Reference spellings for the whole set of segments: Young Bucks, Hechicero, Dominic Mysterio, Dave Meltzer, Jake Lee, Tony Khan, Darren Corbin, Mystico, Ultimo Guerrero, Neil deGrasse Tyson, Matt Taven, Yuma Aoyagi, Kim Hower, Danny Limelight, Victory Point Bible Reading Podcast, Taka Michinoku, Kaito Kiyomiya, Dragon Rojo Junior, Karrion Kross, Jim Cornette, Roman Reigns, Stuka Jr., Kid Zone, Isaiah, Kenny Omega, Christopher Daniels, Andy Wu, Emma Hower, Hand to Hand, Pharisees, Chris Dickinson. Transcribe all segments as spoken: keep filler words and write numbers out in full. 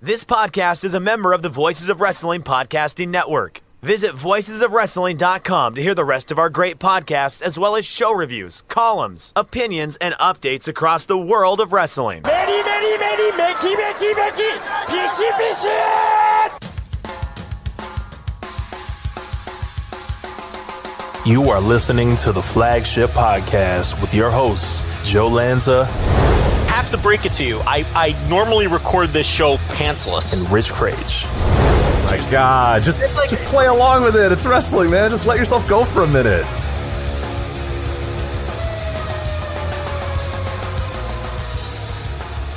This podcast is a member of the Voices of Wrestling Podcasting Network. Visit voices of wrestling dot com to hear the rest of our great podcasts, as well as show reviews, columns, opinions, and updates across the world of wrestling. Many, many, many, many, many, many, fishy, fishy! You are listening to the Flagship Podcast with your hosts, Joe Lanza. I have to break it to you. I, I normally record this show pantsless. And Rich Krage. Oh my God. Just, it's like, just play along with it. It's wrestling, man. Just let yourself go for a minute.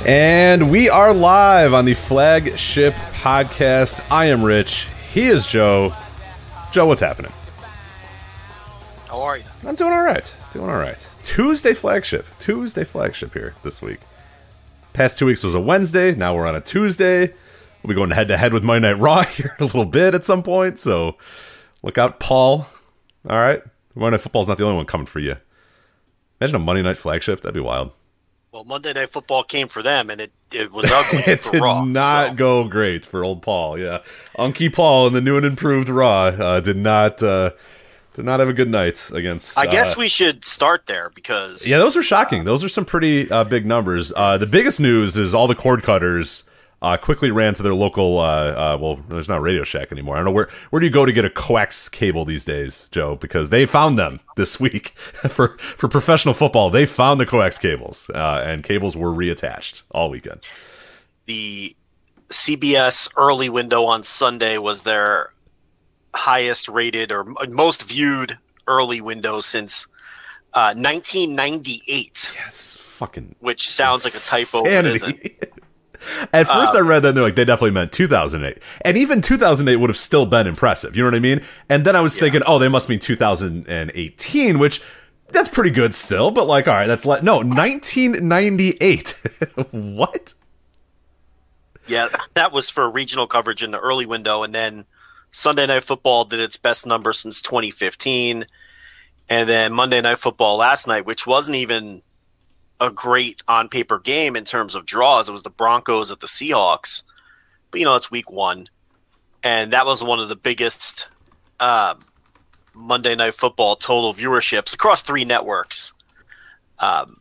And we are live on the Flagship Podcast. I am Rich. He is Joe. Joe, what's happening? How are you? I'm doing all right. Doing all right. Tuesday Flagship. Tuesday Flagship here this week. Past two weeks was a Wednesday. Now we're on a Tuesday. We'll be going head-to-head with Monday Night Raw here in a little bit at some point. So look out, Paul. All right. Monday Night Football's not the only one coming for you. Imagine a Monday Night Flagship. That'd be wild. Well, Monday Night Football came for them, and it, it was ugly it for Raw. It did not so. go great for old Paul. Yeah. Unky Paul and the new and improved Raw uh, did not... Uh, Did not have a good night against... I guess uh, we should start there, because... Yeah, those are shocking. Those are some pretty uh, big numbers. Uh, the biggest news is all the cord cutters uh, quickly ran to their local... Uh, uh, well, there's not Radio Shack anymore. I don't know. Where Where do you go to get a coax cable these days, Joe? Because they found them this week. for for professional football, they found the coax cables, uh, and cables were reattached all weekend. The C B S early window on Sunday was their... highest rated or most viewed early window since uh, nineteen ninety-eight. Yes, fucking. Which sounds insanity. Like a typo. But it isn't. At first, um, I read that and they're like, they definitely meant two thousand eight, and even two thousand eight would have still been impressive. You know what I mean? And then I was yeah. thinking, oh, they must mean two thousand eighteen, which that's pretty good still. But like, all right, that's like no nineteen ninety-eight. What? Yeah, that was for regional coverage in the early window, and then Sunday Night Football did its best number since twenty fifteen. And then Monday Night Football last night, which wasn't even a great on-paper game in terms of draws. It was the Broncos at the Seahawks. But, you know, it's week one. And that was one of the biggest uh, Monday Night Football total viewerships across three networks, um,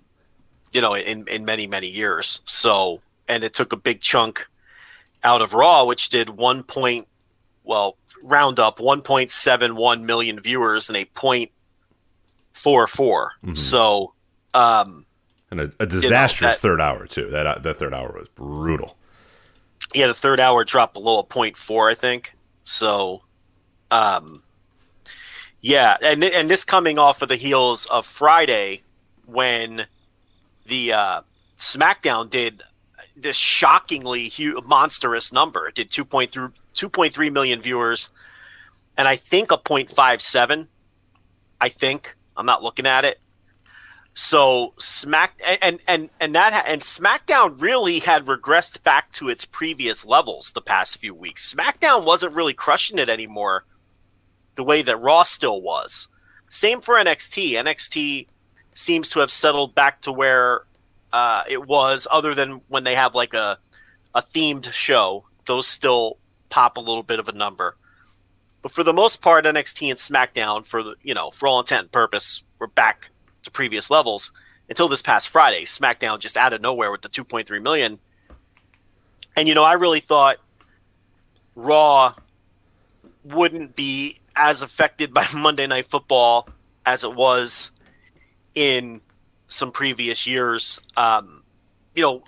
you know, in, in many, many years. So, and it took a big chunk out of Raw, which did one point. Well, round up one point seven one million viewers and a point four four. Mm-hmm. So, um, and a, a disastrous you know, that, third hour too. That uh, that third hour was brutal. Yeah, the third hour dropped below a point four, I think. So, um, yeah, and and this coming off of the heels of Friday when the uh, SmackDown did this shockingly huge, monstrous number. It did two point three. two point three million viewers, and I think a point five seven. I think I'm not looking at it. So Smack and and and that and SmackDown really had regressed back to its previous levels the past few weeks. SmackDown wasn't really crushing it anymore, the way that Raw still was. Same for N X T. N X T seems to have settled back to where uh, it was, other than when they have like a a themed show. Those still pop a little bit of a number, but for the most part, N X T and SmackDown, for the you know for all intent and purpose, were back to previous levels until this past Friday. SmackDown just out of nowhere with the two point three million, and you know I really thought Raw wouldn't be as affected by Monday Night Football as it was in some previous years. Um, you know.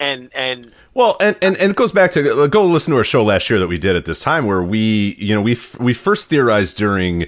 And and well, and, and, and it goes back to go listen to our show last year that we did at this time where we, you know, we f- we first theorized during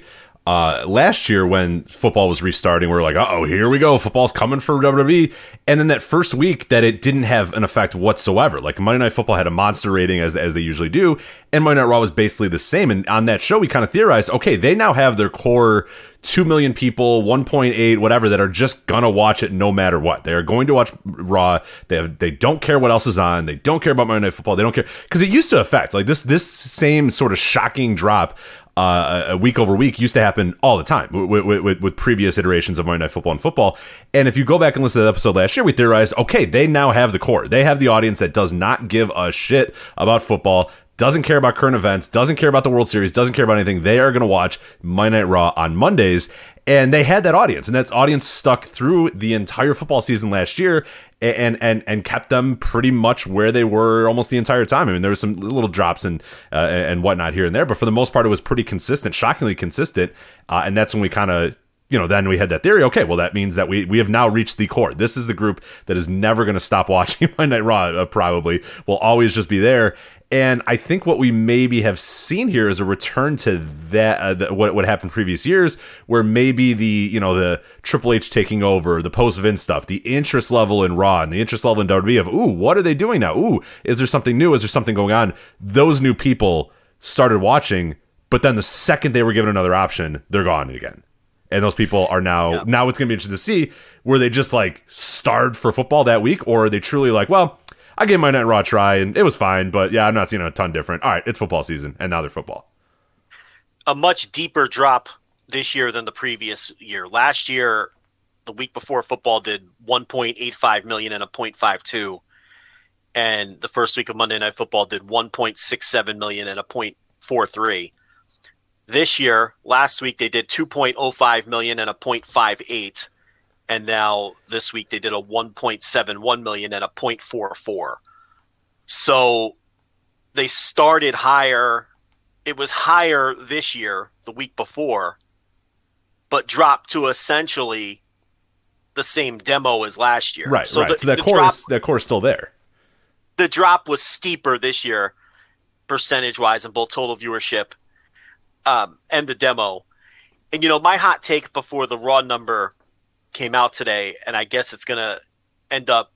uh, last year when football was restarting. We were like, uh oh, here we go. Football's coming for W W E. And then that first week that it didn't have an effect whatsoever. Like Monday Night Football had a monster rating as, as they usually do. And Monday Night Raw was basically the same. And on that show, we kind of theorized, OK, they now have their core two million people, one point eight, whatever, that are just going to watch it no matter what. They're going to watch Raw. They have, they don't care what else is on. They don't care about Monday Night Football. They don't care. Because it used to affect like this, this same sort of shocking drop uh, a week over week used to happen all the time with, with, with previous iterations of Monday Night Football and football. And if you go back and listen to the episode last year, we theorized, okay, they now have the core. They have the audience that does not give a shit about football, doesn't care about current events, doesn't care about the World Series, doesn't care about anything. They are going to watch Monday Night Raw on Mondays. And they had that audience, and that audience stuck through the entire football season last year and and and kept them pretty much where they were almost the entire time. I mean, there was some little drops and uh, and whatnot here and there, but for the most part, it was pretty consistent, shockingly consistent. Uh, and that's when we kind of, you know, then we had that theory. Okay, well, that means that we, we have now reached the core. This is the group that is never going to stop watching Monday Night Raw, uh, probably. Will always just be there. And I think what we maybe have seen here is a return to that, uh, the, what what happened previous years, where maybe the, you know, the Triple H taking over, the post-Vince stuff, the interest level in Raw and the interest level in W W E of, ooh, what are they doing now? Ooh, is there something new? Is there something going on? Those new people started watching, but then the second they were given another option, they're gone again. And those people are now, yeah. now it's going to be interesting to see, were they just like starved for football that week, or are they truly like, well, I gave my Night Raw a try, and it was fine, but yeah, I'm not seeing a ton different. All right, it's football season, and now they're football. A much deeper drop this year than the previous year. Last year, the week before football did one point eight five million and a point five two, and the first week of Monday Night Football did one point six seven million and a point four three. This year, last week, they did two point oh five million and a point five eight. And now this week they did a one point seven one million and a point four four. So they started higher. It was higher this year, the week before, but dropped to essentially the same demo as last year. Right, so right. The, so that core is that core is still there. The drop was steeper this year, percentage-wise, in both total viewership um, and the demo. And, you know, my hot take before the Raw number came out today, and I guess it's going to end up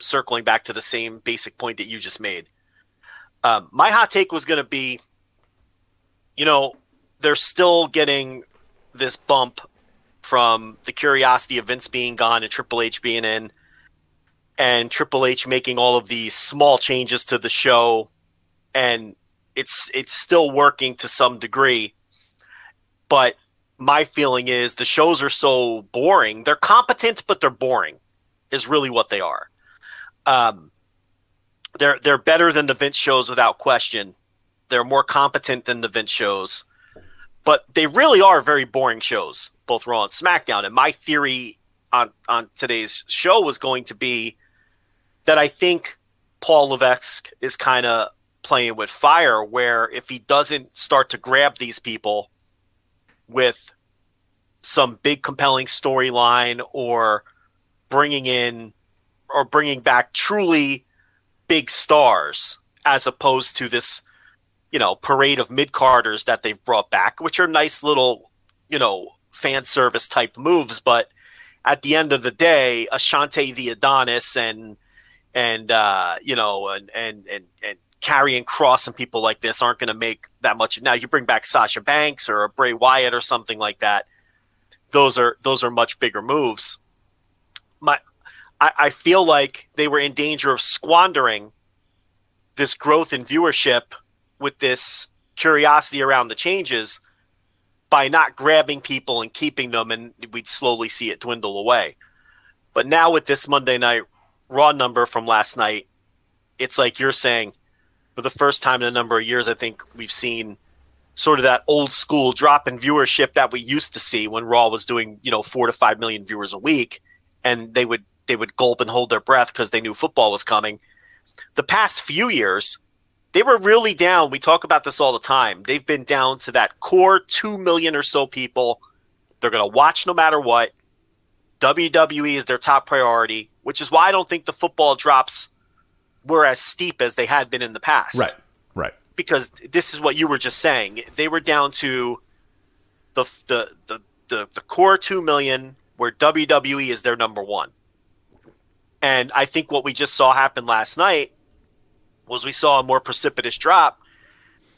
circling back to the same basic point that you just made. Um, my hot take was going to be, you know, they're still getting this bump from the curiosity of Vince being gone and Triple H being in, and Triple H making all of these small changes to the show, and it's it's still working to some degree, but my feeling is the shows are so boring. They're competent, but they're boring is really what they are. Um, they're they're better than the Vince shows without question. They're more competent than the Vince shows. But they really are very boring shows, both Raw and SmackDown. And my theory on, on today's show was going to be that I think Paul Levesque is kind of playing with fire, where if he doesn't start to grab these people with some big compelling storyline or bringing in or bringing back truly big stars, as opposed to this, you know, parade of mid-carders that they've brought back, which are nice little, you know, fan service type moves. But at the end of the day, Ashante the Adonis and, and, uh, you know, and, and, and, and, Karrion Kross and people like this aren't going to make that much. Now you bring back Sasha Banks or a Bray Wyatt or something like that. Those are those are much bigger moves. My, I, I feel like they were in danger of squandering this growth in viewership with this curiosity around the changes by not grabbing people and keeping them, and we'd slowly see it dwindle away. But now with this Monday Night Raw number from last night, it's like you're saying, for the first time in a number of years, I think we've seen sort of that old school drop in viewership that we used to see when Raw was doing, you know, four to five million viewers a week, and they would they would gulp and hold their breath because they knew football was coming. The past few years, they were really down. We talk about this all the time. They've been down to that core two million or so people. They're going to watch no matter what. W W E is their top priority, which is why I don't think the football drops were as steep as they had been in the past. Right, right. Because this is what you were just saying. They were down to the the the, the, the core two million, where W W E is their number one. And I think what we just saw happen last night was we saw a more precipitous drop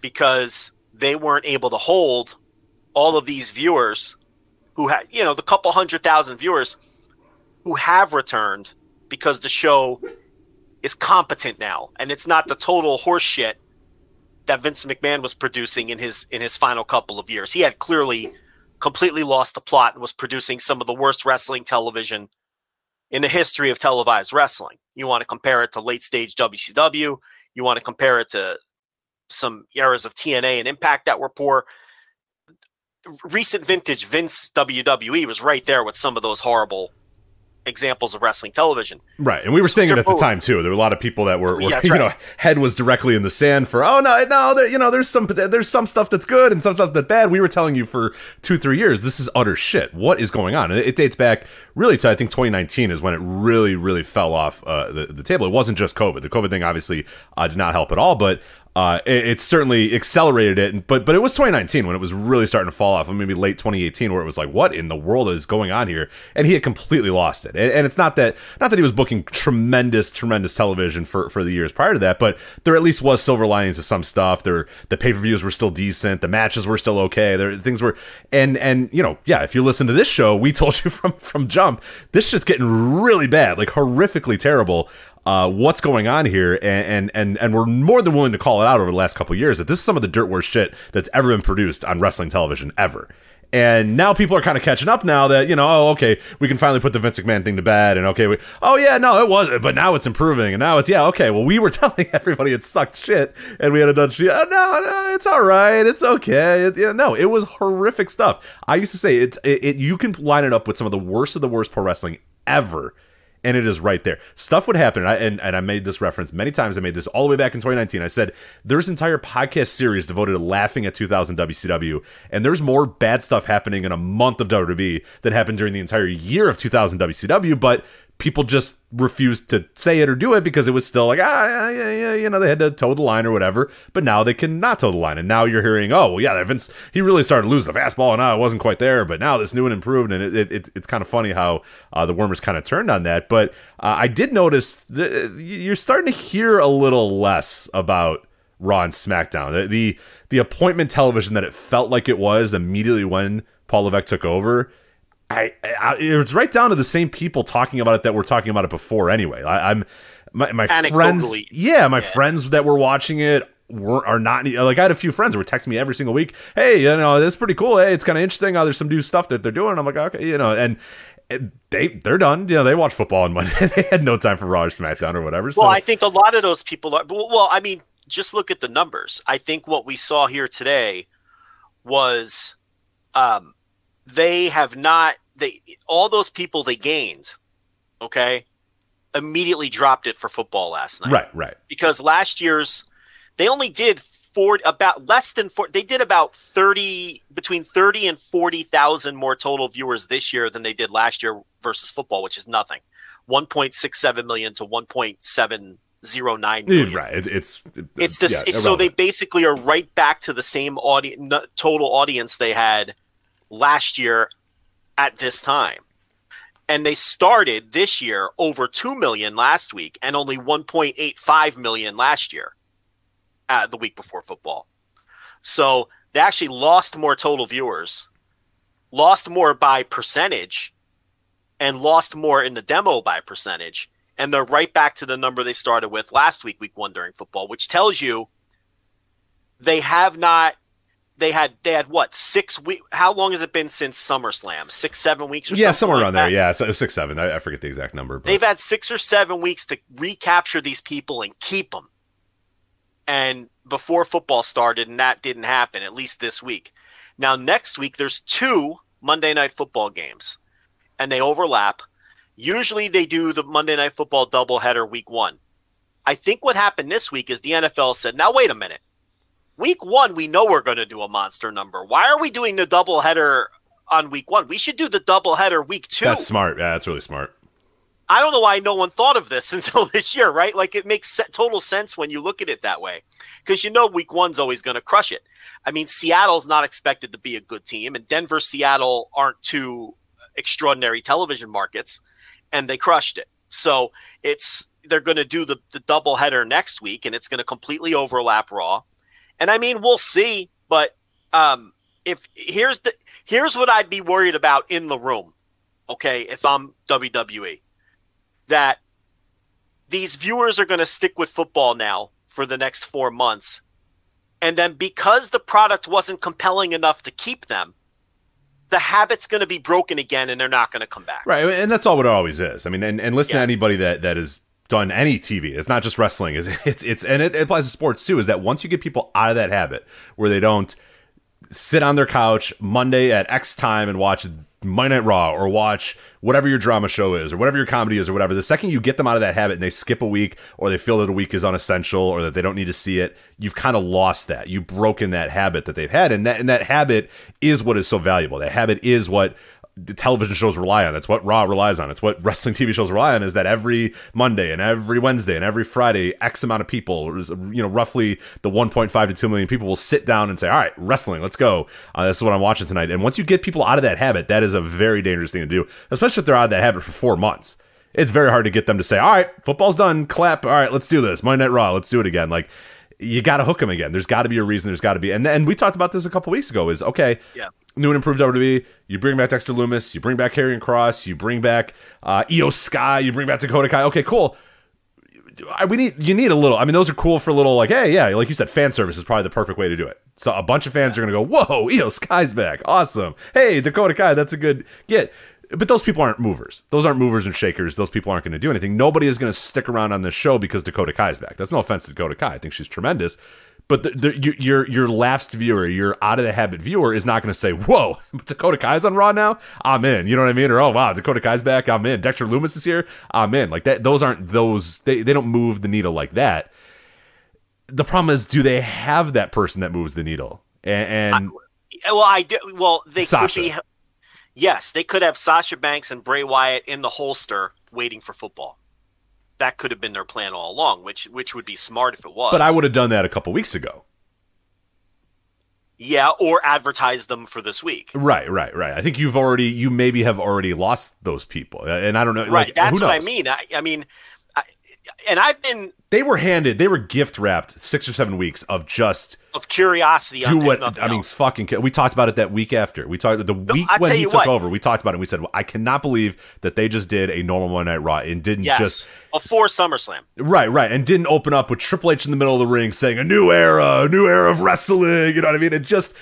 because they weren't able to hold all of these viewers who had, you know, the couple hundred thousand viewers who have returned because the show is competent now, and it's not the total horseshit that Vince McMahon was producing in his in his final couple of years. He had clearly completely lost the plot and was producing some of the worst wrestling television in the history of televised wrestling. You want to compare it to late stage W C W. You want to compare it to some eras of T N A and Impact that were poor. Recent vintage Vince W W E was right there with some of those horrible examples of wrestling television. Right. And we were saying it at the time too. There were a lot of people that were, were yeah, you right. know, head was directly in the sand for, oh no, no, there, you know, there's some, there's some stuff that's good and some stuff that's bad. We were telling you for two, three years, this is utter shit. What is going on? And it, it dates back really to, I think twenty nineteen is when it really, really fell off uh, the, the table. It wasn't just COVID. The COVID thing obviously uh, did not help at all, but Uh, it, it certainly accelerated it, but but it was twenty nineteen when it was really starting to fall off, and maybe late twenty eighteen where it was like, what in the world is going on here? And he had completely lost it. And, and it's not that not that he was booking tremendous, tremendous television for, for the years prior to that, but there at least was silver lining to some stuff. There, the pay-per-views were still decent, the matches were still okay. There, things were, and and you know, yeah, if you listen to this show, we told you from from jump, this shit's getting really bad, like horrifically terrible. Uh, what's going on here, and, and and and we're more than willing to call it out over the last couple of years that this is some of the dirt worst shit that's ever been produced on wrestling television ever. And now people are kind of catching up now that, you know, oh, okay, we can finally put the Vince McMahon thing to bed, and okay, we, oh yeah, no, it was, but now it's improving, and now it's, yeah, okay, well, we were telling everybody it sucked shit, and we had a done shit, oh, no, no, it's all right, it's okay, it, yeah, no, it was horrific stuff. I used to say, it's, it, it, you can line it up with some of the worst of the worst pro wrestling ever, and it is right there. Stuff would happen, and I, and, and I made this reference many times. I made this all the way back in twenty nineteen. I said, there's entire podcast series devoted to laughing at two thousand W C W, and there's more bad stuff happening in a month of W W E that happened during the entire year of two thousand W C W, but people just refused to say it or do it because it was still like, ah, yeah, yeah, you know, they had to toe the line or whatever, but now they cannot toe the line. And now you're hearing, oh, well, yeah, Vince, he really started losing the fastball, and ah, it wasn't quite there, but now this new and improved, and it, it, it's kind of funny how uh, the wormers kind of turned on that. But uh, I did notice that you're starting to hear a little less about Raw and SmackDown. The, the, the appointment television that it felt like it was immediately when Paul Levesque took over, I, I it's right down to the same people talking about it that were talking about it before anyway. I, I'm my, my friends, yeah, my yeah. friends that were watching it were are not like I had a few friends who were texting me every single week. Hey, you know, that's pretty cool. Hey, it's kind of interesting. Oh, there's some new stuff that they're doing. I'm like, okay, you know, and they they're done. You know, they watch football on Monday. They had no time for Raw or SmackDown or whatever. Well, so. I think a lot of those people are. Well, I mean, just look at the numbers. I think what we saw here today was, um. They have not, they all those people they gained, okay, immediately dropped it for football last night. Right, right. Because last year's, they only did four, about less than four, they did about thirty, between thirty and forty thousand more total viewers this year than they did last year versus football, which is nothing. one point six seven million to one point seven oh nine million. Right. It's, it's, it's this. Yeah, it's, so they basically are right back to the same audience, total audience they had last year at this time, and they started this year over two million last week and only one point eight five million last year uh, the week before football. So they actually lost more total viewers, lost more by percentage, and lost more in the demo by percentage, and they're right back to the number they started with last week, week one during football, which tells you they have not. They had they had what six weeks? How long has it been since SummerSlam? Six seven weeks? Or yeah, somewhere like around that. There. Yeah, so six seven. I, I forget the exact number. But. They've had six or seven weeks to recapture these people and keep them. And before football started, and that didn't happen. At least this week. Now next week there's two Monday Night Football games, and they overlap. Usually they do the Monday Night Football doubleheader week one. I think what happened this week is the N F L said, "Now wait a minute. Week one, we know we're going to do a monster number. Why are we doing the doubleheader on week one? We should do the doubleheader week two." That's smart. Yeah, that's really smart. I don't know why no one thought of this until this year, right? Like, it makes total sense when you look at it that way. Because you know week one's always going to crush it. I mean, Seattle's not expected to be a good team, and Denver, Seattle aren't two extraordinary television markets, and they crushed it. So it's they're going to do the, the doubleheader next week, and it's going to completely overlap Raw. And I mean, we'll see, but um, if here's the here's what I'd be worried about in the room, okay, if I'm W W E, that these viewers are going to stick with football now for the next four months And then because the product wasn't compelling enough to keep them, the habit's going to be broken again and they're not going to come back. Right. And that's all what it always is. I mean, and, and listen yeah. to anybody that, that has done any T V. It's not just wrestling. It's, it's, it's and it, it applies to sports too, is that once you get people out of that habit where they don't sit on their couch Monday at X time and watch Monday Night Raw or watch whatever your drama show is or whatever your comedy is or whatever, the second you get them out of that habit and they skip a week or they feel that a week is unessential or that they don't need to see it, you've kind of lost that. You've broken that habit that they've had. And that, and that habit is what is so valuable. That habit is what the television shows rely on. That's what Raw relies on. It's what wrestling T V shows rely on, is that every Monday and every Wednesday and every Friday, X amount of people, you know, roughly the one point five to two million people will sit down and say, all right, wrestling, let's go. Uh, this is what I'm watching tonight. And once you get people out of that habit, that is a very dangerous thing to do, especially if they're out of that habit for four months. It's very hard to get them to say, all right, football's done, clap. All right, let's do this. Monday Night Raw, let's do it again. Like, you got to hook them again. There's got to be a reason. There's got to be. And, and we talked about this a couple weeks ago is, okay, yeah. New and improved W W E, you bring back Dexter Lumis, you bring back Karrion Kross, you bring back uh, Io Sky, you bring back Dakota Kai. Okay, cool. We need You need a little. I mean, those are cool for a little, like, hey, yeah, like you said, fan service is probably the perfect way to do it. So a bunch of fans are going to go, whoa, Io Sky's back. Awesome. Hey, Dakota Kai, that's a good get. But those people aren't movers. Those aren't movers and shakers. Those people aren't going to do anything. Nobody is going to stick around on this show because Dakota Kai's back. That's no offense to Dakota Kai. I think she's tremendous. But the, the, your your lapsed viewer, your out-of-the-habit viewer is not going to say, whoa, Dakota Kai's on Raw now? I'm in. You know what I mean? Or, oh, wow, Dakota Kai's back. I'm in. Dexter Lumis is here. I'm in. Like, that. Those aren't those. They, they don't move the needle like that. The problem is, do they have that person that moves the needle? And, and I, Well, I do. Well, they Sasha. could be. Yes, they could have Sasha Banks and Bray Wyatt in the holster waiting for football. That could have been their plan all along, which which would be smart if it was. But I would have done that a couple weeks ago. Yeah, or advertise them for this week. Right, right, right. I think you've already, you maybe have already lost those people. And I don't know. Right, like, that's who knows? What I mean. I, I mean, I, and I've been... They were handed, they were gift-wrapped six or seven weeks of just... Of curiosity. Do what, I mean, else. fucking... We talked about it that week after. We talked the no, week I'll when he took what. over, we talked about it and we said, well, I cannot believe that they just did a normal Monday Night Raw and didn't yes, just... before SummerSlam. Right, right. And didn't open up with Triple H in the middle of the ring saying, a new era, a new era of wrestling, you know what I mean? And just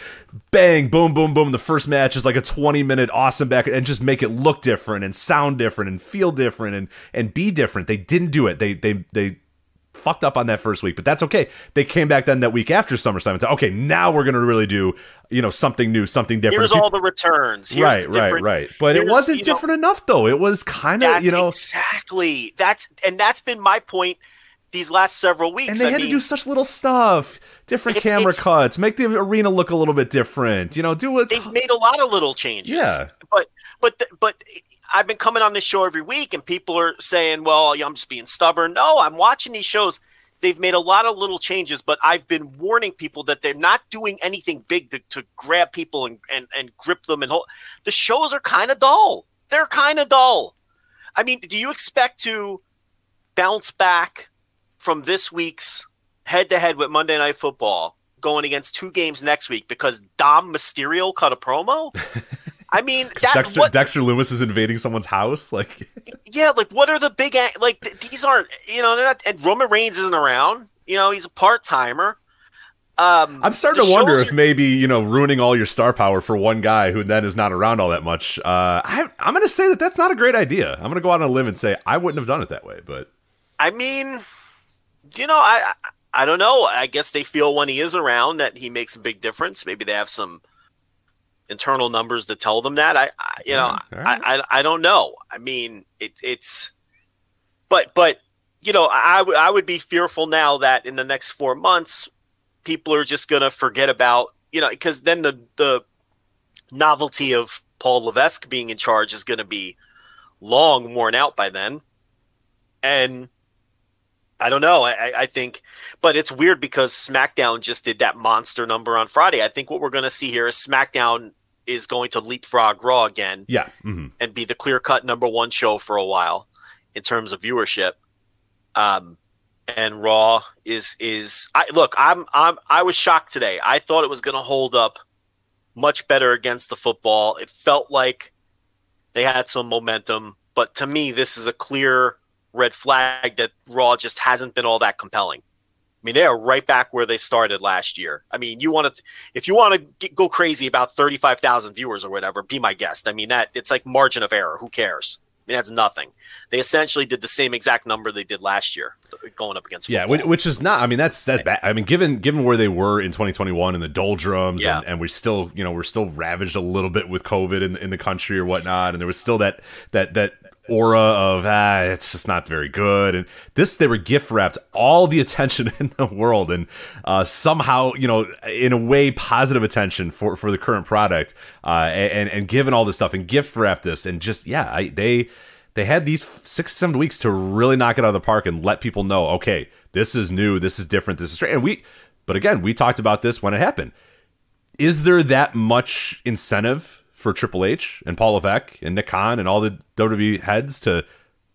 bang, boom, boom, boom. The first match is like a twenty-minute awesome back and just make it look different and sound different and feel different and, and be different. They didn't do it. They, they, they... fucked up on that first week, but that's okay. They came back then that week after SummerSlam and said, okay, now we're going to really do, you know, something new, something different. Here's all the returns. Here's right, the right, right. But it wasn't different know, enough, though. It was kind of, you know. Exactly. That's And that's been my point these last several weeks. And they I had mean, to do such little stuff. Different it's, camera it's, cuts. Make the arena look a little bit different. You know, do it. They've made a lot of little changes. Yeah. But, but, but. I've been coming on this show every week and people are saying, well, I'm just being stubborn. No, I'm watching these shows. They've made a lot of little changes, but I've been warning people that they're not doing anything big to, to grab people and, and, and grip them. And hold. The shows are kind of dull. They're kind of dull. I mean, do you expect to bounce back from this week's head-to-head with Monday Night Football going against two games next week because Dom Mysterio cut a promo? I mean, that's Dexter, what, Dexter Lumis is invading someone's house. Like, yeah, like what are the big like? These aren't, you know, they're not, and Roman Reigns isn't around. You know, he's a part timer. Um, I'm starting to wonder if maybe, you know, ruining all your star power for one guy who then is not around all that much. Uh, I, I'm going to say that that's not a great idea. I'm going to go out on a limb and say I wouldn't have done it that way. But I mean, you know, I I don't know. I guess they feel when he is around that he makes a big difference. Maybe they have some internal numbers to tell them that. I, I you know, okay. I, I, I don't know. I mean, it, it's, but, but, you know, I, w- I would be fearful now that in the next four months, people are just going to forget about, you know, because then the, the novelty of Paul Levesque being in charge is going to be long worn out by then. And I don't know. I, I think, but it's weird because SmackDown just did that monster number on Friday. I think what we're going to see here is SmackDown is going to leapfrog Raw again, yeah, mm-hmm. and be the clear-cut number one show for a while in terms of viewership. Um, and Raw is is I look. I'm I'm I was shocked today. I thought it was going to hold up much better against the football. It felt like they had some momentum, but to me, this is a clear red flag that Raw just hasn't been all that compelling. I mean, they are right back where they started last year. I mean, you want to, if you want to get, go crazy about thirty-five thousand viewers or whatever, be my guest. I mean, that it's like margin of error. Who cares? I mean, that's nothing. They essentially did the same exact number they did last year, going up against football. Yeah, which is not. I mean, that's that's bad. I mean, given given where they were in twenty twenty-one and the doldrums, yeah. and, and we still, you know, we're still ravaged a little bit with COVID in in the country or whatnot, and there was still that that that. aura of ah, it's just not very good, and this they were gift wrapped all the attention in the world, and uh, somehow, you know, in a way, positive attention for, for the current product, uh, and and given all this stuff and gift wrapped this, and just yeah, I, they they had these six seven weeks to really knock it out of the park and let people know, okay, this is new, this is different, this is straight, and we, but again, we talked about this when it happened. Is there that much incentive for Triple H and Paul Levesque and Nick Khan and all the W W E heads to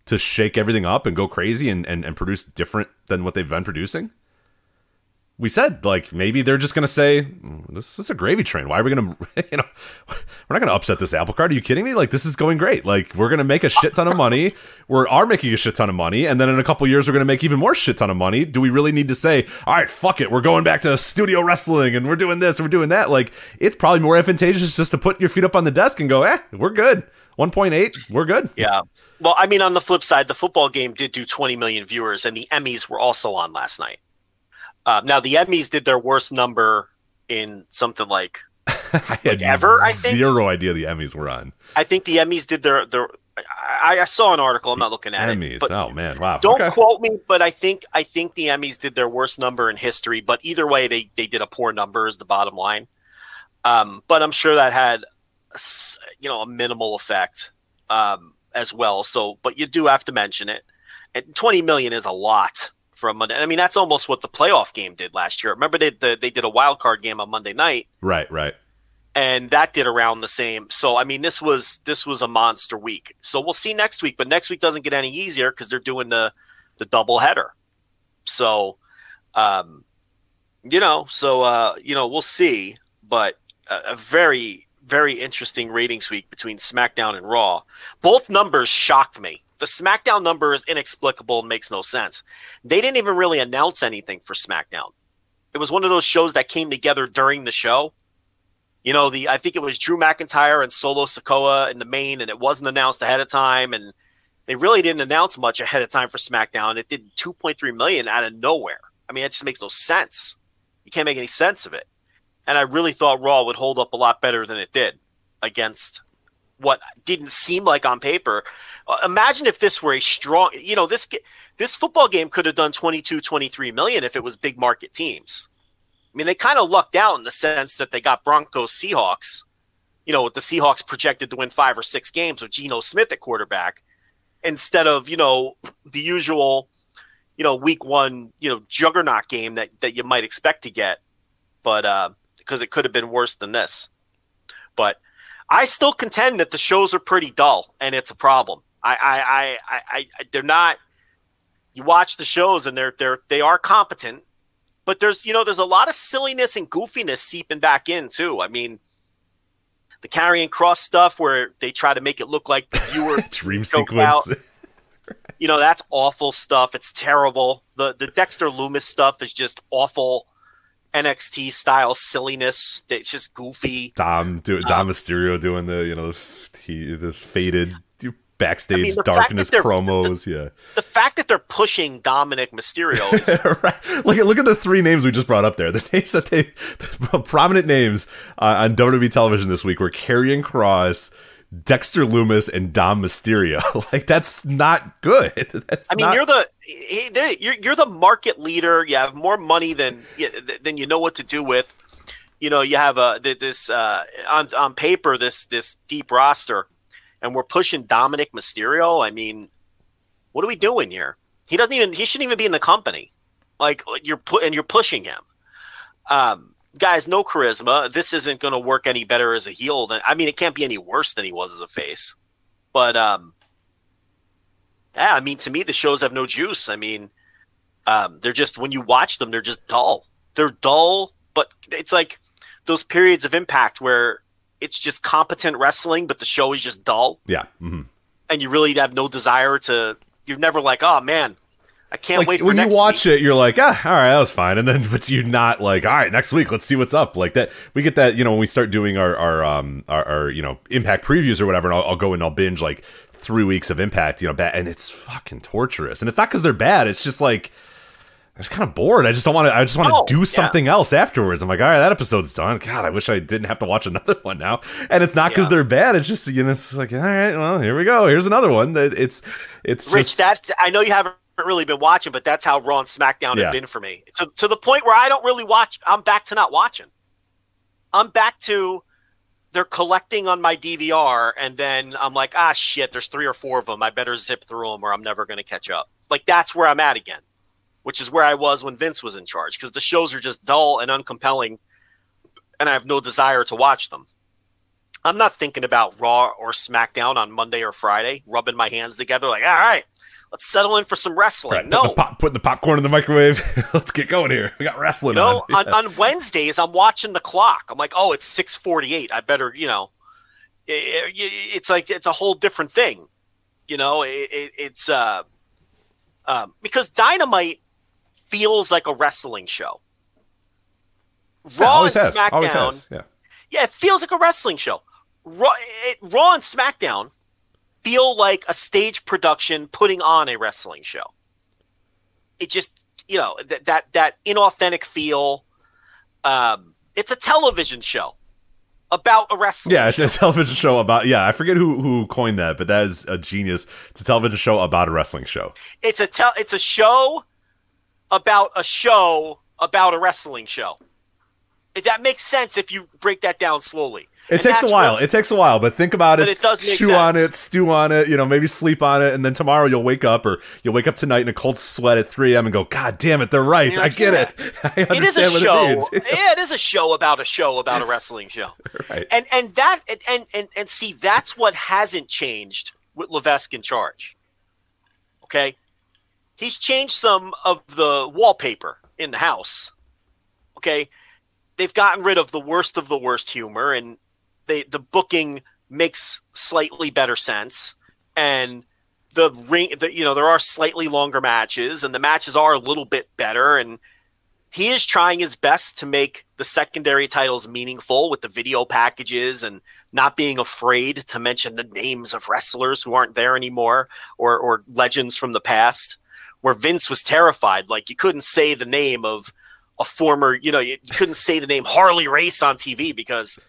to shake everything up and go crazy and, and, and produce different than what they've been producing? We said, like, maybe they're just going to say, this is a gravy train. Why are we going to, you know, we're not going to upset this apple cart. Are you kidding me? Like, this is going great. Like, we're going to make a shit ton of money. We are making a shit ton of money. And then in a couple years, we're going to make even more shit ton of money. Do we really need to say, all right, fuck it. We're going back to studio wrestling and we're doing this and we're doing that. Like, it's probably more advantageous just to put your feet up on the desk and go, eh, we're good. one point eight, we're good. Yeah. Well, I mean, on the flip side, the football game did do twenty million viewers, and the Emmys were also on last night. Uh, now, the Emmys did their worst number in something like, I like had ever, I think. Zero idea the Emmys were on. I think the Emmys did their... their I, I saw an article. I'm not looking at Emmys. it. Emmys. Oh, man. Wow. Don't okay. quote me, but I think I think the Emmys did their worst number in history. But either way, they, they did a poor number is the bottom line. Um, but I'm sure that had, you know, a minimal effect um, as well. So, but you do have to mention it. And twenty million is a lot. For a Monday, I mean, that's almost what the playoff game did last year. Remember, they the, they did a wild card game on Monday night, right? Right, and that did around the same. So, I mean, this was this was a monster week. So we'll see next week, but next week doesn't get any easier because they're doing the the double header. So, um, you know, so uh, you know, we'll see. But a, a very very interesting ratings week between SmackDown and Raw. Both numbers shocked me. The SmackDown number is inexplicable and makes no sense. They didn't even really announce anything for SmackDown. It was one of those shows that came together during the show. You know, the I think it was Drew McIntyre and Solo Sikoa in the main, and it wasn't announced ahead of time, and they really didn't announce much ahead of time for SmackDown. It did two point three million out of nowhere. I mean, it just makes no sense. You can't make any sense of it. And I really thought Raw would hold up a lot better than it did against what didn't seem like on paper. Imagine if this were a strong, you know, this this football game could have done twenty-two, twenty-three million if it was big market teams. I mean, they kind of lucked out in the sense that they got Broncos Seahawks, you know, with the Seahawks projected to win five or six games with Geno Smith at quarterback instead of, you know, the usual, you know, week one, you know, juggernaut game that, that you might expect to get. But uh, because it could have been worse than this. But I still contend that the shows are pretty dull, and it's a problem. I, I, I, I, I they're not. You watch the shows, and they're they're they are competent, but there's you know there's a lot of silliness and goofiness seeping back in too. I mean, the Karrion Kross stuff where they try to make it look like the viewer dream sequence. Out. You know, that's awful stuff. It's terrible. The the Dexter Lumis stuff is just awful. N X T style silliness that's just goofy. Dom do Dom um, Mysterio doing the you know the, he, the faded backstage I mean, the darkness promos. The, yeah, the fact that they're pushing Dominic Mysterio. Is- right. Look at look at the three names we just brought up there. The names that they the prominent names uh, on W W E television this week were Karrion Kross, Dexter Lumis, and Dom Mysterio. Like, that's not good. That's I mean, not... you're the you're you're the market leader. You have more money than than you know what to do with. You know, you have a this uh, on on paper this this deep roster, and we're pushing Dominic Mysterio. I mean, what are we doing here? He doesn't even he shouldn't even be in the company. Like you're pu- and you're pushing him. Um. Guys, no charisma. This isn't going to work any better as a heel than I mean, it can't be any worse than he was as a face. But um, yeah, I mean, to me, the shows have no juice. I mean, um, they're just when you watch them, they're just dull. They're dull, but it's like those periods of Impact where it's just competent wrestling, but the show is just dull. Yeah, mm-hmm. And you really have no desire to. You're never like, oh man, I can't like, wait for when next you watch week. It, you're like, ah, all right, that was fine. And then, but you're not like, all right, next week, let's see what's up. Like that, we get that, you know, when we start doing our, our, um, our, our you know, Impact previews or whatever, and I'll, I'll go and I'll binge like three weeks of Impact, you know, bad, and it's fucking torturous. And it's not because they're bad. It's just like, I was kind of bored. I just don't want to, I just want to oh, do something yeah. else afterwards. I'm like, all right, that episode's done. God, I wish I didn't have to watch another one now. And it's not because yeah. they're bad. It's just, you know, it's like, all right, well, here we go. Here's another one. It's, it's Rich, just. That, I know you haven't really been watching, but that's how Raw and SmackDown yeah. have been for me. To, to the point where I don't really watch. I'm back to not watching. I'm back to they're collecting on my D V R, and then I'm like, ah, shit, there's three or four of them. I better zip through them or I'm never going to catch up. Like, that's where I'm at again, which is where I was when Vince was in charge, because the shows are just dull and uncompelling, and I have no desire to watch them. I'm not thinking about Raw or SmackDown on Monday or Friday, rubbing my hands together like, all right, let's settle in for some wrestling. Right, no. Put the, pop, put the popcorn in the microwave. Let's get going here. We got wrestling no, on. on, yeah. on Wednesdays, I'm watching the clock. I'm like, oh, it's six forty-eight. I better, you know, it, it, it's like it's a whole different thing. You know, it, it, it's uh, um, because Dynamite feels like a wrestling show. Raw yeah, and has. SmackDown. Yeah. yeah, it feels like a wrestling show. Raw, it, Raw and SmackDown feel like a stage production putting on a wrestling show. It just, you know, that that that inauthentic feel. Um, it's a television show about a wrestling Yeah, it's show. a television show about, yeah, I forget who, who coined that, but that is a genius. It's a television show about a wrestling show. It's a te- It's a show about a show about a wrestling show. That makes sense if you break that down slowly. It and takes a while. What, it takes a while, but think about it. It does make chew sense. on it, stew on it, you know, maybe sleep on it, and then tomorrow you'll wake up, or you'll wake up tonight in a cold sweat at three a.m. and go, God damn it, they're right. Like, I get yeah. it. I understand it is a what show. It means. Yeah, it is a show about a show about a wrestling show. Right. And and that and and and see, that's what hasn't changed with Levesque in charge. Okay? He's changed some of the wallpaper in the house. Okay? They've gotten rid of the worst of the worst humor, and They, the booking makes slightly better sense, and the ring, the, you know, there are slightly longer matches, and the matches are a little bit better. And he is trying his best to make the secondary titles meaningful with the video packages and not being afraid to mention the names of wrestlers who aren't there anymore, or, or legends from the past, where Vince was terrified. Like, you couldn't say the name of a former, you know, you, you couldn't say the name Harley Race on T V because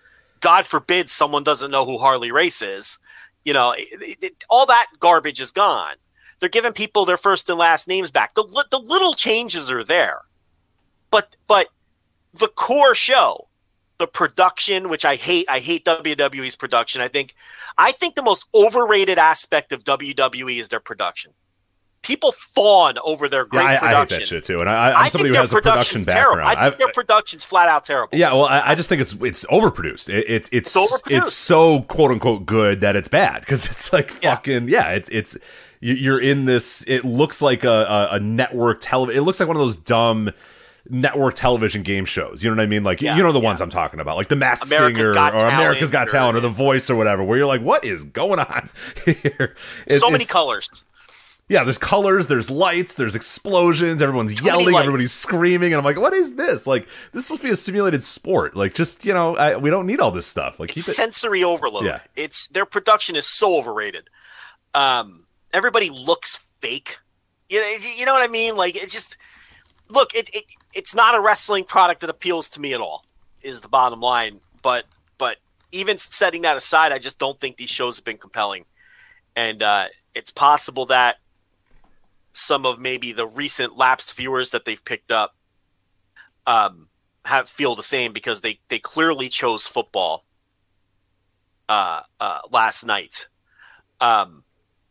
God forbid someone doesn't know who Harley Race is. You know, it, it, all that garbage is gone. They're giving people their first and last names back. The, the little changes are there. But but the core show, the production, which I hate, I hate W W E's production. I think I think the most overrated aspect of W W E is their production. People fawn over their great yeah, I, production. I hate that shit too, and I, I'm I somebody who has a production background. Terrible. I think I've, their production's flat out terrible. Yeah, well, I, I just think it's it's overproduced. It, it's it's it's, overproduced. It's so quote unquote good that it's bad, because it's like yeah. fucking yeah. It's it's you're in this. It looks like a a, a network television. It looks like one of those dumb network television game shows. You know what I mean? Like yeah, you know the ones yeah. I'm talking about, like The Masked Singer or Talent, America's Got Talent or The Voice or whatever. Where you're like, what is going on here? It, so many colors. Yeah, there's colors, there's lights, there's explosions, everyone's yelling, lights. everybody's screaming, and I'm like, what is this? Like, this is supposed to be a simulated sport. Like, just, you know, I, we don't need all this stuff. Like, it's keep it- sensory overload. Yeah. It's their production is so overrated. Um, everybody looks fake. You, you know what I mean? Like, it's just, look, it, it it's not a wrestling product that appeals to me at all, is the bottom line. But, but even setting that aside, I just don't think these shows have been compelling. And uh, it's possible that some of maybe the recent lapsed viewers that they've picked up um, have feel the same, because they, they clearly chose football uh, uh, last night. Um,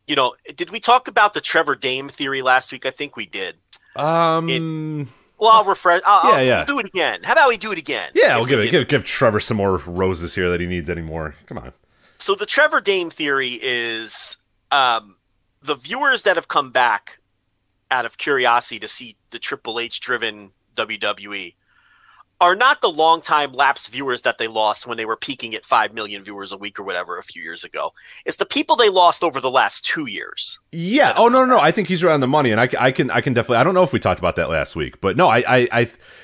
you know, did we talk about the Trevor Dame theory last week? I think we did. Um, it, well, I'll refresh. I'll, yeah, I'll yeah. do it again. How about we do it again? Yeah, we'll give we it. Give, give Trevor some more roses here that he needs anymore. Come on. So the Trevor Dame theory is um, the viewers that have come back out of curiosity to see the Triple H driven W W E are not the long-time lapsed viewers that they lost when they were peaking at five million viewers a week or whatever a few years ago. It's the people they lost over the last two years. Yeah. Oh, no, no, no. I think he's around the money, and I, I can I can definitely – I don't know if we talked about that last week, but no, I, I, I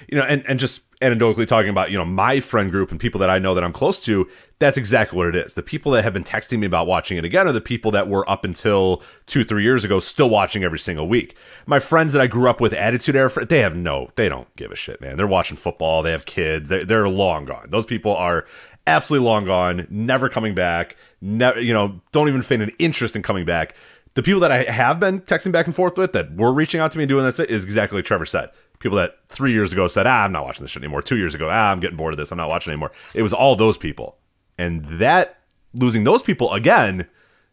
you know, and, and just anecdotally talking about, you know, my friend group and people that I know that I'm close to, that's exactly what it is. The people that have been texting me about watching it again are the people that were up until two, three years ago still watching every single week. My friends that I grew up with, Attitude Era, they have no, they don't give a shit, man. They're watching football. They have kids. They're, they're long gone. Those people are absolutely long gone, never coming back. Never, you know, don't even feign an interest in coming back. The people that I have been texting back and forth with that were reaching out to me and doing this is exactly what Trevor said. People that three years ago said, ah, I'm not watching this shit anymore. Two years ago, ah, I'm getting bored of this. I'm not watching it anymore. It was all those people. And that, losing those people again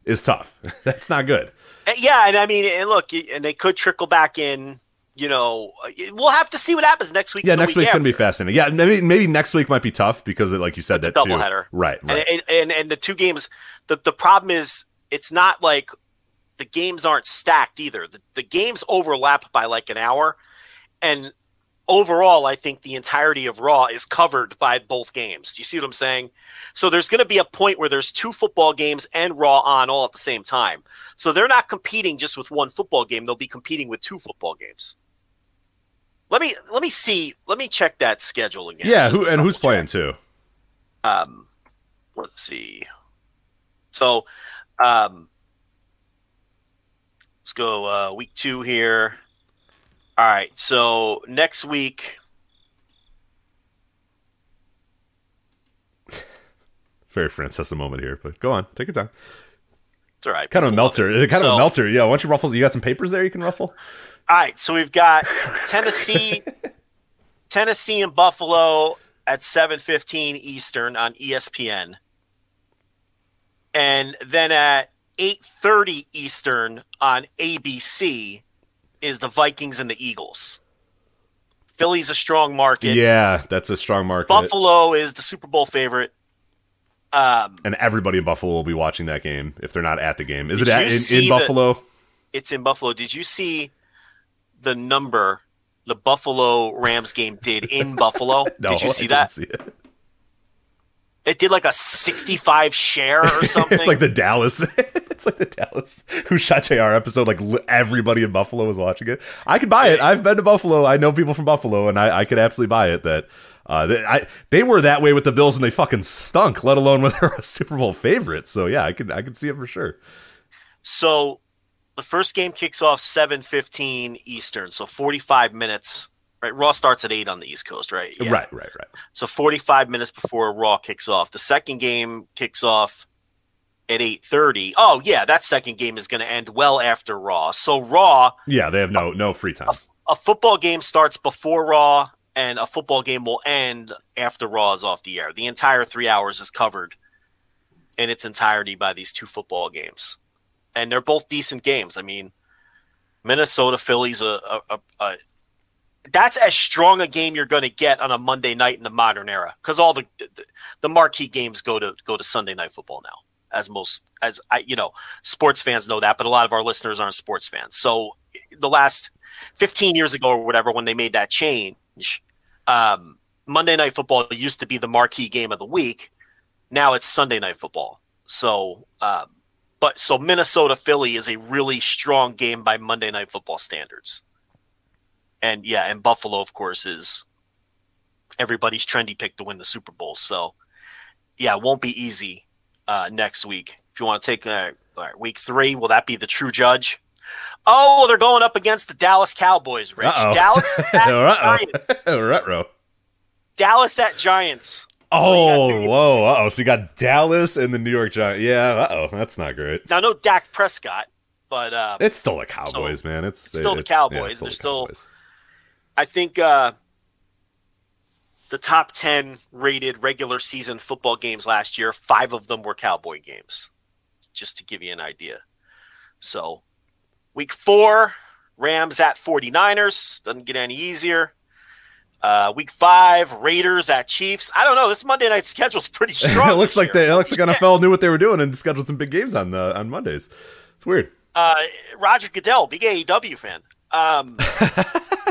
is tough. That's not good. Yeah, and I mean, and look, and they could trickle back in, you know, we'll have to see what happens next week. Yeah, next week week's going to be fascinating. Yeah, maybe maybe next week might be tough because, like you said, it's that doubleheader. Right, right. And, and, and the two games, the, the problem is it's not like the games aren't stacked either. The, the games overlap by like an hour. And overall, I think the entirety of Raw is covered by both games. Do you see what I'm saying? So there's going to be a point where there's two football games and Raw on all at the same time. So they're not competing just with one football game. They'll be competing with two football games. Let me let me see. Let me check that schedule again. Yeah, who, and who's check. playing too? Um, let's see. So um, let's go uh, week two here. All right, so next week. Very Francesca moment here, but go on, take your time. It's all right. Kind of a melter. It. Kind so, of a melter. Yeah, why don't you ruffle? You got some papers there you can rustle? All right, so we've got Tennessee, Tennessee and Buffalo at seven fifteen Eastern on E S P N. And then at eight thirty Eastern on A B C is the Vikings and the Eagles. Philly's a strong market. Yeah, that's a strong market. Buffalo is the Super Bowl favorite. Um, and everybody in Buffalo will be watching that game if they're not at the game. Is it at, in, in Buffalo? The, it's in Buffalo. Did you see the number the Buffalo Rams game did in Buffalo? No, did you see I that? Didn't see it. It did like a sixty-five share or something. It's like the Dallas. It's like the Dallas Who Shot J R episode. Like everybody in Buffalo was watching it. I could buy it. I've been to Buffalo. I know people from Buffalo, and I, I could absolutely buy it. That uh, they, I, they were that way with the Bills when they fucking stunk. Let alone when they were a Super Bowl favorite. So yeah, I could I could see it for sure. So the first game kicks off seven fifteen Eastern. So forty-five minutes. Right, Raw starts at eight on the East Coast, right? Yeah. Right, right, right. So forty-five minutes before Raw kicks off. The second game kicks off at eight thirty. Oh, yeah, that second game is going to end well after Raw. So Raw... Yeah, they have no no free time. A, a football game starts before Raw, and a football game will end after Raw is off the air. The entire three hours is covered in its entirety by these two football games. And they're both decent games. I mean, Minnesota, Philly's a... a, a, a that's as strong a game you're going to get on a Monday night in the modern era, because all the, the the marquee games go to go to Sunday Night Football now. As most as I you know, sports fans know that, but a lot of our listeners aren't sports fans. So the last fifteen years ago or whatever, when they made that change, um, Monday Night Football used to be the marquee game of the week. Now it's Sunday Night Football. So, um, but so Minnesota Philly is a really strong game by Monday Night Football standards. And yeah, and Buffalo, of course, is everybody's trendy pick to win the Super Bowl. So yeah, it won't be easy uh, next week. If you want to take uh, all right, week three, will that be the true judge? Oh, they're going up against the Dallas Cowboys, Rich. Uh-oh. Dallas at Giants. Dallas at Giants. Oh, so whoa. Uh-oh. So you got Dallas and the New York Giants. Yeah, uh-oh. That's not great. Now, no Dak Prescott, but... Um, it's still the Cowboys, so, man. It's, it's still it, the Cowboys. Yeah, it's still they're the Cowboys. still... I think uh, the top ten rated regular season football games last year, five of them were Cowboy games, just to give you an idea. So week four, Rams at forty-niners. Doesn't get any easier. Uh, week five, Raiders at Chiefs. I don't know. This Monday night schedule's pretty strong. It looks like they, it looks like N F L knew what they were doing and scheduled some big games on the, on Mondays. It's weird. Uh, Roger Goodell, big A E W fan. Um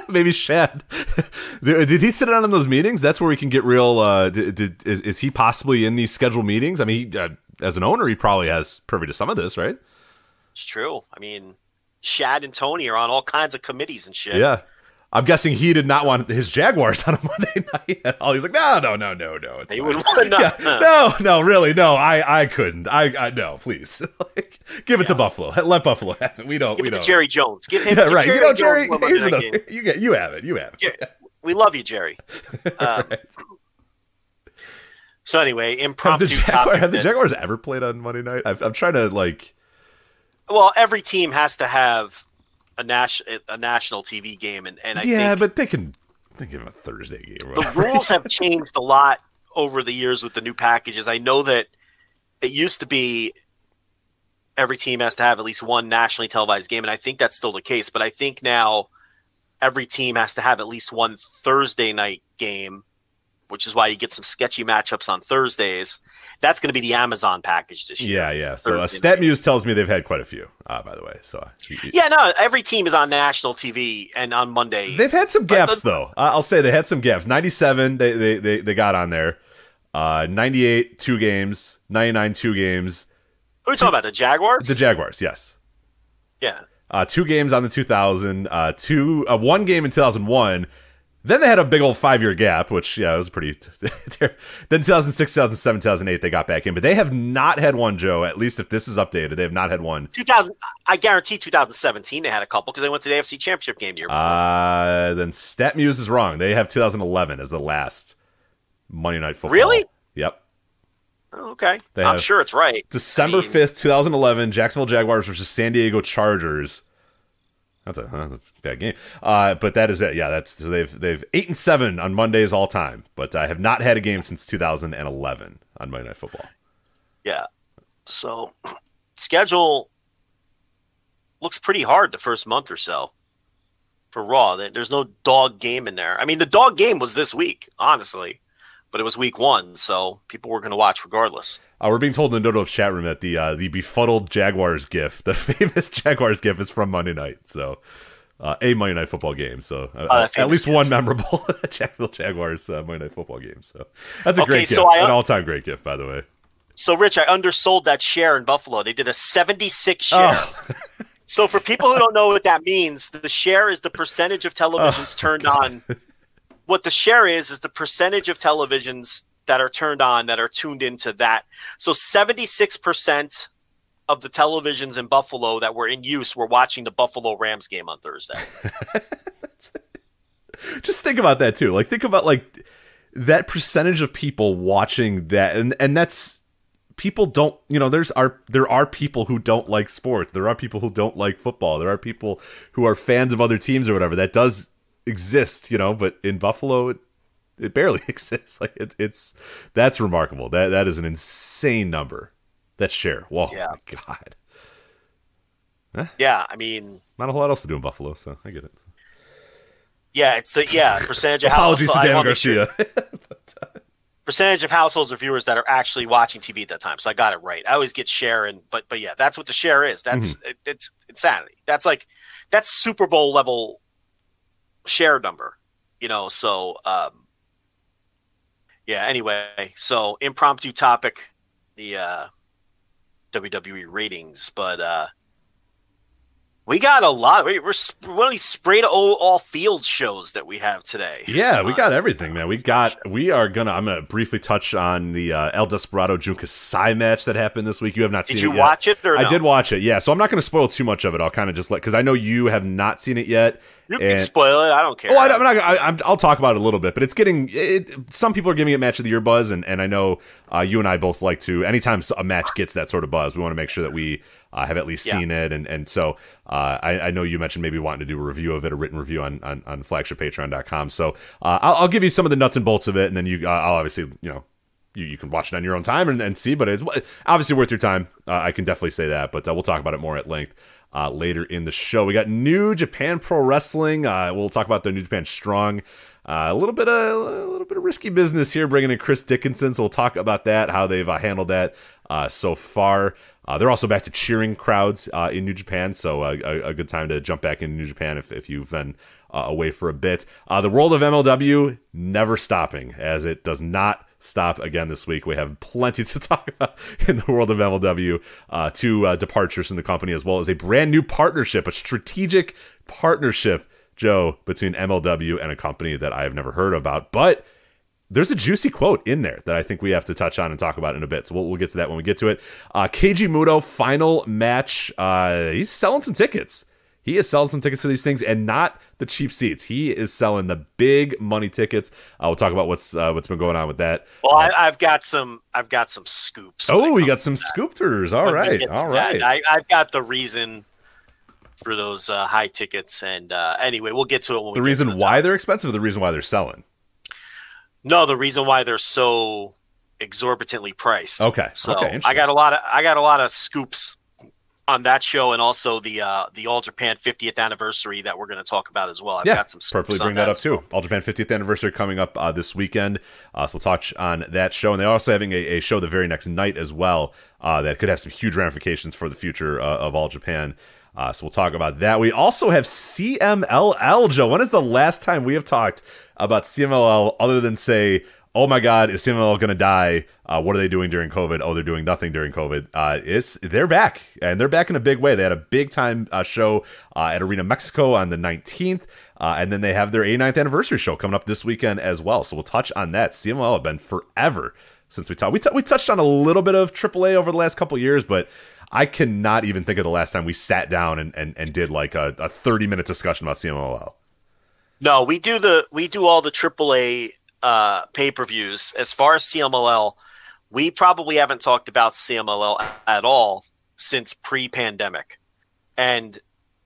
Maybe Shad. Did he sit down in those meetings? That's where we can get real. Uh, did, did, is, is he possibly in these scheduled meetings? I mean, he, uh, as an owner, he probably has privy to some of this, right? It's true. I mean, Shad and Tony are on all kinds of committees and shit. Yeah. I'm guessing he did not want his Jaguars on a Monday night at all. He's like, no, no, no, no, no. It's he would want no, yeah. no, no, really, no. I, I couldn't. I, I no, please, like, give it yeah. to Buffalo. Let Buffalo have it. We don't. Give we it don't. To Jerry Jones. Give him. Yeah, give right. Jerry you know, Jerry. Jones here's another, you get. You have it. You have it. Jer- yeah. We love you, Jerry. Um, right. So anyway, impromptu. Have the, Jaguar, have the Jaguars ever played on Monday night? I've, I'm trying to like. Well, every team has to have. A national a national T V game, and, and I yeah, think but they can think of a Thursday game. The rules have changed a lot over the years with the new packages. I know that it used to be every team has to have at least one nationally televised game, and I think that's still the case. But I think now every team has to have at least one Thursday night game, which is why you get some sketchy matchups on Thursdays. That's going to be the Amazon package this year. Yeah, yeah. So uh, StatMuse tells me they've had quite a few, uh, by the way. So uh, you, you, yeah, no, every team is on national T V and on Monday. They've had some gaps, uh, though. Uh, I'll say they had some gaps. ninety-seven, they they they, they got on there. Uh, ninety-eight, two games. ninety-nine, two games. Who are you talking about, the Jaguars? The Jaguars, yes. Yeah. Uh, two games on the two thousand. Uh, two, uh, one game in two thousand one. Then they had a big old five-year gap, which, yeah, it was pretty... Then two thousand six, two thousand seven, two thousand eight, they got back in. But they have not had one, Joe, at least if this is updated. They have not had one. two thousand, I guarantee two thousand seventeen they had a couple because they went to the A F C Championship game the year before. Uh, then StatMuse is wrong. They have two thousand eleven as the last Monday Night Football. Really? Yep. Oh, okay. They I'm sure it's right. December I mean... fifth, two thousand eleven, Jacksonville Jaguars versus San Diego Chargers. That's a, that's a bad game, uh, but that is it. Yeah, that's so they've they've eight and seven on Mondays all time, but I have not had a game since two thousand eleven on Monday Night Football. Yeah, so schedule looks pretty hard the first month or so for Raw. There's no dog game in there. I mean, the dog game was this week, honestly, but it was week one, so people were going to watch regardless. Uh, we're being told in the Noto chat room that the uh, the befuddled Jaguars gif, the famous Jaguars gif, is from Monday night. So uh, a Monday Night Football game. So uh, uh, at least gif. One memorable Jacksonville Jaguars uh, Monday Night Football game. So that's a okay, great so gif, I, an all time great gif, by the way. So Rich, I undersold that share in Buffalo. They did a seventy-six share. Oh. So for people who don't know what that means, the share is the percentage of televisions oh, turned God. on. What the share is is the percentage of televisions that are turned on, that are tuned into that. So seventy-six percent of the televisions in Buffalo that were in use were watching the Buffalo Rams game on Thursday. Just think about that too. Like think about like that percentage of people watching that. And, and that's people don't, you know, there's are, there are people who don't like sports. There are people who don't like football. There are people who are fans of other teams or whatever. That does exist, you know, but in Buffalo, it, It barely exists. Like it, it's that's remarkable. That that is an insane number. That share. Whoa, yeah. My God. Huh? Yeah, I mean, not a whole lot else to do in Buffalo, so I get it. Yeah, it's a, yeah percentage of apologies to Dan Garcia. Sure. But, uh, percentage of households or viewers that are actually watching T V at that time. So I got it right. I always get share, and but but yeah, that's what the share is. That's mm-hmm. it, it's insanity. That's like that's Super Bowl level share number, you know. So. um Yeah, anyway, so impromptu topic, the uh, W W E ratings, but uh, we got a lot. We, we're one of these sprayed all, all field shows that we have today. Yeah, we got everything, man. We got, we are going to, I'm going to briefly touch on the uh, El Desperado Junkasai match that happened this week. You have not seen it yet. Did you watch it or no? I did watch it, yeah. So I'm not going to spoil too much of it. I'll kind of just let, because I know you have not seen it yet. You and, can spoil it. I don't care. Oh, I, I'm not, I, I'm, I'll talk about it a little bit, but it's getting. It, some people are giving it match of the year buzz, and, and I know uh, you and I both like to. Anytime a match gets that sort of buzz, we want to make sure that we uh, have at least yeah. seen it. And and so uh, I, I know you mentioned maybe wanting to do a review of it, a written review on on, on flagship patreon dot com. So uh, I'll, I'll give you some of the nuts and bolts of it, and then you, uh, I'll obviously, you know, you, you can watch it on your own time and, and see. But it's obviously worth your time. Uh, I can definitely say that. But uh, we'll talk about it more at length. Uh, later in the show, we got New Japan Pro Wrestling. Uh, we'll talk about the New Japan Strong. Uh, a little bit of a little bit of risky business here, bringing in Chris Dickinson. So we'll talk about that, how they've uh, handled that uh, so far. Uh, they're also back to cheering crowds uh, in New Japan, so uh, a, a good time to jump back into New Japan if, if you've been uh, away for a bit. Uh, the world of M L W never stopping, as it does not stop again this week. We have plenty to talk about in the world of M L W. Uh, two uh, departures in the company, as well as a brand new partnership, a strategic partnership, Joe, between M L W and a company that I have never heard about. But there's a juicy quote in there that I think we have to touch on and talk about in a bit. So we'll, we'll get to that when we get to it. Uh, Keiji Muto, final match. Uh, he's selling some tickets. He is selling some tickets for these things, and not the cheap seats. He is selling the big money tickets. Uh, we'll talk about what's uh, what's been going on with that. Well, I, I've got some. I've got some scoops. Oh, you got some scoopers. All right, all right. I, I've got the reason for those uh, high tickets, and uh, anyway, we'll get to it. When we the reason the why they're expensive, or the reason why they're selling. No, the reason why they're so exorbitantly priced. Okay. So okay, I got a lot of I got a lot of scoops on that show, and also the uh, the All Japan fiftieth anniversary that we're going to talk about as well. I've yeah, got some scoops. Perfectly bring that, that up too. All Japan fiftieth anniversary coming up uh, this weekend. Uh, so we'll touch on that show, and they're also having a, a show the very next night as well uh, that could have some huge ramifications for the future uh, of All Japan. Uh, so we'll talk about that. We also have C M L L, Joe. When is the last time we have talked about C M L L other than say, oh my God, is C M L L going to die? Uh, what are they doing during COVID? Oh, they're doing nothing during COVID. Uh, it's, they're back, and they're back in a big way. They had a big-time uh, show uh, at Arena Mexico on the nineteenth, uh, and then they have their eighty-ninth anniversary show coming up this weekend as well. So we'll touch on that. C M L L have been forever since we talked. We, t- we touched on a little bit of triple A over the last couple of years, but I cannot even think of the last time we sat down and, and, and did like a, a thirty-minute discussion about C M L L. No, we do the we do all the triple A uh, pay-per-views. As far as C M L L, we probably haven't talked about C M L L at all since pre-pandemic. And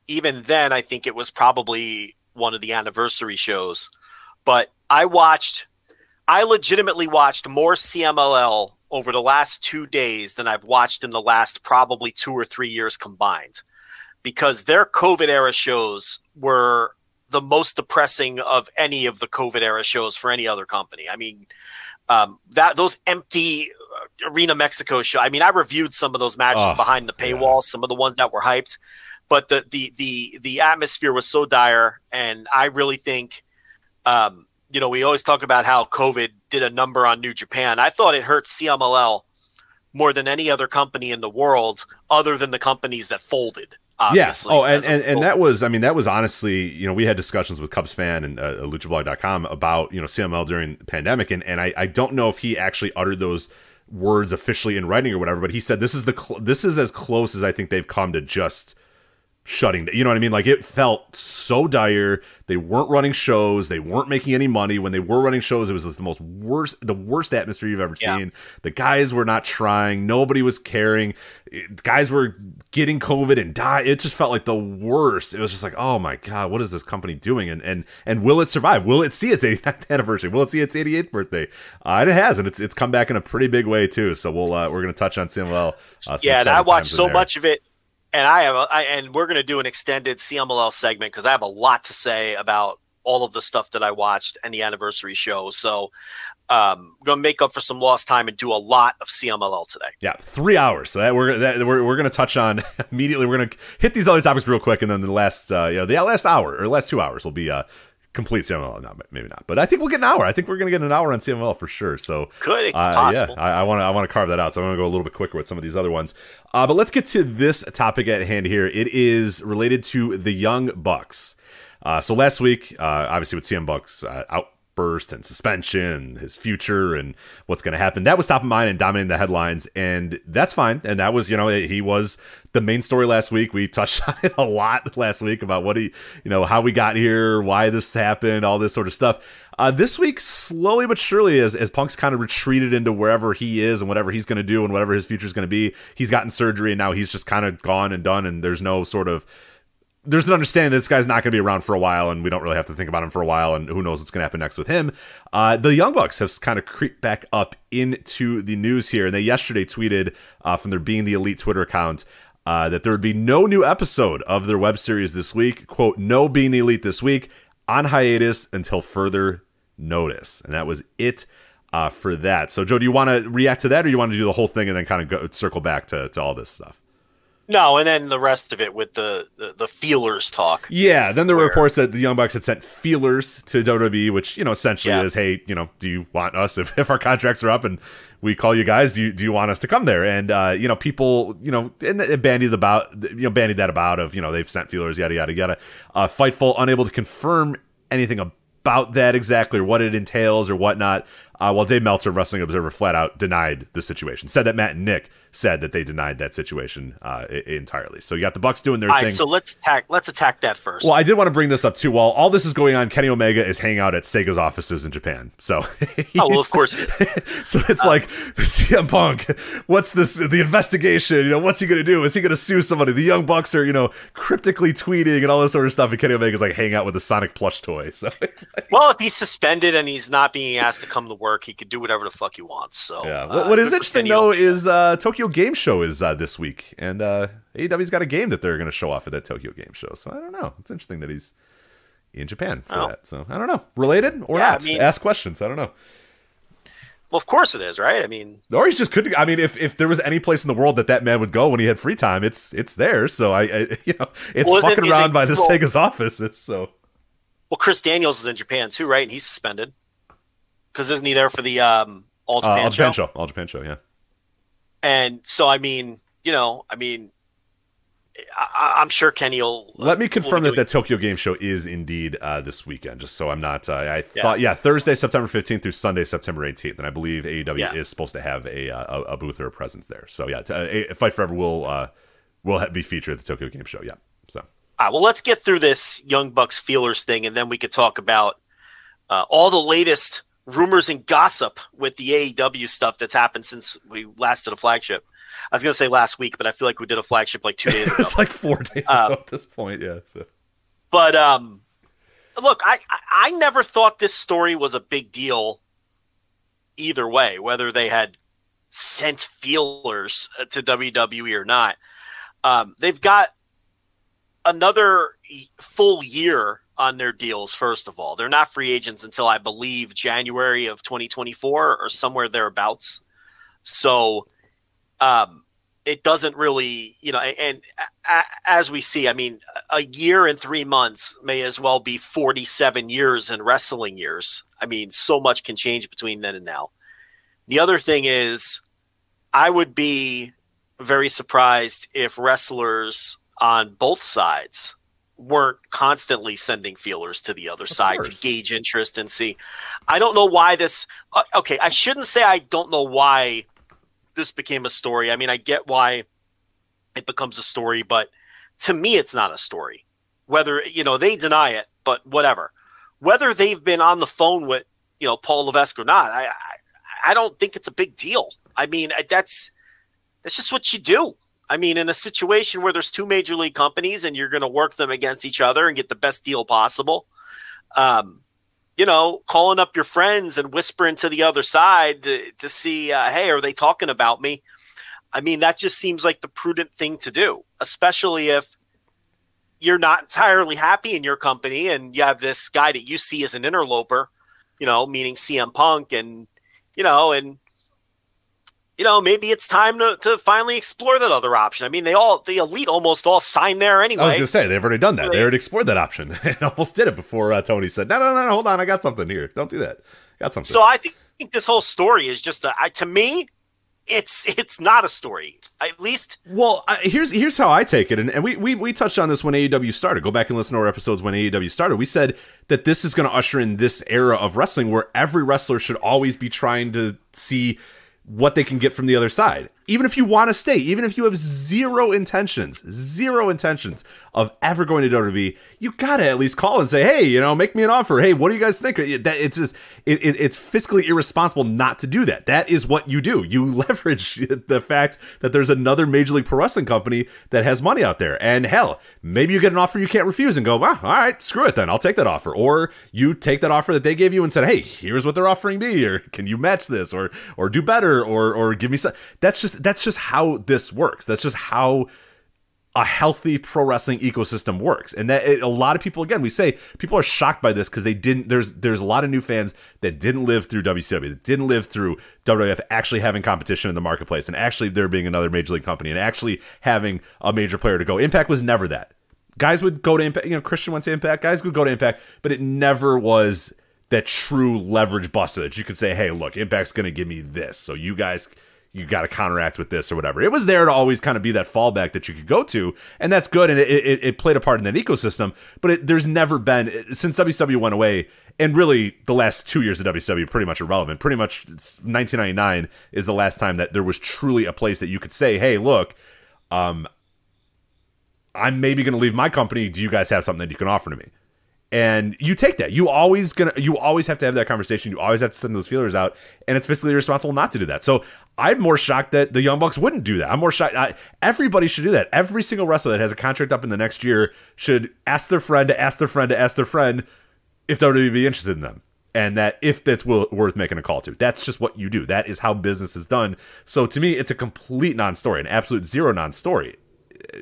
even then, I think it was probably one of the anniversary shows. But I watched – I legitimately watched more C M L L over the last two days than I've watched in the last probably two or three years combined, because their COVID-era shows were the most depressing of any of the COVID-era shows for any other company. I mean, um, that those empty Arena Mexico show. I mean, I reviewed some of those matches oh, behind the paywall, yeah. some of the ones that were hyped, but the the the the atmosphere was so dire, and I really think, um, you know, we always talk about how COVID did a number on New Japan. I thought it hurt C M L L more than any other company in the world, other than the companies that folded. Yes. Yeah. Oh, and, and, and that was, I mean, that was honestly, you know, we had discussions with Cubs Fan and uh, lucha blog dot com about, you know, C M L L during the pandemic. And, and I, I don't know if he actually uttered those words officially in writing or whatever, but he said, this is the, cl- this is as close as I think they've come to just shutting down. You know what I mean? Like, it felt so dire. They weren't running shows. They weren't making any money. When they were running shows, it was the most worst, the worst atmosphere you've ever yeah. seen. The guys were not trying. Nobody was caring. It, guys were getting COVID and die. It just felt like the worst. It was just like, oh my God, what is this company doing? And and and will it survive? Will it see its eighty-ninth anniversary? Will it see its eighty-eighth birthday? Uh, and it has, and it's it's come back in a pretty big way too. So we'll uh, we're gonna touch on C M L. Uh, yeah, and I watched so there. much of it. And I have, a, I, and we're going to do an extended C M L L segment because I have a lot to say about all of the stuff that I watched and the anniversary show. So um, we're going to make up for some lost time and do a lot of C M L L today. Yeah, three hours. So that we're that we're we're going to touch on immediately. We're going to hit these other topics real quick, and then the last, uh, you know, the last hour or last two hours will be uh, complete C M L L. No, maybe not, but I think we'll get an hour. I think we're going to get an hour on C M L L for sure. So could it's uh, possible? Yeah, I want to I want to carve that out. So I'm going to go a little bit quicker with some of these other ones. Uh, but let's get to this topic at hand here. It is related to the Young Bucks. Uh, so last week, uh, obviously with C M Punk's uh, outburst and suspension, his future and what's going to happen, that was top of mind and dominating the headlines. And that's fine. And that was, you know, he was the main story last week. We touched on it a lot last week about what he, you know, how we got here, why this happened, all this sort of stuff. Uh, this week, slowly but surely, as, as Punk's kind of retreated into wherever he is and whatever he's going to do and whatever his future is going to be, he's gotten surgery and now he's just kind of gone and done, and there's no sort of, there's an understanding that this guy's not going to be around for a while, and we don't really have to think about him for a while, and who knows what's going to happen next with him. Uh, the Young Bucks have kind of creeped back up into the news here, and they yesterday tweeted uh, from their Being the Elite Twitter account uh, that there would be no new episode of their web series this week. Quote, no Being the Elite this week, on hiatus until further notice. And that was it uh, for that. So, Joe, do you want to react to that, or you want to do the whole thing and then kind of go, circle back to, to all this stuff? No, and then the rest of it with the, the, the feelers talk. Yeah, then there where... were reports that the Young Bucks had sent feelers to W W E, which, you know, essentially yeah. is, hey, you know, do you want us, if, if our contracts are up and we call you guys, do you, do you want us to come there? And, uh, you know, people, you know, and, and bandied, about, you know, bandied that about of, you know, they've sent feelers, yada, yada, yada. Uh, Fightful, unable to confirm anything about that exactly or what it entails or whatnot. Uh, while Dave Meltzer, Wrestling Observer, flat out denied the situation. Said that Matt and Nick said that they denied that situation uh, I- entirely. So you got the Bucks doing their all thing. Right, so let's attack, let's attack that first. Well, I did want to bring this up, too. While all this is going on, Kenny Omega is hanging out at Sega's offices in Japan. So oh, well, of course. So it's uh, like, C M Punk, what's this, the investigation? You know, what's he going to do? Is he going to sue somebody? The Young Bucks are, you know, cryptically tweeting and all this sort of stuff. And Kenny Omega's like hanging out with a Sonic plush toy. So it's like, well, if he's suspended and he's not being asked to come to work, he could do whatever the fuck he wants. So yeah. What, what uh, is interesting though is uh, Tokyo Game Show is uh, this week, and uh, A E W's got a game that they're going to show off at that Tokyo Game Show. So I don't know. It's interesting that he's in Japan for oh. that. So I don't know. Related or yeah, not? I mean, ask questions. I don't know. Well, of course it is, right? I mean, or he's just couldn't. I mean, if, if there was any place in the world that that man would go when he had free time, it's it's there. So I, I you know, it's well, fucking it, around it, by the well, Sega's offices. So well, Chris Daniels is in Japan too, right? And he's suspended. Because isn't he there for the um, All Japan, uh, All Japan show? show? All Japan show, yeah. And so, I mean, you know, I mean, I, I'm sure Kenny will... Let me confirm that doing... that Tokyo Game Show is indeed uh, this weekend, just so I'm not... Uh, I yeah. thought, yeah, Thursday, September fifteenth through Sunday, September eighteenth. And I believe A E W yeah. is supposed to have a, a a booth or a presence there. So, yeah, t- a, Fight Forever will uh, will be featured at the Tokyo Game Show, yeah. So, all right, well, let's get through this Young Bucks feelers thing, and then we could talk about uh, all the latest... rumors and gossip with the A E W stuff that's happened since we last did a flagship. I was going to say last week, but I feel like we did a flagship like two days ago. It's like four days uh, ago at this point, yeah. So. But um, look, I, I, I never thought this story was a big deal either way, whether they had sent feelers to W W E or not. Um, they've got another full year on their deals. First of all, they're not free agents until I believe January of twenty twenty-four or somewhere thereabouts. So um, it doesn't really, you know, and, and as we see, I mean, a year and three months may as well be forty-seven years in wrestling years. I mean, so much can change between then and now. The other thing is, I would be very surprised if wrestlers on both sides weren't constantly sending feelers to the other side to gauge interest and see. I don't know why this uh, okay I shouldn't say I don't know why this became a story. I mean, I get why it becomes a story, but to me it's not a story. Whether, you know, they deny it, but whatever, whether they've been on the phone with, you know, Paul Levesque or not, I I, I don't think it's a big deal. I mean, that's that's just what you do. I mean, in a situation where there's two major league companies and you're going to work them against each other and get the best deal possible, um, you know, calling up your friends and whispering to the other side to, to see, uh, hey, are they talking about me? I mean, that just seems like the prudent thing to do, especially if you're not entirely happy in your company and you have this guy that you see as an interloper, you know, meaning C M Punk and, you know, and, you know, maybe it's time to, to finally explore that other option. I mean, they all, the Elite almost all signed there anyway. I was going to say, they've already done that. Right. They already explored that option and almost did it before uh, Tony said, no, no, no, hold on. I got something here. Don't do that. I got something. So I think, I think this whole story is just, a, I, to me, it's it's not a story. At least. Well, uh, here's here's how I take it. And, and we, we, we touched on this when A E W started. Go back and listen to our episodes when A E W started. We said that this is going to usher in this era of wrestling where every wrestler should always be trying to see what they can get from the other side. Even if you want to stay, even if you have zero intentions, zero intentions of ever going to W W E, you got to at least call and say, hey, you know, make me an offer. Hey, what do you guys think? It's just, it, it, it's fiscally irresponsible not to do that. That is what you do. You leverage the fact that there's another Major League Pro Wrestling company that has money out there. And hell, maybe you get an offer you can't refuse and go, well, all right, screw it then. I'll take that offer. Or you take that offer that they gave you and said, hey, here's what they're offering me. Or can you match this? Or, or do better? Or, or give me some. That's just, That's just how this works. That's just how a healthy pro wrestling ecosystem works. And that it, a lot of people, again, we say people are shocked by this because they didn't, there's there's a lot of new fans that didn't live through W C W, that didn't live through W W F actually having competition in the marketplace and actually there being another major league company and actually having a major player to go. Impact was never that. Guys would go to Impact, you know, Christian went to Impact, guys would go to Impact, but it never was that true leverage buster that you could say, hey, look, Impact's going to give me this, so you guys... you got to counteract with this or whatever. It was there to always kind of be that fallback that you could go to, and that's good, and it, it, it played a part in that ecosystem, but it, there's never been, since W C W went away, and really the last two years of W C W pretty much irrelevant, pretty much nineteen ninety-nine is the last time that there was truly a place that you could say, hey, look, um, I'm maybe going to leave my company. Do you guys have something that you can offer to me? And you take that. You always gonna. You always have to have that conversation. You always have to send those feelers out, and it's fiscally irresponsible not to do that. So I'm more shocked that the Young Bucks wouldn't do that. I'm more shocked. I, everybody should do that. Every single wrestler that has a contract up in the next year should ask their friend to ask their friend to ask their friend if they would be interested in them, and that if that's worth making a call to. That's just what you do. That is how business is done. So to me, it's a complete non-story, an absolute zero non-story.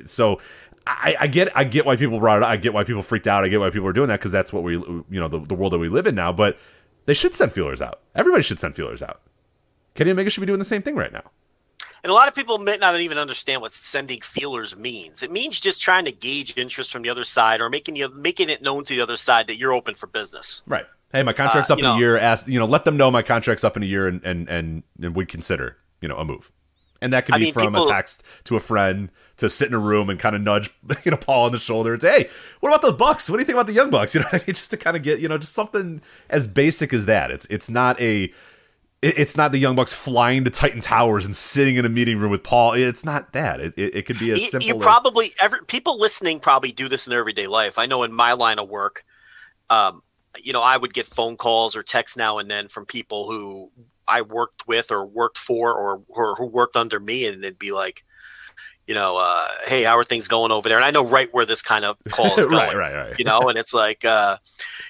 So. I, I get I get why people brought it up. I get why people freaked out. I get why people are doing that because that's what we, you know, the, the world that we live in now. But they should send feelers out. Everybody should send feelers out. Kenny Omega should be doing the same thing right now. And a lot of people may not even understand what sending feelers means. It means just trying to gauge interest from the other side or making you making it known to the other side that you're open for business. Right. Hey, my contract's uh, up in know, a year. Ask, you know, let them know my contract's up in a year and and and, and we'd consider, you know, a move. And that could be I mean, from people, a text to a friend to sit in a room and kind of nudge, you know, Paul on the shoulder and say, hey, what about the Bucks? What do you think about the Young Bucks? You know what I mean? Just to kind of get, you know, just something as basic as that. It's it's not a, it's not the Young Bucks flying to Titan Towers and sitting in a meeting room with Paul. It's not that. It it, it could be as you, simple you probably, as... every, people listening probably do this in their everyday life. I know in my line of work, um, you know, I would get phone calls or texts now and then from people who I worked with or worked for or, or who worked under me, and it'd be like, you know, uh, hey, how are things going over there? And I know right where this kind of call is going, right, right, right. You know, and it's like, uh,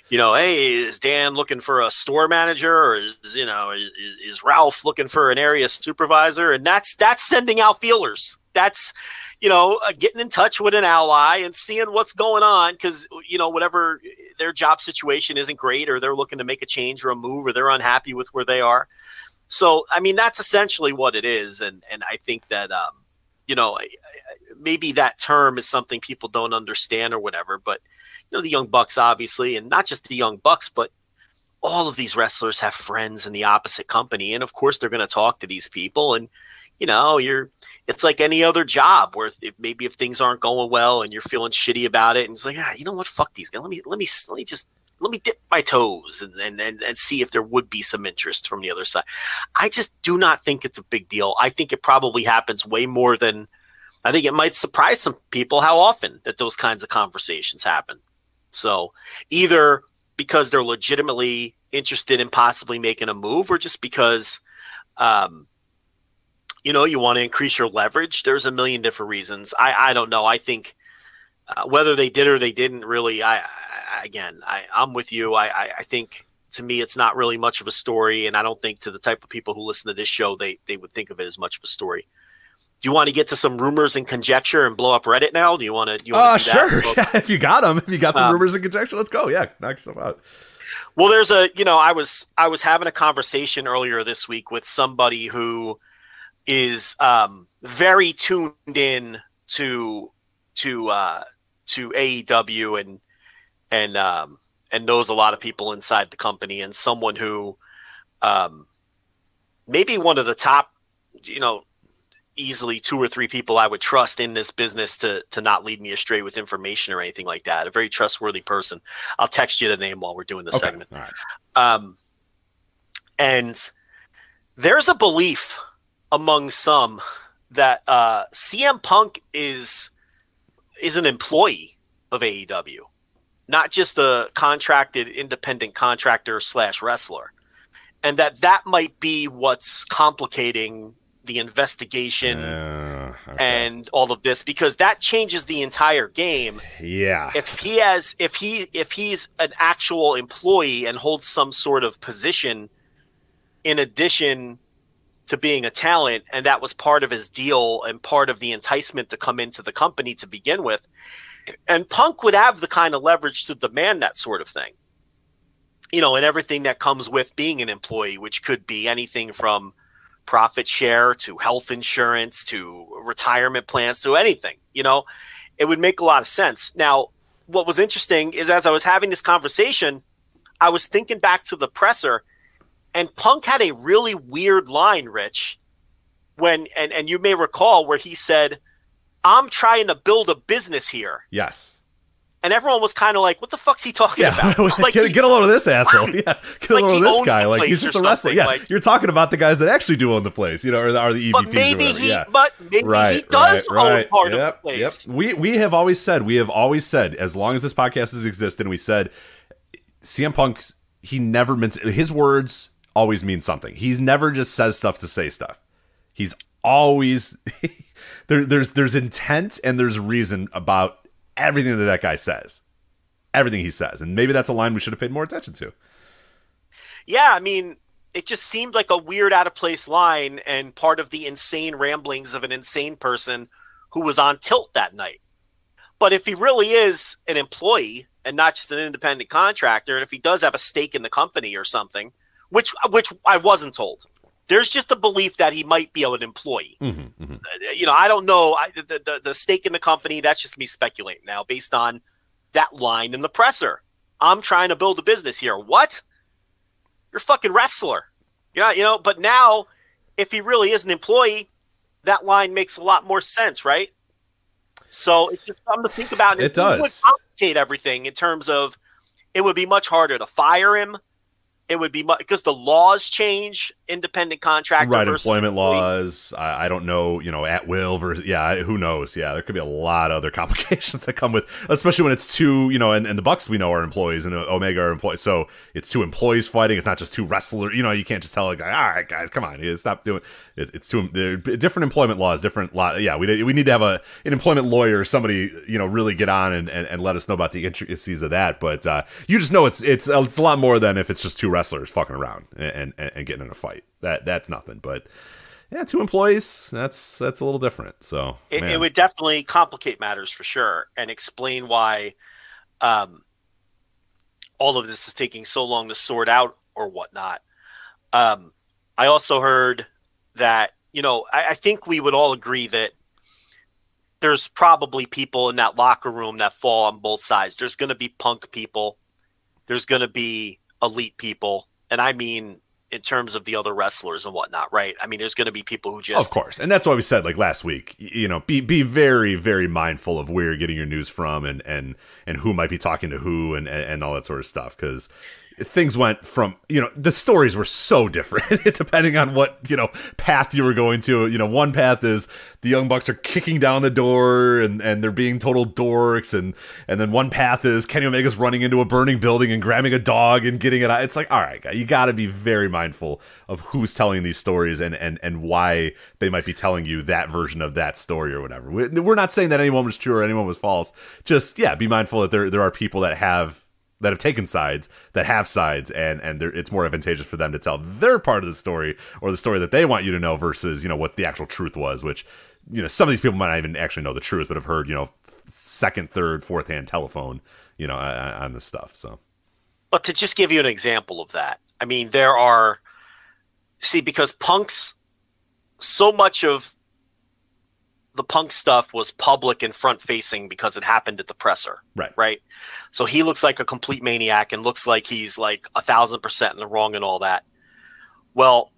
you know, hey, is Dan looking for a store manager, or is, you know, is, is Ralph looking for an area supervisor? And that's, that's sending out feelers. That's, you know, uh, getting in touch with an ally and seeing what's going on. Cause you know, whatever their job situation isn't great, or they're looking to make a change or a move, or they're unhappy with where they are. So, I mean, that's essentially what it is. And, and I think that, um, you know, maybe that term is something people don't understand or whatever, but you know, the Young Bucks, obviously, and not just the Young Bucks, but all of these wrestlers have friends in the opposite company. And of course they're going to talk to these people, and, you know, you're, it's like any other job where if, maybe if things aren't going well and you're feeling shitty about it, and it's like, ah, you know what? Fuck these guys. Let me, let me, let me just, let me dip my toes and, and, and, and see if there would be some interest from the other side. I just do not think it's a big deal. I think it probably happens way more than, I think it might surprise some people how often that those kinds of conversations happen. So either because they're legitimately interested in possibly making a move, or just because, um, you know, you want to increase your leverage. There's a million different reasons. I, I don't know. I think uh, whether they did or they didn't really, I, I again, I, I'm with you. I, I, I think to me, it's not really much of a story. And I don't think to the type of people who listen to this show, they, they would think of it as much of a story. Do you want to get to some rumors and conjecture and blow up Reddit now? Do you want to, you want to do that? Sure. Yeah, if you got them, if you got some um, rumors and conjecture, let's go. Yeah. Knock yourself out. Well, there's a, you know, I was, I was having a conversation earlier this week with somebody who is um, very tuned in to to uh, to A E W and and um, and knows a lot of people inside the company, and someone who um, maybe one of the top, you know, easily two or three people I would trust in this business to to not lead me astray with information or anything like that. A very trustworthy person. I'll text you the name while we're doing the okay. segment. All right. Um, and there's a belief among some that uh, C M Punk is is an employee of A E W, not just a contracted independent contractor slash wrestler, and that that might be what's complicating the investigation uh, okay. and all of this, because that changes the entire game. Yeah, if he has, if he if he's an actual employee and holds some sort of position in addition to being a talent, and that was part of his deal and part of the enticement to come into the company to begin with. And Punk would have the kind of leverage to demand that sort of thing, you know, and everything that comes with being an employee, which could be anything from profit share to health insurance to retirement plans to anything. You know, it would make a lot of sense. Now, what was interesting is as I was having this conversation, I was thinking back to the presser, and Punk had a really weird line, Rich, when and, and you may recall where he said, "I'm trying to build a business here." Yes. And everyone was kind of like, what the fuck's he talking yeah. about? Like, get, he, get a load of this asshole. Yeah, get a load of this guy. Like, he's just a wrestler. Yeah, like, you're talking about the guys that actually do own the place, you know, or the, or the E V Ps. But maybe he, yeah. but maybe right, he does right, own right. part yep, of the place. Yep. We we have always said, we have always said, as long as this podcast has existed, we said, C M Punk, he never means his words always mean something. He's never just says stuff to say stuff. He's always there. There's there's intent and there's reason about everything that that guy says, everything he says. And maybe that's a line we should have paid more attention to. Yeah, I mean, it just seemed like a weird, out of place line and part of the insane ramblings of an insane person who was on tilt that night. But if he really is an employee and not just an independent contractor, and if he does have a stake in the company or something, which which I wasn't told, there's just a belief that he might be an employee. Mm-hmm, mm-hmm. You know, I don't know. I, the, the, the stake in the company, that's just me speculating now based on that line in the presser. I'm trying to build a business here. What? You're a fucking wrestler. Yeah, you know, but now if he really is an employee, that line makes a lot more sense, right? So it's just something to think about. It, it does. It would complicate everything in terms of it would be much harder to fire him. It would be because the laws change, independent contractor, right? Employment laws. I, I don't know, you know, at will versus, yeah, who knows? Yeah, there could be a lot of other complications that come with, especially when it's two, you know, and, and the Bucks we know are employees and Omega are employees. So it's two employees fighting. It's not just two wrestlers. You know, you can't just tell like, all right, guys, come on, stop doing it. It's two different employment laws, different lot. Yeah, we we need to have a an employment lawyer, somebody, you know, really get on and, and, and let us know about the intricacies of that. But uh, you just know it's it's it's a lot more than if it's just two wrestlers. Wrestlers fucking around and, and and getting in a fight, that that's nothing. But yeah, two employees, that's that's a little different. So it, it would definitely complicate matters for sure, and explain why um all of this is taking so long to sort out or whatnot. um I also heard that, you know, I, I think we would all agree that there's probably people in that locker room that fall on both sides. There's going to be Punk people, there's going to be elite people, and I mean in terms of the other wrestlers and whatnot, right? I mean, there's going to be people who just, of course, and that's why we said like last week, you know, be be very, very mindful of where you're getting your news from, and and and who might be talking to who, and and all that sort of stuff, because things went from, you know, the stories were so different depending on what, you know, path you were going to. You know, one path is the Young Bucks are kicking down the door and, and they're being total dorks. And, and then one path is Kenny Omega's running into a burning building and grabbing a dog and getting it out. It's like, all right, you got to be very mindful of who's telling these stories and, and, and why they might be telling you that version of that story or whatever. We're not saying that anyone was true or anyone was false. Just, yeah, be mindful that there there are people that have... that have taken sides, that have sides, and and it's more advantageous for them to tell their part of the story or the story that they want you to know versus, you know, what the actual truth was, which, you know, some of these people might not even actually know the truth, but have heard, you know, second, third, fourth hand telephone, you know, on, on this stuff. So, but to just give you an example of that, I mean, there are, see, because Punk's, so much of the Punk stuff was public and front facing because it happened at the presser. Right. Right. So he looks like a complete maniac and looks like he's like a thousand percent in the wrong and all that. Well,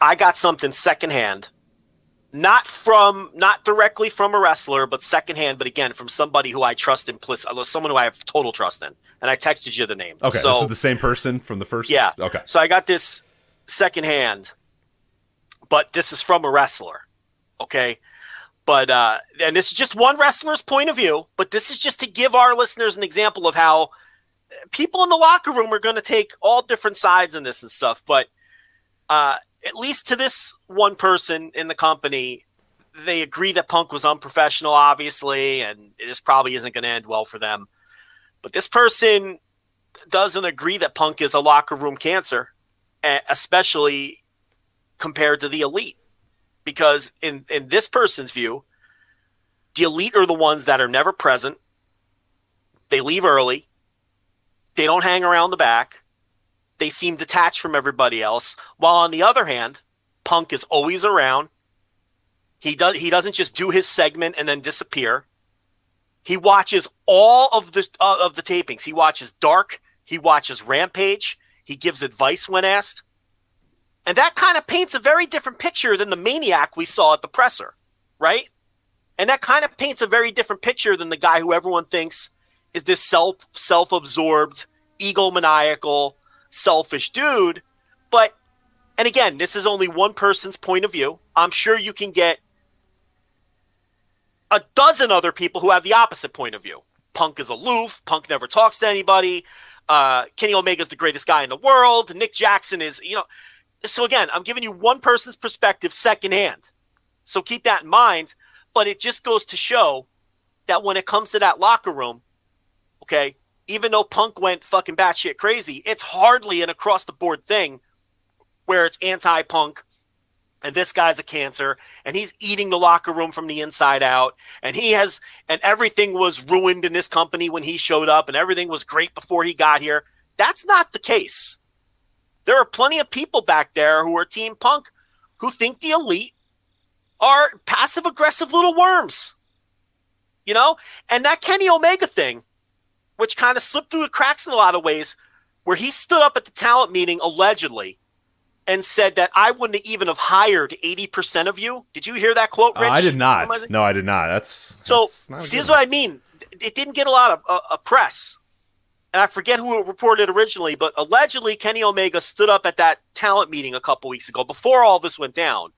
I got something secondhand, not from, not directly from a wrestler, but secondhand. But again, from somebody who I trust implicitly, someone who I have total trust in. And I texted you the name. Okay. So this is the same person from the first. Yeah. Okay. So I got this secondhand, but this is from a wrestler. Okay. But, uh, and this is just one wrestler's point of view, but this is just to give our listeners an example of how people in the locker room are going to take all different sides in this and stuff. But uh, at least to this one person in the company, they agree that Punk was unprofessional, obviously, and this probably isn't going to end well for them. But this person doesn't agree that Punk is a locker room cancer, especially compared to the elite. Because in, in this person's view, the elite are the ones that are never present. They leave early. They don't hang around the back. They seem detached from everybody else. While on the other hand, Punk is always around. He does. He doesn't just do his segment and then disappear. He watches all of the uh, of the tapings. He watches Dark. He watches Rampage. He gives advice when asked. And that kind of paints a very different picture than the maniac we saw at the presser, right? And that kind of paints a very different picture than the guy who everyone thinks is this self, self-absorbed, egomaniacal, selfish dude. But, and again, this is only one person's point of view. I'm sure you can get a dozen other people who have the opposite point of view. Punk is aloof. Punk never talks to anybody. Uh, Kenny Omega is the greatest guy in the world. Nick Jackson is, you know. So again, I'm giving you one person's perspective secondhand. So keep that in mind. But it just goes to show that when it comes to that locker room, okay, even though Punk went fucking batshit crazy, it's hardly an across-the-board thing where it's anti-Punk and this guy's a cancer and he's eating the locker room from the inside out and he has and everything was ruined in this company when he showed up and everything was great before he got here. That's not the case. There are plenty of people back there who are Team Punk who think the elite are passive-aggressive little worms, you know? And that Kenny Omega thing, which kind of slipped through the cracks in a lot of ways, where he stood up at the talent meeting allegedly and said that I wouldn't even have hired eighty percent of you. Did you hear that quote, Rich? Uh, I did not. No, I did not. That's, so that's see, this is what I mean. It didn't get a lot of uh, press. And I forget who it reported originally, but allegedly Kenny Omega stood up at that talent meeting a couple weeks ago before all this went down.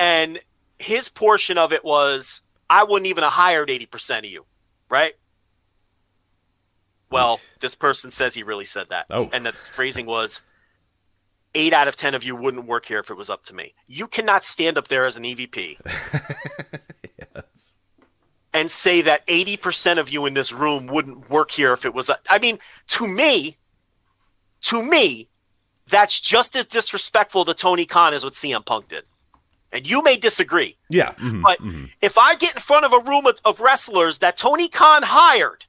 And his portion of it was, I wouldn't even have hired eighty percent of you, right? Well, this person says he really said that. Oh. And the phrasing was, eight out of ten of you wouldn't work here if it was up to me. You cannot stand up there as an E V P yes. and say that eighty percent of you in this room wouldn't work here if it was up. I mean, to me, to me, that's just as disrespectful to Tony Khan as what C M Punk did. And you may disagree. Yeah. Mm-hmm, but mm-hmm. if I get in front of a room of, of wrestlers that Tony Khan hired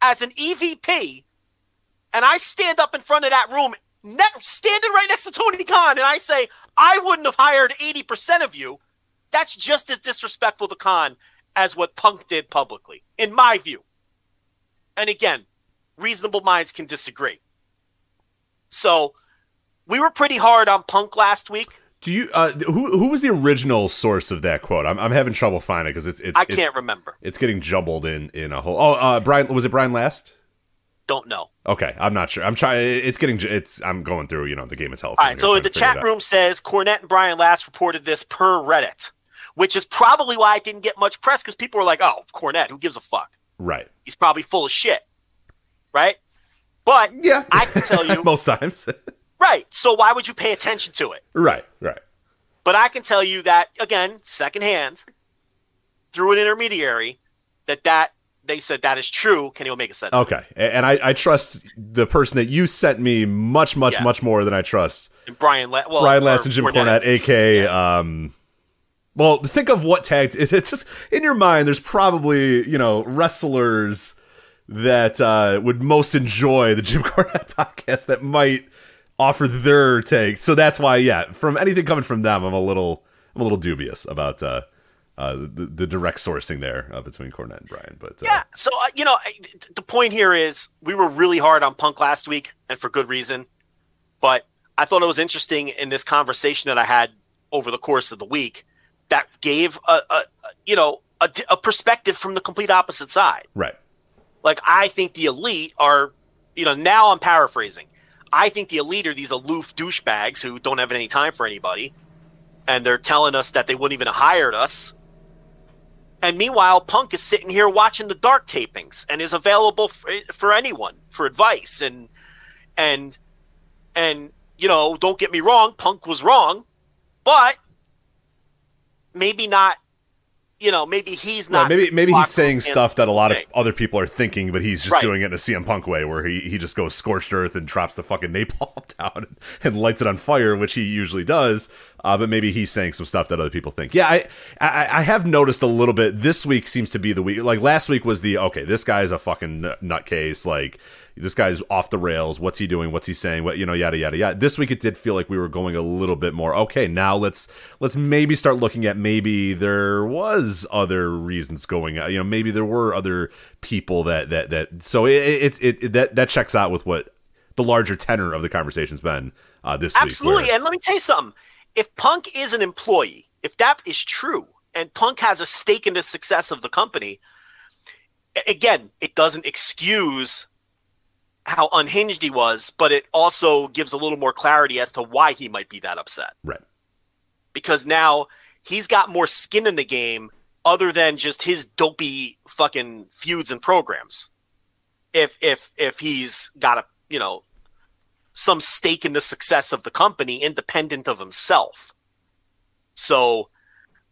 as an E V P, and I stand up in front of that room, ne- standing right next to Tony Khan, and I say, I wouldn't have hired eighty percent of you, that's just as disrespectful to Khan as what Punk did publicly, in my view. And again, reasonable minds can disagree. So, we were pretty hard on Punk last week. Do you uh, who who was the original source of that quote? I'm I'm having trouble finding it because it's, it's I can't it's, remember. It's getting jumbled in, in a whole. Oh, uh, Brian was it Brian Last? Don't know. Okay, I'm not sure. I'm trying. It's getting it's. I'm going through you know the Game of Telephone. All right. So the chat room says Cornette and Brian Last reported this per Reddit, which is probably why it didn't get much press because people were like, "Oh, Cornette, who gives a fuck?" Right. He's probably full of shit. Right. But yeah, I can tell you most times. Right, so why would you pay attention to it? Right, right. But I can tell you that, again, secondhand, through an intermediary, that, that they said that is true. Kenny Omega said that. Okay, and I, I trust the person that you sent me much, much, yeah. much more than I trust. And Brian, La- well, Brian Last and Jim Cornette, a k a. Yeah. Um, well, think of what tag... It's just, in your mind, there's probably, you know, wrestlers that uh, would most enjoy the Jim Cornette podcast that might... offer their take, so that's why, yeah. From anything coming from them, I'm a little, I'm a little dubious about uh, uh, the, the direct sourcing there uh, between Cornette and Brian. But uh, yeah, so uh, you know, I, th- the point here is we were really hard on Punk last week, and for good reason. But I thought it was interesting in this conversation that I had over the course of the week that gave a, a, a you know, a, a perspective from the complete opposite side. Right. Like I think the elite are, you know, now I'm paraphrasing. I think the elite are these aloof douchebags who don't have any time for anybody. And they're telling us that they wouldn't even have hired us. And meanwhile, Punk is sitting here watching the Dark tapings and is available for, for anyone for advice. And, and, and, you know, don't get me wrong. Punk was wrong, but maybe not you know, maybe he's not. Right, maybe maybe he's saying stuff that a lot of other people are thinking, but he's just right. doing it in a C M Punk way, where he, he just goes scorched earth and drops the fucking napalm down and lights it on fire, which he usually does. Uh, but maybe he's saying some stuff that other people think. Yeah, I, I I have noticed a little bit. This week seems to be the week. Like last week was the okay, this guy's a fucking nutcase. Like this guy's off the rails. What's he doing? What's he saying? What you know? Yada yada yada. This week it did feel like we were going a little bit more. Okay, now let's let's maybe start looking at maybe there was. Other reasons going on, you know, maybe there were other people that that that so it's it, it, it that that checks out with what the larger tenor of the conversation's been uh this absolutely week where... And let me tell you something, if Punk is an employee, if that is true, and Punk has a stake in the success of the company, again, it doesn't excuse how unhinged he was, but it also gives a little more clarity as to why he might be that upset, right? Because now he's got more skin in the game other than just his dopey fucking feuds and programs. If if if he's got a, you know, some stake in the success of the company independent of himself. So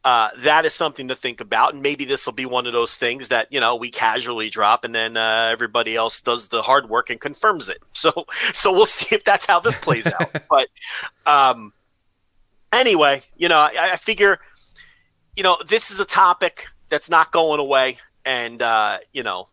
uh, that is something to think about. And maybe this will be one of those things that, you know, we casually drop and then uh, everybody else does the hard work and confirms it. So so we'll see if that's how this plays out. But um anyway, you know, I, I figure, you know, this is a topic that's not going away, and uh, you know,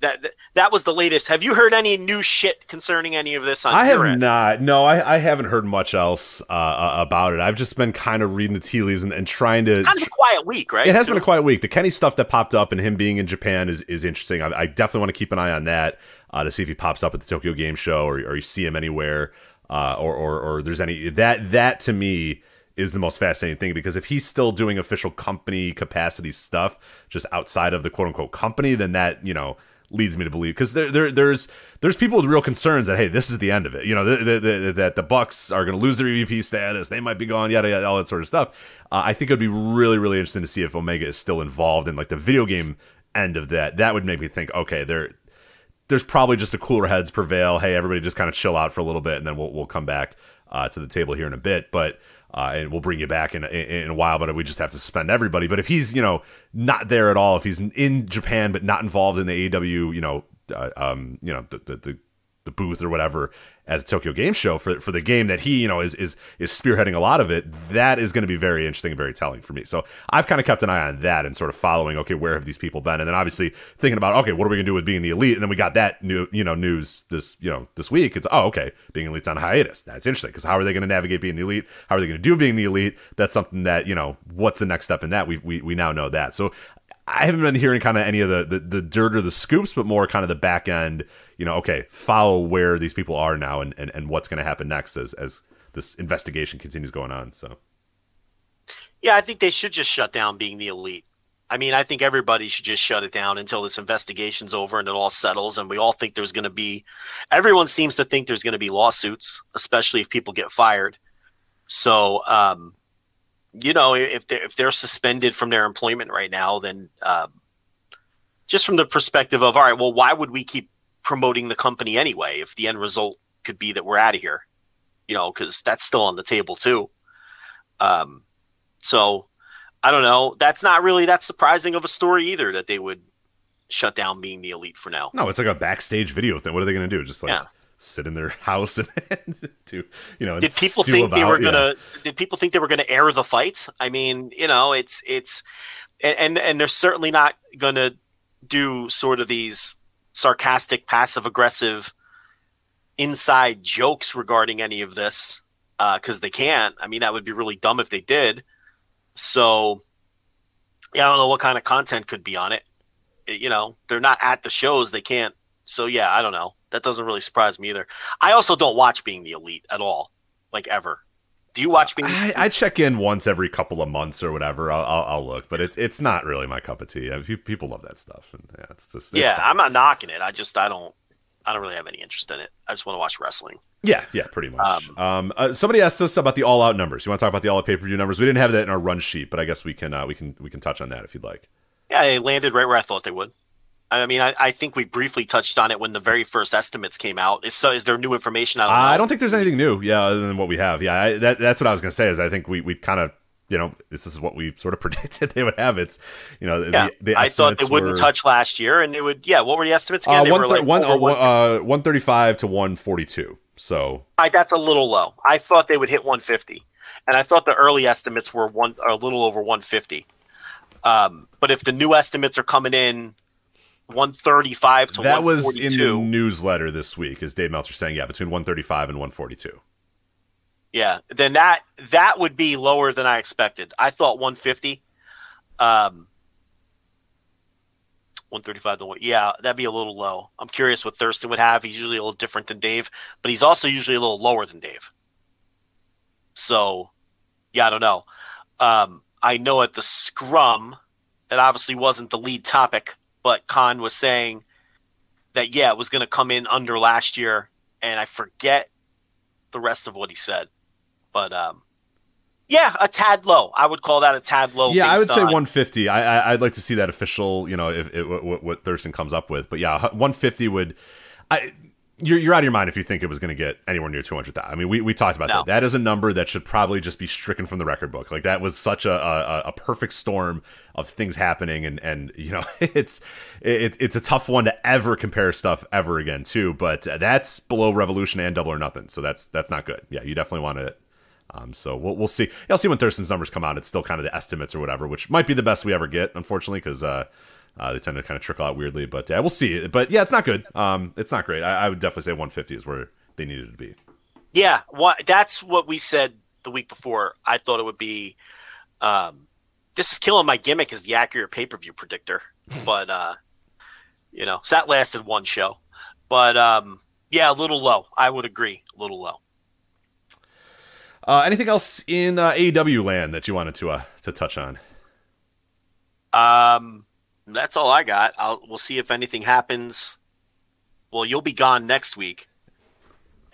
that that was the latest. Have you heard any new shit concerning any of this? On I have end? Not. No, I, I haven't heard much else uh, about it. I've just been kind of reading the tea leaves and, and trying to. It's kind of a quiet week, right? It has too. been a quiet week. The Kenny stuff that popped up and him being in Japan is is interesting. I, I definitely want to keep an eye on that uh, to see if he pops up at the Tokyo Game Show or, or you see him anywhere. Uh, or, or or there's any that that to me is the most fascinating thing, because if he's still doing official company capacity stuff just outside of the quote unquote company, then that, you know, leads me to believe, because there, there there's there's people with real concerns that, hey, this is the end of it, you know, th- th- th- that the Bucks are going to lose their E V P status, they might be gone, yada yada, all that sort of stuff. Uh, I think it would be really really interesting to see if Omega is still involved in like the video game end of that. That would make me think, okay, they're. There's probably just a cooler heads prevail. Hey, everybody just kind of chill out for a little bit, and then we'll we'll come back uh, to the table here in a bit. But uh, and we'll bring you back in, in in a while. But we just have to suspend everybody. But if he's, you know, not there at all, if he's in Japan but not involved in the A E W, you know, uh, um, you know, the, the the the booth or whatever at the Tokyo Game Show for for the game that he, you know, is is is spearheading a lot of it, that is going to be very interesting and very telling for me. So I've kind of kept an eye on that and sort of following, okay, where have these people been? And then obviously thinking about, okay, what are we going to do with being the elite? And then we got that new, you know, news this, you know, this week. It's, oh, okay, being elite's on hiatus. That's interesting, because how are they going to navigate being the elite? How are they going to do being the elite? That's something that, you know, what's the next step in that? We we we now know that. So I haven't been hearing kind of any of the, the, the dirt or the scoops, but more kind of the back end, you know, okay, follow where these people are now and, and, and what's going to happen next as, as this investigation continues going on. So, yeah, I think they should just shut down being the elite. I mean, I think everybody should just shut it down until this investigation's over and it all settles. And we all think there's going to be, everyone seems to think there's going to be lawsuits, especially if people get fired. So, um, you know, if they're, if they're suspended from their employment right now, then uh, just from the perspective of, all right, well, why would we keep promoting the company anyway if the end result could be that we're out of here? You know, because that's still on the table too. Um, so I don't know. That's not really that surprising of a story either, that they would shut down being the elite for now. No, it's like a backstage video thing. What are they going to do? Just like... Yeah. Sit in their house and do, you know? Did people think about, they were gonna? Yeah. Did people think they were gonna air the fights? I mean, you know, it's it's, and and, and they're certainly not gonna do sort of these sarcastic, passive aggressive, inside jokes regarding any of this, because uh, they can't. I mean, that would be really dumb if they did. So, yeah, I don't know what kind of content could be on it. You know, they're not at the shows; they can't. So, yeah, I don't know. That doesn't really surprise me either. I also don't watch Being the Elite at all, like ever. Do you watch Being the Elite? I, I check in once every couple of months or whatever. I'll, I'll, I'll look, but it's it's not really my cup of tea. I mean, people love that stuff, and yeah, it's just it's yeah. Fun. I'm not knocking it. I just I don't I don't really have any interest in it. I just want to watch wrestling. Yeah, yeah, pretty much. Um, um uh, somebody asked us about the All Out numbers. You want to talk about the All Out pay per view numbers? We didn't have that in our run sheet, but I guess we can uh, we can we can touch on that if you'd like. Yeah, they landed right where I thought they would. I mean, I, I think we briefly touched on it when the very first estimates came out. Is, so, is there new information? I don't, uh, I don't think there's anything new, yeah, other than what we have. Yeah, I, that, that's what I was going to say, is I think we, we kind of you know, this is what we sort of predicted they would have. It's, you know, yeah. the, the I thought they wouldn't were, touch last year, and it would. Yeah, what were the estimates again? Uh, they one, were like one, uh, uh, one thirty-five to one forty-two. So I, that's a little low. I thought they would hit one fifty, and I thought the early estimates were one a little over one fifty. Um, but if the new estimates are coming in one thirty-five to that was in the newsletter this week, is Dave Meltzer saying, yeah, between one thirty-five and one forty-two. Yeah, then that that would be lower than I expected. I thought one fifty, um, one thirty-five to one. Yeah, that'd be a little low. I'm curious what Thurston would have. He's usually a little different than Dave, but he's also usually a little lower than Dave. So, yeah, I don't know. Um, I know at the scrum, that obviously wasn't the lead topic, but Khan was saying that, yeah, it was going to come in under last year, and I forget the rest of what he said. But, um, yeah, a tad low. I would call that a tad low. Yeah, I would say one fifty. I, I, I'd like to see that official, you know, if, if, what, what Thurston comes up with. But, yeah, one fifty would I, – You're you're out of your mind if you think it was going to get anywhere near two hundred thousand. I mean, we, we talked about no. that. That is a number that should probably just be stricken from the record book. Like, that was such a a, a perfect storm of things happening, and, and you know, it's it, it's a tough one to ever compare stuff ever again too. But that's below Revolution and Double or Nothing, so that's that's not good. Yeah, you definitely want to. Um, so we'll we'll see. You'll see when Thurston's numbers come out. It's still kind of the estimates or whatever, which might be the best we ever get, unfortunately, because. Uh, Uh, they tend to kind of trickle out weirdly, but uh, we'll see. But yeah, it's not good. Um, it's not great. I, I would definitely say one fifty is where they needed to be. Yeah, what, that's what we said the week before. I thought it would be. Um, this is killing my gimmick is the accurate pay per view predictor, but uh, you know, so that lasted one show. But um, yeah, a little low. I would agree, a little low. Uh, anything else in uh, A E W land that you wanted to uh, to touch on? Um. That's all I got. I'll, we'll see if anything happens. Well, you'll be gone next week.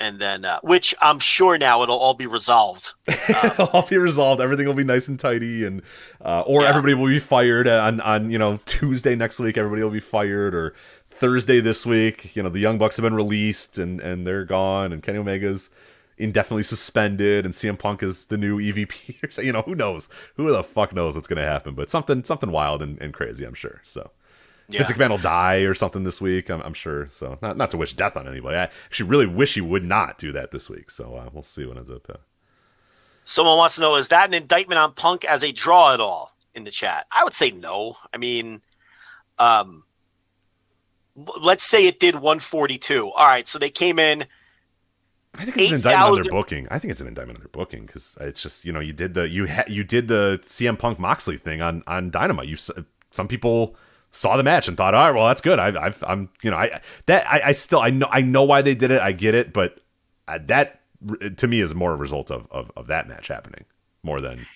And then, uh, which I'm sure now it'll all be resolved. Um, it'll all be resolved. Everything will be nice and tidy. and uh, Or yeah. Everybody will be fired on, on, you know, Tuesday next week. Everybody will be fired. Or Thursday this week. You know, the Young Bucks have been released and, and they're gone. And Kenny Omega's indefinitely suspended. And C M Punk is the new E V P. So, you know, who knows? Who the fuck knows what's going to happen? But something something wild and, and crazy, I'm sure. So yeah. Vince McMahon will die or something this week, I'm, I'm sure. So not not to wish death on anybody. I actually really wish he would not do that this week. So uh, we'll see what ends up. Uh... Someone wants to know, is that an indictment on Punk as a draw at all in the chat? I would say no. I mean, um, let's say it did one forty-two. All right, so they came in. I think it's an indictment on their booking. I think it's an indictment on their booking because it's just, you know, you did the you ha- you did the C M Punk Moxley thing on, on Dynamite. You some people saw the match and thought, all right, well, that's good. I, I've I'm you know I that I, I still I know I know why they did it. I get it, but I, that to me is more a result of of, of that match happening more than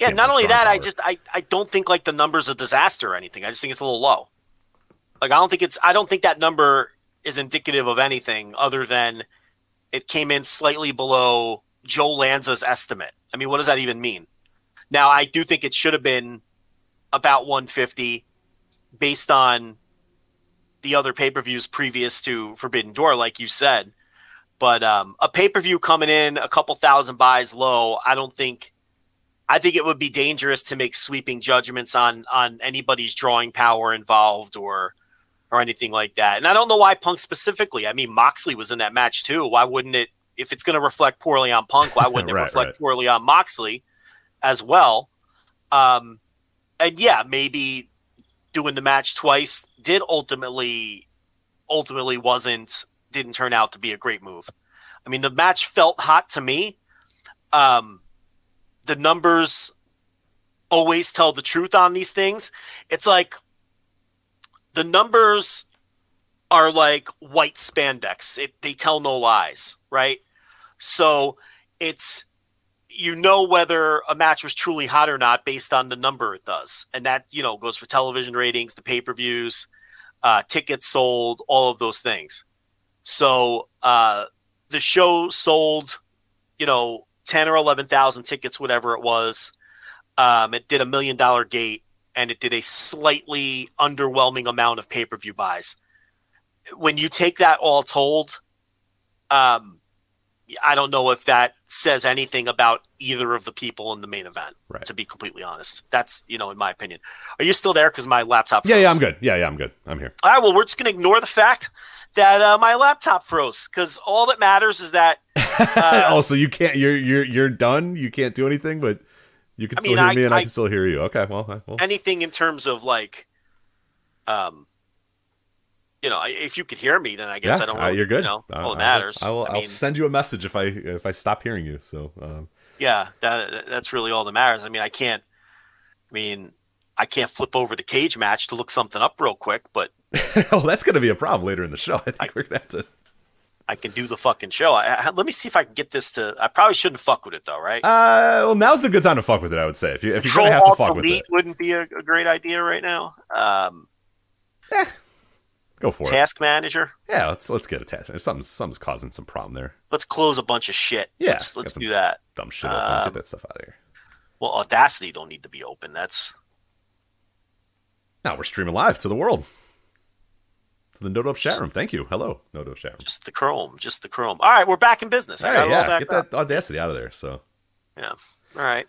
yeah. Not only that, I just I, I don't think like the number's a disaster or anything. I just think it's a little low. Like I don't think it's I don't think that number is indicative of anything other than. It came in slightly below Joe Lanza's estimate. I mean, what does that even mean? Now, I do think it should have been about one fifty based on the other pay-per-views previous to Forbidden Door, like you said. But um, a pay-per-view coming in a couple thousand buys low, I don't think – I think it would be dangerous to make sweeping judgments on on anybody's drawing power involved or – or anything like that. And I don't know why Punk specifically. I mean, Moxley was in that match too. Why wouldn't it, if it's going to reflect poorly on Punk, why wouldn't right, it reflect right. poorly on Moxley as well? Um, and yeah, maybe doing the match twice did ultimately, ultimately wasn't, didn't turn out to be a great move. I mean, the match felt hot to me. Um, the numbers always tell the truth on these things. It's like, the numbers are like white spandex. It, they tell no lies, right? So it's, you know, whether a match was truly hot or not based on the number it does. And that, you know, goes for television ratings, the pay-per-views, uh, tickets sold, all of those things. So uh, the show sold, you know, ten or eleven thousand tickets, whatever it was. Um, it did a million dollar gate. And it did a slightly underwhelming amount of pay-per-view buys. When you take that all told, um, I don't know if that says anything about either of the people in the main event, right. to be completely honest. That's, you know, in my opinion. Are you still there? Because my laptop froze. Yeah, yeah, I'm good. Yeah, yeah, I'm good. I'm here. All right, well, we're just going to ignore the fact that uh, my laptop froze, because all that matters is that... Uh, also, you can't... You're you're you're done? You can't do anything, but you can I still mean, hear I, me and I, I can still hear you. Okay, well, I, well... Anything in terms of, like... um. You know, if you could hear me, then I guess yeah, I don't know. Uh, you're good. You know, all that matters. I will, I will, I mean, I'll send you a message if I if I stop hearing you. So um. yeah, that that's really all that matters. I mean, I can't. I mean, I can't flip over the cage match to look something up real quick, but oh, that's gonna be a problem later in the show. I think I, we're gonna have to. I can do the fucking show. I, I, let me see if I can get this to. I probably shouldn't fuck with it though, right? Uh, well, now's the good time to fuck with it. I would say if you if you're gonna have to fuck with it, wouldn't be a, a great idea right now. Um. Eh. Go for task it. manager. Yeah, let's let's get a task manager. Something's, something's causing some problem there. Let's close a bunch of shit. Yeah, let's, let's do that. Dumb shit. Um, get that stuff out of here. Well, Audacity don't need to be open. That's now we're streaming live to the world, to the NoDope chat room. Thank you. Hello, NoDope chat room. Just the Chrome. Just the Chrome. All right, we're back in business. I hey, yeah, get up. that Audacity out of there. So yeah. All right.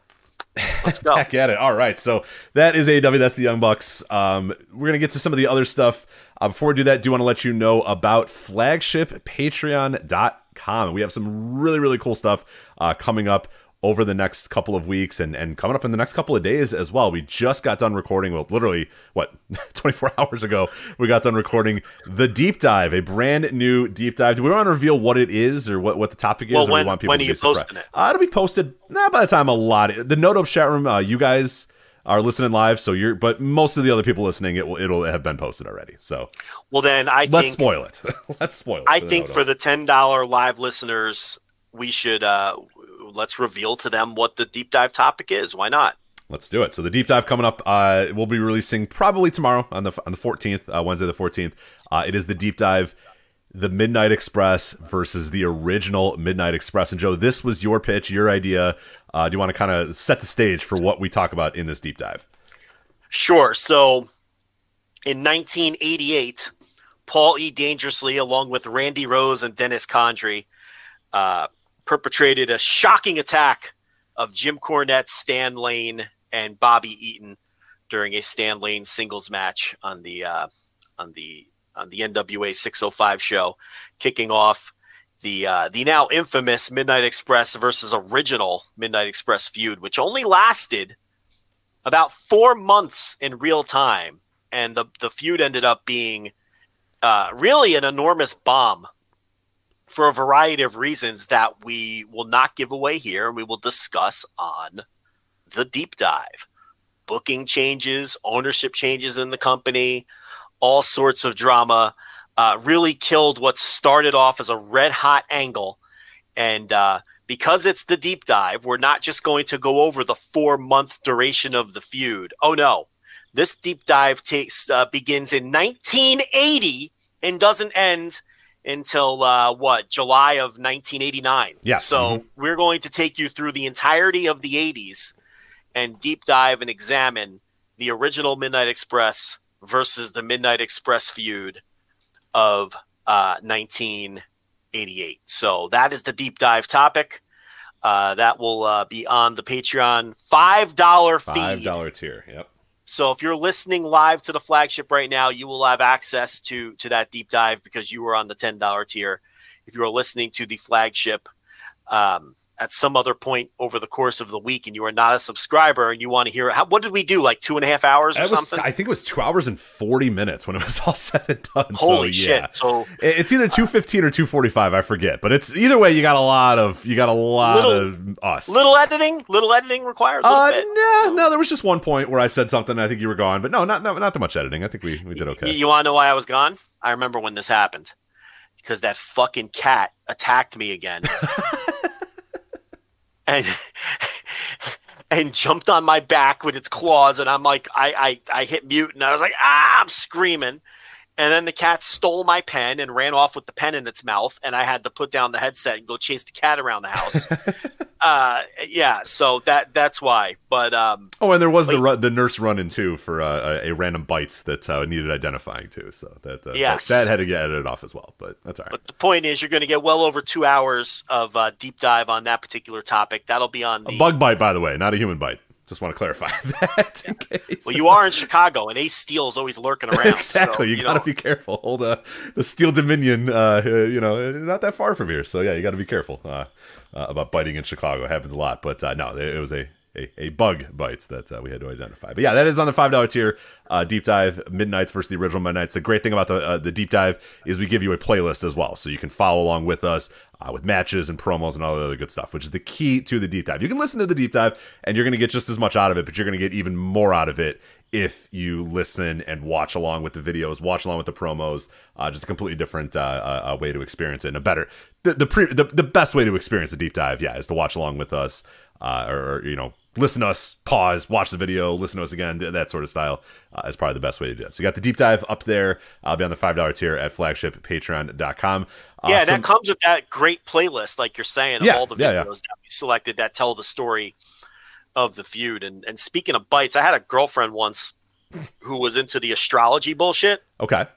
Let's go. Back at it. All right. So that is A E W. That's the Young Bucks. Um, we're going to get to some of the other stuff. Uh, before we do that, I do want to let you know about flagship patreon dot com. We have some really, really cool stuff uh, coming up over the next couple of weeks and, and coming up in the next couple of days as well. We just got done recording, well, literally, what, twenty-four hours ago, we got done recording The Deep Dive, a brand new Deep Dive. Do we want to reveal what it is or what, what the topic is? Well, or when, we want people when to are you surprised? Posting it? Uh, it'll be posted nah, by the time a lot. The NoDope chat room, uh, you guys are listening live, so you're. but most of the other people listening, it will, it'll have been posted already. So, well, then I Let's think, spoil it. Let's spoil it. I for think for the ten dollars live listeners, we should... Uh, let's reveal to them what the deep dive topic is. Why not? Let's do it. So the deep dive coming up, uh, we'll be releasing probably tomorrow on the on the fourteenth, uh, Wednesday the fourteenth. Uh, it is the deep dive, the Midnight Express versus the original Midnight Express. And Joe, this was your pitch, your idea. Uh, do you want to kind of set the stage for what we talk about in this deep dive? Sure. So in nineteen eighty-eight, Paul E. Dangerously, along with Randy Rose and Dennis Condrey, uh, perpetrated a shocking attack of Jim Cornette, Stan Lane, and Bobby Eaton during a Stan Lane singles match on the uh, on the on the N W A six oh five show, kicking off the uh, the now infamous Midnight Express versus original Midnight Express feud, which only lasted about four months in real time, and the the feud ended up being uh, really an enormous bomb, for a variety of reasons that we will not give away here. We will discuss on the deep dive, booking changes, ownership changes in the company, all sorts of drama, uh, really killed what started off as a red hot angle. And uh, because it's the deep dive, we're not just going to go over the four month duration of the feud. Oh no, this deep dive takes uh, begins in nineteen eighty and doesn't end until uh, what, July of nineteen eighty-nine. Yeah. So mm-hmm. we're going to take you through the entirety of the eighties and deep dive and examine the original Midnight Express versus the Midnight Express feud of uh, nineteen eighty-eight. So that is the deep dive topic. Uh, that will uh, be on the Patreon five dollars feed. five dollars tier, yep. So if you're listening live to the flagship right now, you will have access to to that deep dive because you were on the ten dollars tier. If you are listening to the flagship um, at some other point over the course of the week and you are not a subscriber and you want to hear – what did we do, like two and a half hours or was, something? I think it was two hours and forty minutes when it was all said and done. Holy so, yeah. shit. So it's either two fifteen uh, or two forty-five. I forget. But it's either way, you got a lot of – you got a lot little, of us. Little editing? Little editing required? A little uh, bit. No, no, there was just one point where I said something and I think you were gone. But no, not not, not too much editing. I think we, we did okay. You, you want to know why I was gone? I remember when this happened because that fucking cat attacked me again. And and jumped on my back with its claws, and I'm like, I, I, I hit mute, and I was like, ah, I'm screaming. And then the cat stole my pen and ran off with the pen in its mouth, and I had to put down the headset and go chase the cat around the house. uh, yeah, so that that's why. But um, oh, and there was like, the run, the nurse run-in too for uh, a random bite that uh, needed identifying too. So that uh, yes. that, that had to get edited off as well. But that's all right. But the point is, you're going to get well over two hours of uh, deep dive on that particular topic. That'll be on the a bug bite, by the way, not a human bite. Just want to clarify that. In case. Well, you are in Chicago, and Ace Steel is always lurking around. Exactly, so, you, you got to be careful. Hold uh, the Steel Dominion, uh, you know, not that far from here. So yeah, you got to be careful uh, uh, about biting in Chicago. It happens a lot, but uh, no, it was a a, a bug bites that uh, we had to identify. But yeah, that is on the five dollar tier. Uh, deep dive Midnights versus the original Midnights. The great thing about the uh, the deep dive is we give you a playlist as well, so you can follow along with us. Uh, with matches and promos and all the other good stuff, which is the key to the deep dive. You can listen to the deep dive, and you're going to get just as much out of it, but you're going to get even more out of it if you listen and watch along with the videos, watch along with the promos. Uh, just a completely different uh, uh, way to experience it, and a better, the the, pre, the the best way to experience a deep dive, yeah, is to watch along with us, uh, or, or you know, listen to us, pause, watch the video, listen to us again, that sort of style uh, is probably the best way to do it. So you got the deep dive up there. I'll be on the five dollar tier at flagship patreon dot com. Uh, yeah, some, that comes with that great playlist, like you're saying, of yeah, all the videos yeah, yeah. that we selected that tell the story of the feud. And, and speaking of bites, I had a girlfriend once who was into the astrology bullshit. Okay.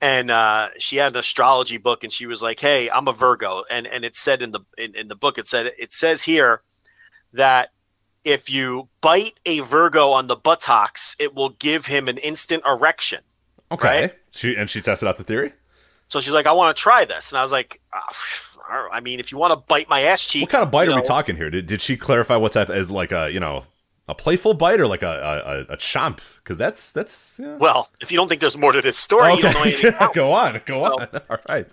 And uh, she had an astrology book, and she was like, hey, I'm a Virgo. And and it said in the in, in the book, it said, it says here, that if you bite a Virgo on the buttocks, it will give him an instant erection. Okay. Right? She, and she tested out the theory? So she's like, I want to try this. And I was like, oh, I mean, if you want to bite my ass cheek. What kind of bite are know, we talking here? Did did she clarify what type as like a, you know, a playful bite or like a a, a chomp? Because that's, that's. Yeah. Well, if you don't think there's more to this story, okay. You don't know anything about. Go on, go so, on. All right.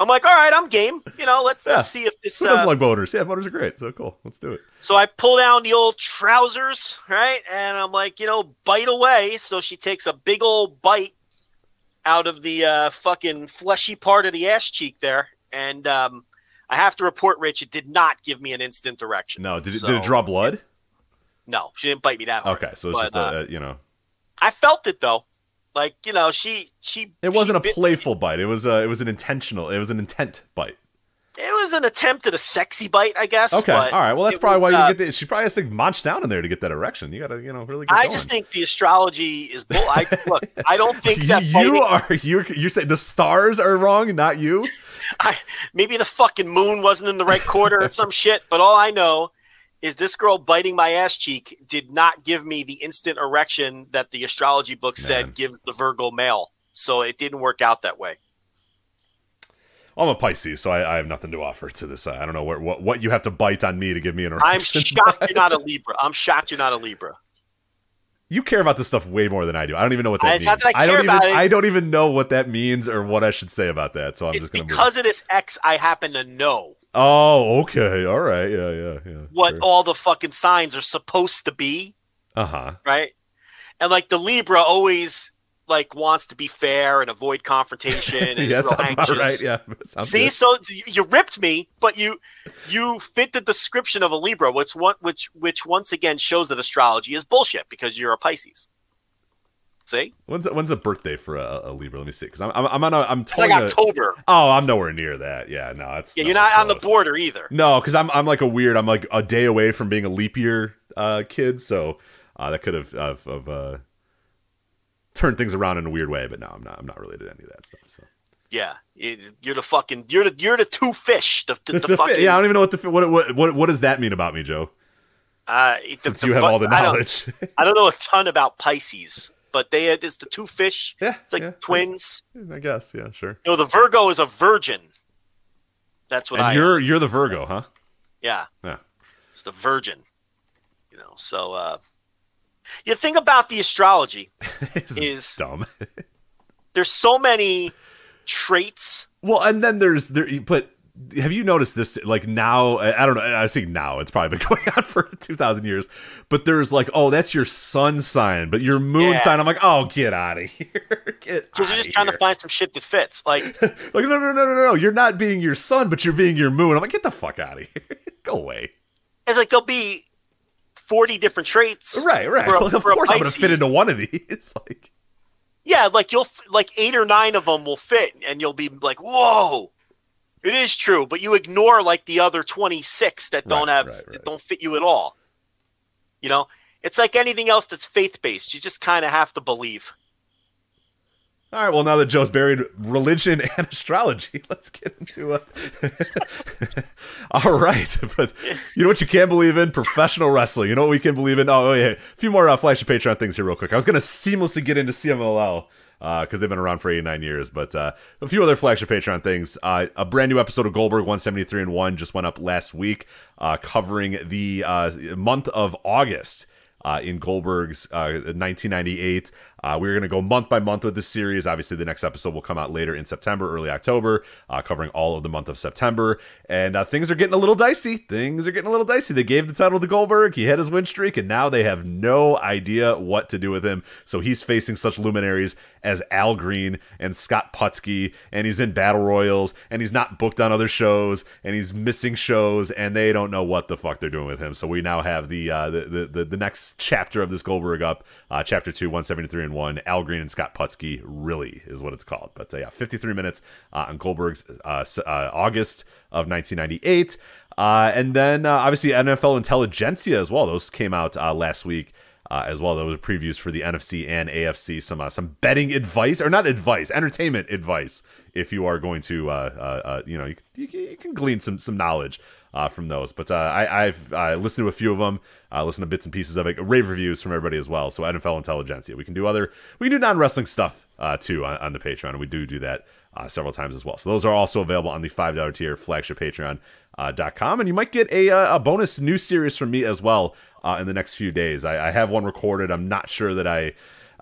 I'm like, all right, I'm game. You know, let's, yeah. let's see if this... Who doesn't uh, like boaters? Yeah, boaters are great. So cool. Let's do it. So I pull down the old trousers, right? And I'm like, you know, bite away. So she takes a big old bite out of the uh, fucking fleshy part of the ass cheek there. And um, I have to report, Rich, it did not give me an instant erection. No, did it, so, did it draw blood? It, no, she didn't bite me that hard. Okay, so it's but, just, uh, uh, you know... I felt it, though. Like, you know, she she. It wasn't she a playful me. bite. It was a, it was an intentional. It was an intent bite. It was an attempt at a sexy bite, I guess. Okay, all right. Well, that's probably was, why you uh, didn't get the. She probably has to munch down in there to get that erection. You gotta, you know, really. Get I going. just think the astrology is bull. I, look, I don't think that you are. You're you're saying the stars are wrong, not you. I maybe the fucking moon wasn't in the right quarter or some shit. But all I know is this girl biting my ass cheek did not give me the instant erection that the astrology book Man. said gives the Virgo male. So it didn't work out that way. I'm a Pisces, so I, I have nothing to offer to this. I don't know what, what what you have to bite on me to give me an erection. I'm shocked bite. You're not a Libra. I'm shocked you're not a Libra. You care about this stuff way more than I do. I don't even know what that it's means. Not that I, care I don't about even it. I don't even know what that means or what I should say about that. So I'm it's just gonna because move. of this ex I happen to know. Oh, okay. All right. Yeah, yeah, yeah. What sure. all the fucking signs are supposed to be. Uh-huh. Right? And like the Libra always like wants to be fair and avoid confrontation. And yeah, sounds about right. Yeah. See, good. So you ripped me, but you you fit the description of a Libra, which one which which once again shows that astrology is bullshit because you're a Pisces. See? When's when's a birthday for a, a Libra? Let me see, because I'm I'm I'm, on a, I'm totally it's like October. A, oh, I'm nowhere near that. Yeah, no, that's yeah. Not you're not close. on the border either. No, because I'm I'm like a weird. I'm like a day away from being a leap year uh, kid, so uh, that could have of, of uh, turned things around in a weird way. But no, I'm not. I'm not related to any of that stuff. So yeah, you're the fucking you're the you're the two fish. The, the, the, the fucking, fi- yeah, I don't even know what the what what what what does that mean about me, Joe? Uh, Since the, the, you have all the knowledge, I don't, I don't know a ton about Pisces. But they it's the two fish. Yeah, it's like yeah, twins. I guess, yeah, sure. No, the Virgo is a virgin. That's what and I. You're am. you're the Virgo, huh? Yeah. Yeah. It's the virgin. You know, so uh, the thing about the astrology is dumb. There's so many traits. Well, and then there's there, but. Have you noticed this? Like now, I don't know. I think now it's probably been going on for two thousand years. But there's like, oh, that's your sun sign, but your moon yeah. sign. I'm like, oh, get out of here! Get because you're just here. trying to find some shit that fits. Like, like no, no, no, no, no, no. You're not being your sun, but you're being your moon. I'm like, get the fuck out of here! Go away. It's like there'll be forty different traits. Right, right. For a, well, of for course, I'm gonna fit into one of these. Like, yeah, like you'll like eight or nine of them will fit, and you'll be like, whoa. It is true, but you ignore like the other twenty-six that don't right, have right, right. that don't fit you at all. You know, it's like anything else that's faith-based. You just kind of have to believe. All right, well, now that Joe's buried religion and astrology, let's get into it. A... All right. But you know what you can believe in? Professional wrestling. You know what we can believe in? Oh, yeah. A few more uh, Flash of Patreon things here real quick. I was going to seamlessly get into C M L L. Because uh, they've been around for eighty-nine years. But uh, a few other flagship Patreon things. Uh, a brand new episode of Goldberg one seventy-three and one just went up last week, uh, covering the uh, month of August uh, in Goldberg's uh, nineteen ninety-eight. Uh, we're going to go month by month with this series. Obviously, the next episode will come out later in September, early October, uh, covering all of the month of September. And uh, things are getting a little dicey. Things are getting a little dicey. They gave the title to Goldberg. He had his win streak, and now they have no idea what to do with him. So he's facing such luminaries as Al Green and Scott Putski, and he's in battle royals, and he's not booked on other shows, and he's missing shows, and they don't know what the fuck they're doing with him. So we now have the uh, the, the, the the next chapter of this Goldberg up, uh, chapter two, one seventy-three and one, Al Green and Scott Putski, really is what it's called. But uh, yeah, fifty-three minutes uh, on Goldberg's uh, uh, August of nineteen ninety-eight. Uh, and then uh, obviously N F L Intelligentsia as well. Those came out uh, last week uh, as well. Those were previews for the N F C and A F C. Some uh, some betting advice, or not advice, entertainment advice. If you are going to, uh, uh, uh, you know, you, you, you can glean some some knowledge uh, from those. But uh, I, I've uh, listened to a few of them. Uh, listen to bits and pieces of it. Rave reviews from everybody as well. So N F L Intelligentsia. We can do other, we can do non-wrestling stuff uh, too on, on the Patreon. And we do do that uh, several times as well. So those are also available on the five dollar tier, flagship patreon dot com. And you might get a, a bonus new series from me as well uh, in the next few days. I, I have one recorded. I'm not sure that I...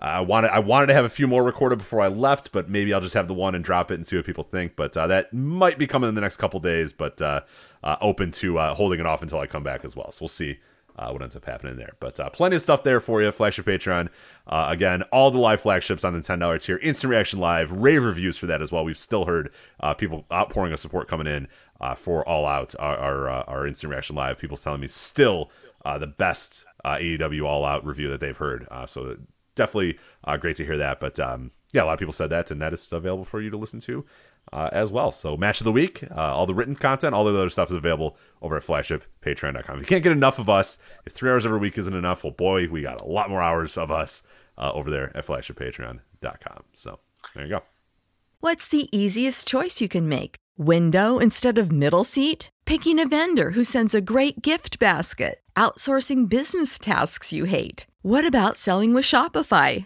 I wanted I wanted to have a few more recorded before I left, but maybe I'll just have the one and drop it and see what people think. But uh, that might be coming in the next couple days, but uh, uh, open to uh, holding it off until I come back as well. So we'll see uh, what ends up happening there. But uh, plenty of stuff there for you, flagship Patreon. Uh, again, all the live flagships on the ten dollar tier, instant reaction live, rave reviews for that as well. We've still heard uh, people outpouring of support coming in uh, for All Out, our, our, uh, our instant reaction live. People's telling me still uh, the best uh, A E W All Out review that they've heard. Uh, so that, Definitely uh, great to hear that. But um, yeah, a lot of people said that, and that is available for you to listen to uh, as well. So match of the week, uh, all the written content, all the other stuff is available over at flagship patreon dot com. If you can't get enough of us, if three hours every week isn't enough, well, boy, we got a lot more hours of us uh, over there at flagship patreon dot com. So there you go. What's the easiest choice you can make? Window instead of middle seat? Picking a vendor who sends a great gift basket? Outsourcing business tasks you hate? What about selling with Shopify?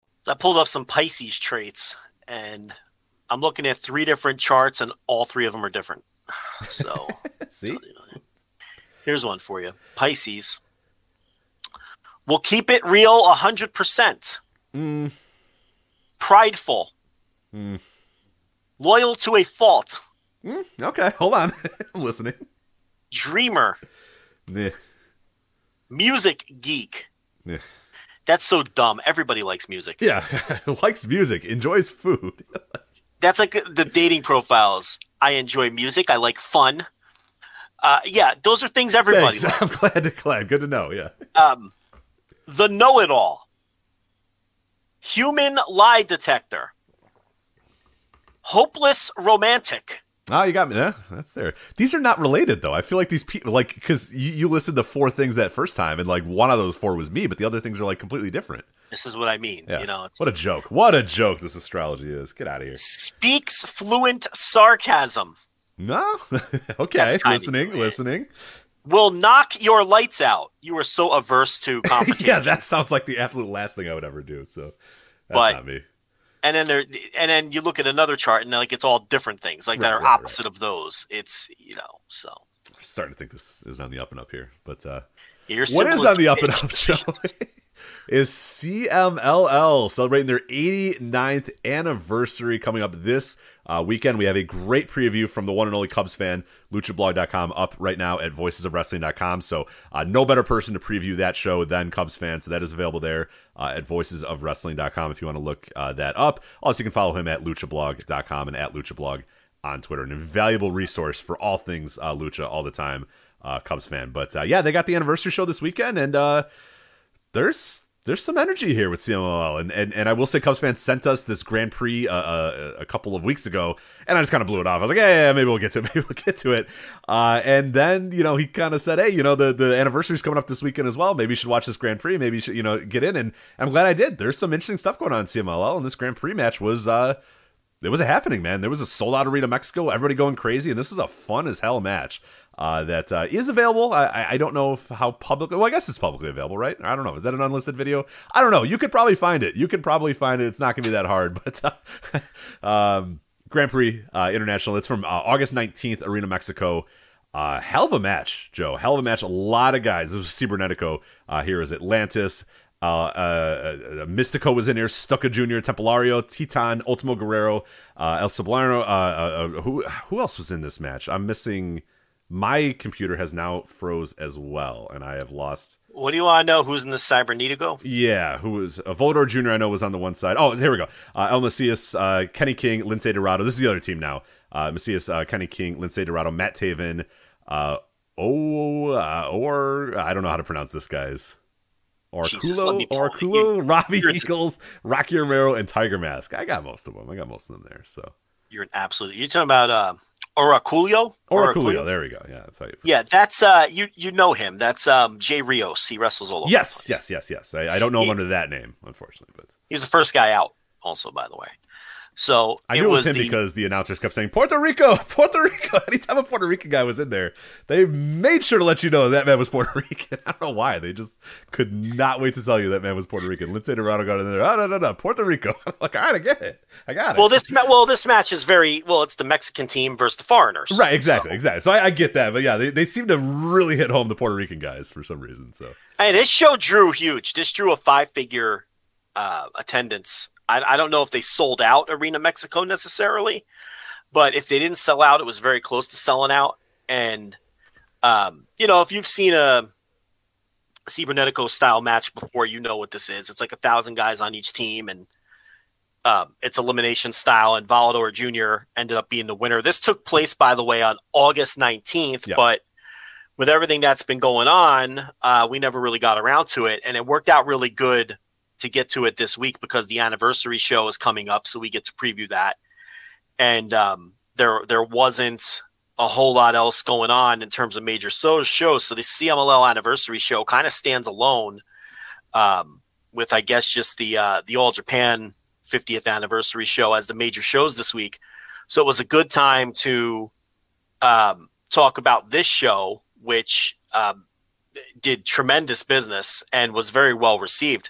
I pulled up some Pisces traits, and I'm looking at three different charts, and all three of them are different. So, see, here's one for you. Pisces. We'll keep it real one hundred percent. Mm. Prideful. Mm. Loyal to a fault. Mm, okay, hold on. I'm listening. Dreamer. Nah. Music geek. Nah. That's so dumb. Everybody likes music. Yeah, likes music, enjoys food. That's like the dating profiles. I enjoy music. I like fun. Uh, yeah, those are things everybody Thanks. likes. I'm glad to glad. Good to know, yeah. Um, the know-it-all. Human lie detector. Hopeless Romantic. Oh, you got me. Yeah, that's there. These are not related, though. I feel like these people, like, because you, you listed the four things that first time, and, like, one of those four was me, but the other things are, like, completely different. This is what I mean. Yeah. You know, it's, what a joke. What a joke this astrology is. Get out of here. Speaks fluent sarcasm. No? Okay. Listening, listening. Will knock your lights out. You are so averse to confrontation. Yeah, that sounds like the absolute last thing I would ever do, so that's but, not me. And then there, and then you look at another chart, and like it's all different things, like right, that are right, opposite right. of those. It's you know, so I'm starting to think this is on the up and up here. But uh, yeah, what is on the up and up, Joey? Is C M L L celebrating their eighty-ninth anniversary coming up this uh, weekend. We have a great preview from the one and only Cubs fan, lucha blog dot com, up right now at voices of wrestling dot com. So uh, no better person to preview that show than Cubs fan. So that is available there uh, at voices of wrestling dot com if you want to look uh, that up. Also, you can follow him at lucha blog dot com and at lucha blog on Twitter. An invaluable resource for all things uh, lucha all the time, uh, Cubs fan. But uh, yeah, they got the anniversary show this weekend, and uh, there's... There's some energy here with C M L L, and, and and I will say Cubs fans sent us this Grand Prix uh, uh, a couple of weeks ago, and I just kind of blew it off. I was like, yeah, yeah, yeah, maybe we'll get to it, maybe we'll get to it. Uh, and then, you know, he kind of said, hey, you know, the, the anniversary's coming up this weekend as well. Maybe you should watch this Grand Prix. Maybe you should, you know, get in. And I'm glad I did. There's some interesting stuff going on in C M L L, and this Grand Prix match was, uh, it was a happening, man. There was a sold-out Arena Mexico, everybody going crazy, and this is a fun-as-hell match. Uh, that uh, is available. I, I don't know if how publicly. Well, I guess it's publicly available, right? I don't know. Is that an unlisted video? I don't know. You could probably find it. You could probably find it. It's not going to be that hard. But uh, um, Grand Prix uh, International. It's from uh, August nineteenth, Arena Mexico. Uh, hell of a match, Joe. Hell of a match. A lot of guys. This was Cibernético. Uh, here is Atlantis. Uh, uh, uh, Mystico was in here. Stuka Junior, Templario, Titan, Ultimo Guerrero, uh, El Sobrano. Uh, uh, who who else was in this match? I'm missing. My computer has now froze as well, and I have lost. What do you want to know? Who's in the Cibernético? Yeah, who was uh, Volador Junior I know was on the one side. Oh, here we go. Uh, El Macias, uh, Kenny King, Lince Dorado. This is the other team now. Uh, Macias, uh, Kenny King, Lince Dorado, Matt Taven. Uh, oh, uh, or I don't know how to pronounce this guy's. Orculo, Orculo, Robbie Eagles, Rocky Romero, and Tiger Mask. I got most of them. I got most of them there. So you're an absolute. You're talking about. Uh... Oraculio? Oraculio? Oraculio, there we go. Yeah, that's how you. Yeah, that's uh, you. You know him. That's um, Jay Rios. He wrestles all over. Yes, yes, yes, yes. I, I don't know he, him under that name, unfortunately. But he was the first guy out. Also, by the way, so I knew it was, it was him the, because the announcers kept saying Puerto Rico, Puerto Rico. Anytime a Puerto Rican guy was in there, they made sure to let you know that man was Puerto Rican. I don't know why. They just could not wait to tell you that man was Puerto Rican. Lince Dorado got in there. Oh no, no, no, Puerto Rico. I'm like, all right, I get it. I got it. Well, this ma- well, this match is very well. It's the Mexican team versus the foreigners. Right. Exactly. So. Exactly. So I, I get that, but yeah, they they seem to really hit home the Puerto Rican guys for some reason. So hey, this show drew huge. This drew a five figure uh, attendance. I don't know if they sold out Arena Mexico necessarily, but if they didn't sell out, it was very close to selling out. And, um, you know, if you've seen a Cibernético style match before, you know what this is. It's like a thousand guys on each team, and um, it's elimination style, and Volador Junior ended up being the winner. This took place, by the way, on August nineteenth, yeah. But with everything that's been going on, uh, we never really got around to it, and it worked out really good to get to it this week because the anniversary show is coming up. So we get to preview that. And um, there, there wasn't a whole lot else going on in terms of major shows. So the C M L L anniversary show kind of stands alone um, with, I guess, just the, uh, the All Japan fiftieth anniversary show as the major shows this week. So it was a good time to um, talk about this show, which um, did tremendous business and was very well received.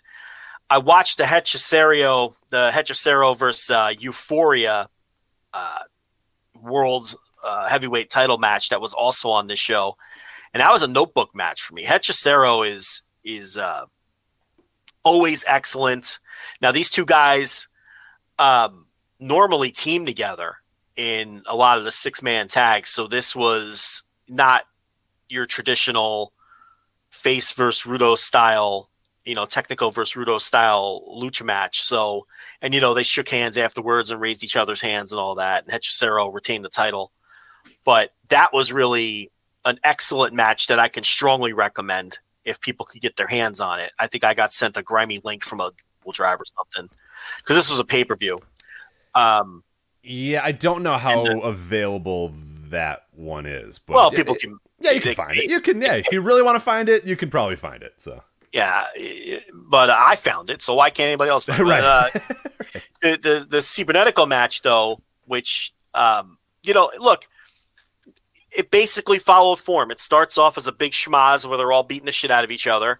I watched the Hechicero, the Hechicero versus uh, Euphoria uh, World's uh, Heavyweight Title match that was also on this show, and that was a notebook match for me. Hechicero is is uh, always excellent. Now these two guys um, normally team together in a lot of the six man tags, so this was not your traditional face versus Rudo style. You know, technical versus Rudo style lucha match. So, and, you know, they shook hands afterwards and raised each other's hands and all that. And Hechicero retained the title. But that was really an excellent match that I can strongly recommend if people could get their hands on it. I think I got sent a grimy link from a Google Drive or something because this was a pay-per-view. Um, Yeah, I don't know how the, available that one is. But well, people it, can. Yeah, you can find it. it. You can. Yeah, if you really want to find it, you can probably find it. So. Yeah, but uh, I found it, so why can't anybody else find it? Right. But, uh, the the the Cibernético match, though, which um, you know, look, it basically followed form. It starts off as a big schmaz where they're all beating the shit out of each other.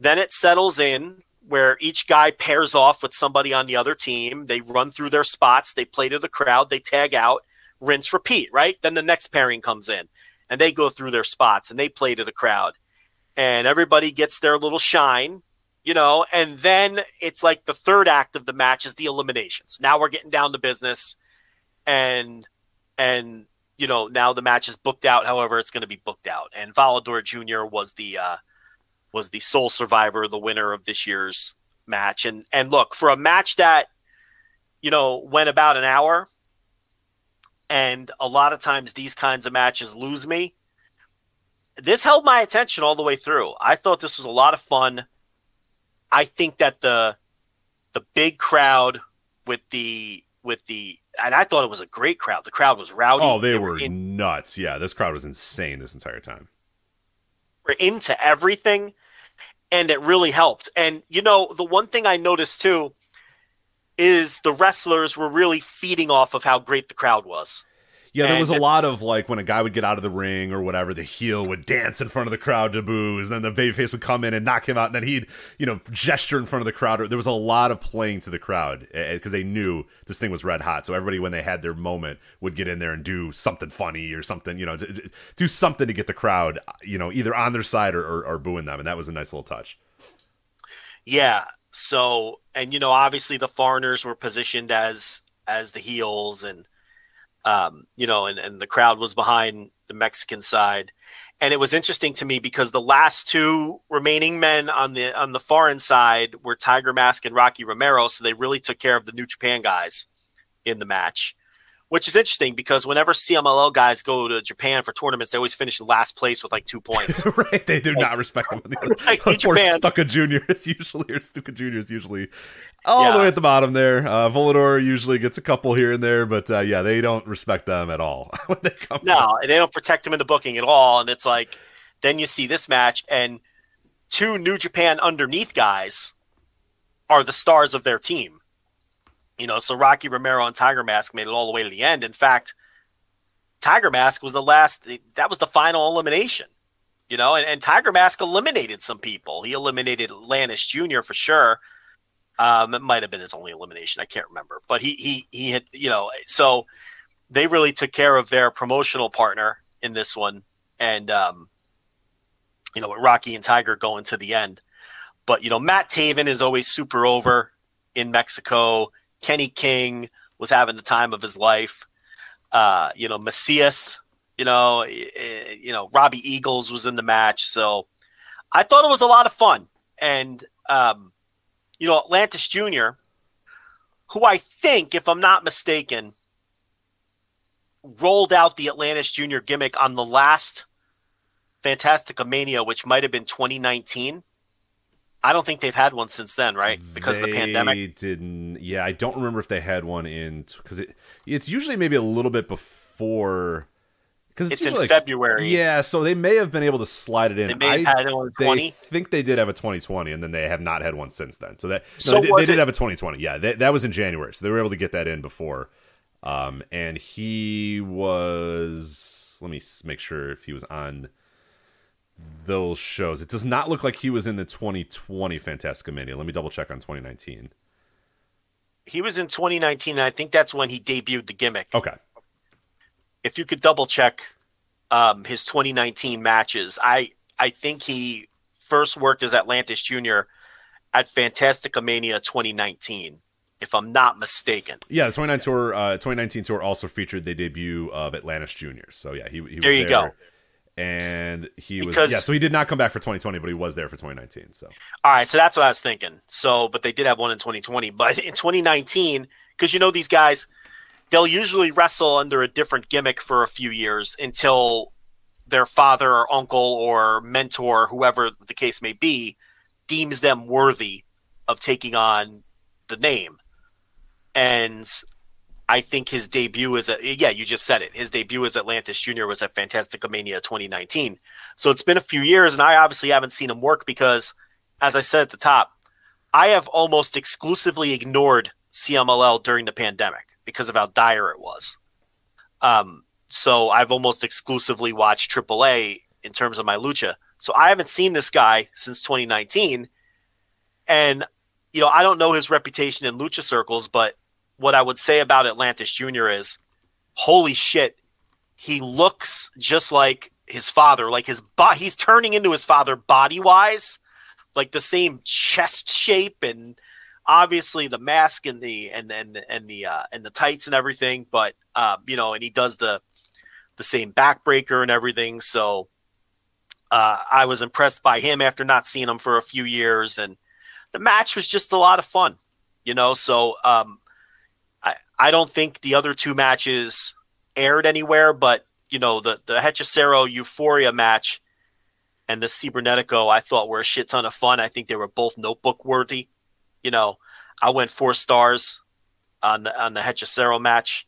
Then it settles in where each guy pairs off with somebody on the other team. They run through their spots. They play to the crowd. They tag out, rinse, repeat, right? Then the next pairing comes in, and they go through their spots, and they play to the crowd. And everybody gets their little shine, you know, and then it's like the third act of the match is the eliminations. Now we're getting down to business, and, and you know, now the match is booked out however it's going to be booked out. And Volador Junior was the uh, – was the sole survivor, the winner of this year's match. And and look, for a match that, you know, went about an hour, and a lot of times these kinds of matches lose me, this held my attention all the way through. I thought this was a lot of fun. I think that the the big crowd with the with the and I thought it was a great crowd. The crowd was rowdy. Oh, they, they were in- nuts. Yeah, this crowd was insane this entire time. We're into everything. And it really helped. And, you know, the one thing I noticed, too, is the wrestlers were really feeding off of how great the crowd was. Yeah, there and, was a and, lot of, like, when a guy would get out of the ring or whatever, the heel would dance in front of the crowd to boos, and then the babyface would come in and knock him out, and then he'd, you know, gesture in front of the crowd. There was a lot of playing to the crowd because they knew this thing was red hot. So everybody, when they had their moment, would get in there and do something funny or something, you know, do something to get the crowd, you know, either on their side or, or, or booing them, and that was a nice little touch. Yeah, so, and, you know, obviously the foreigners were positioned as as the heels, and Um, you know, and, and the crowd was behind the Mexican side. And it was interesting to me because the last two remaining men on the on the foreign side were Tiger Mask and Rocky Romero. So they really took care of the New Japan guys in the match, which is interesting because whenever C M L L guys go to Japan for tournaments, they always finish in last place with like two points. Right. They do like, not respect one another. Like New Japan. Stuka Junior is usually, or Stuka Junior is usually... All yeah. the way at the bottom there. Uh, Volador usually gets a couple here and there, but uh, yeah, they don't respect them at all. when they come No, out. And they don't protect them in the booking at all. And it's like, then you see this match, and two New Japan underneath guys are the stars of their team. You know, so Rocky Romero and Tiger Mask made it all the way to the end. In fact, Tiger Mask was the last, that was the final elimination, you know, and, and Tiger Mask eliminated some people. He eliminated Atlantis Junior for sure. Um, it might have been his only elimination. I can't remember, but he he he had, you know. So they really took care of their promotional partner in this one, and um, you know, with Rocky and Tiger going to the end. But you know, Matt Taven is always super over in Mexico. Kenny King was having the time of his life. Uh, you know, Macias. You know, you know, Robbie Eagles was in the match. So I thought it was a lot of fun, and um. You know, Atlantis Junior, who I think, if I'm not mistaken, rolled out the Atlantis Junior gimmick on the last Fantasticomania, which might have been twenty nineteen. I don't think they've had one since then, right? Because they of the pandemic. They didn't. Yeah, I don't remember if they had one in because it it's usually maybe a little bit before. Because it's, it's in like, February. Yeah, so they may have been able to slide it in. They may have had one twenty. I think they did have a twenty twenty, and then they have not had one since then. So that so no, they, they did it? have a twenty twenty. Yeah, they, that was in January, so they were able to get that in before. Um, and he was. Let me make sure if he was on those shows. It does not look like he was in the twenty twenty Fantasticomania. Let me double check on twenty nineteen. He was in twenty nineteen, and I think that's when he debuted the gimmick. Okay. If you could double check um, his twenty nineteen matches, I, I think he first worked as Atlantis Junior at Fantasticomania twenty nineteen, if I'm not mistaken. Yeah, the twenty nineteen tour, uh, twenty nineteen tour also featured the debut of Atlantis Junior So yeah, he, he was there. There you go. And he was because, yeah, so he did not come back for twenty twenty, but he was there for twenty nineteen. So all right, so that's what I was thinking. So, but they did have one in twenty twenty, but in twenty nineteen, because you know these guys. They'll usually wrestle under a different gimmick for a few years until their father or uncle or mentor, whoever the case may be, deems them worthy of taking on the name. And I think his debut is, a, yeah, you just said it. His debut as Atlantis Junior was at Fantasticomania twenty nineteen. So it's been a few years, and I obviously haven't seen him work because, as I said at the top, I have almost exclusively ignored C M L L during the pandemic because of how dire it was. Um, so I've almost exclusively watched triple A in terms of my lucha. So I haven't seen this guy since twenty nineteen. And, you know, I don't know his reputation in lucha circles, but what I would say about Atlantis Junior is, holy shit, he looks just like his father. Like his bo- he's turning into his father body-wise, like the same chest shape, and obviously the mask and the and and and the uh, and the tights and everything. But uh, you know, and he does the the same backbreaker and everything. So uh, I was impressed by him after not seeing him for a few years, and the match was just a lot of fun, you know. So. Um, I don't think the other two matches aired anywhere, but, you know, the, the Hechicero Euphoria match and the Cibernético I thought were a shit ton of fun. I think they were both notebook worthy. You know, I went four stars on the, on the Hechicero match,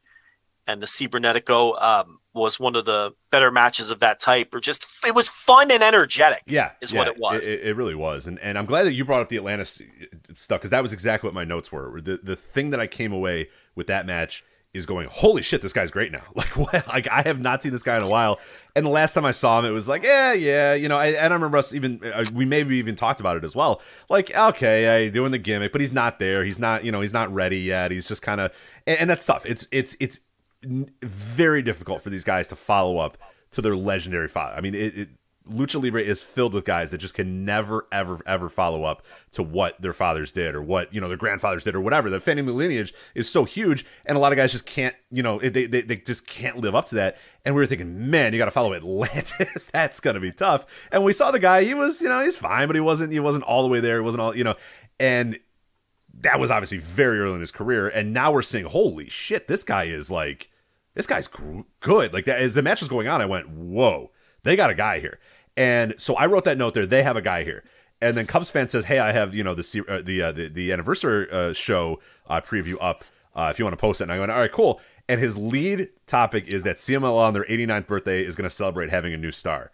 and the Cibernético um, was one of the better matches of that type, or just, it was fun and energetic. Yeah. Is yeah, what it was. It, it really was. And and I'm glad that you brought up the Atlantis stuff, because that was exactly what my notes were. The the thing that I came away with that match is going, holy shit, this guy's great now. Like, what? Like, I have not seen this guy in a while. And the last time I saw him, it was like, yeah, yeah, you know, I, and I remember us even, uh, we maybe even talked about it as well. Like, okay, uh, doing the gimmick, but he's not there. He's not, you know, he's not ready yet. He's just kind of, and, and that's tough. It's, it's, it's very difficult for these guys to follow up to their legendary father. I mean, it, it Lucha Libre is filled with guys that just can never, ever, ever follow up to what their fathers did, or what, you know, their grandfathers did, or whatever. The family lineage is so huge, and a lot of guys just can't, you know, they they, they just can't live up to that. And we were thinking, man, you got to follow Atlantis. That's gonna be tough. And we saw the guy; he was, you know, he's fine, but he wasn't, he wasn't all the way there. He wasn't all, you know, and that was obviously very early in his career. And now we're seeing, holy shit, this guy is like, this guy's good. Like that, as the match was going on, I went, whoa, they got a guy here. And so I wrote that note there. They have a guy here. And then Cubs fan says, "Hey, I have, you know, the uh, the, uh, the the anniversary uh, show uh, preview up. Uh, if you want to post it." And I went, "All right, cool." And his lead topic is that C M L L on their eighty-ninth birthday is going to celebrate having a new star.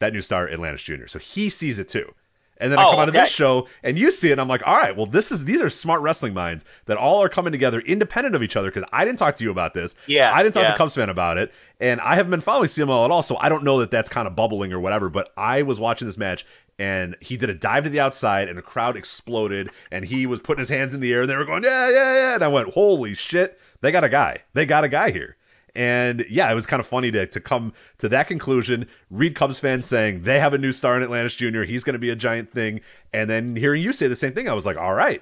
That new star, Atlantis Junior So he sees it too. And then oh, I come out of okay. this show and you see it. And I'm like, all right, well, this is these are smart wrestling minds that all are coming together independent of each other, because I didn't talk to you about this. Yeah, I didn't talk yeah. to Cubs fan about it. And I haven't been following C M L at all, so I don't know that that's kind of bubbling or whatever. But I was watching this match, and he did a dive to the outside, and the crowd exploded, and he was putting his hands in the air, and they were going, yeah, yeah, yeah. And I went, holy shit, they got a guy. They got a guy here. And yeah, it was kind of funny to to come to that conclusion, read Cubs fans saying they have a new star in Atlantis Junior, he's going to be a giant thing, and then hearing you say the same thing, I was like, all right,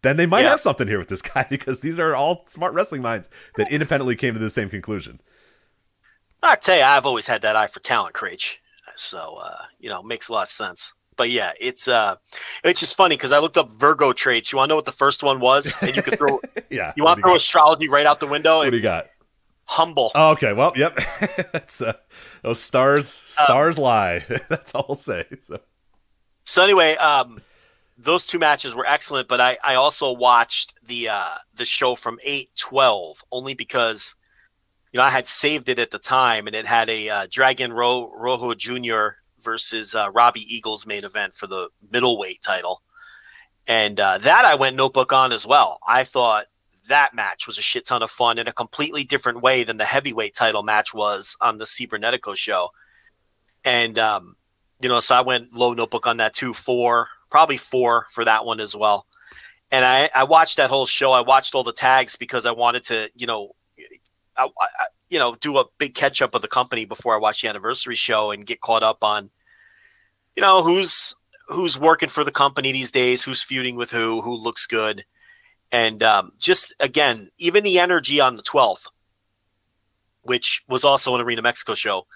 then they might yeah. have something here with this guy, because these are all smart wrestling minds that independently came to the same conclusion. I tell you, I've always had that eye for talent, Krage, so uh, you know, makes a lot of sense. But yeah, it's uh, it's just funny because I looked up Virgo traits. You want to know what the first one was? And you could throw yeah, you want to throw got? astrology right out the window. What and, do you got? Humble. Oh, okay, well, yep. That's uh, those stars. Stars um, lie. That's all I'll say. So, so anyway, um, those two matches were excellent. But I, I also watched the uh, the show from eight twelve only because, you know, I had saved it at the time, and it had a uh, Dragon Ro- Rojo Junior versus uh, Robbie Eagles main event for the middleweight title, and uh, that I went notebook on as well. I thought that match was a shit ton of fun in a completely different way than the heavyweight title match was on the Cibernético show. And, um, you know, so I went low notebook on that too, four, probably four for that one as well. And I, I watched that whole show. I watched all the tags because I wanted to, you know, I, I, you know, do a big catch up of the company before I watched the anniversary show and get caught up on, you know, who's, who's working for the company these days, who's feuding with who, who looks good. And um, just, again, even the energy on the twelfth, which was also an Arena Mexico show,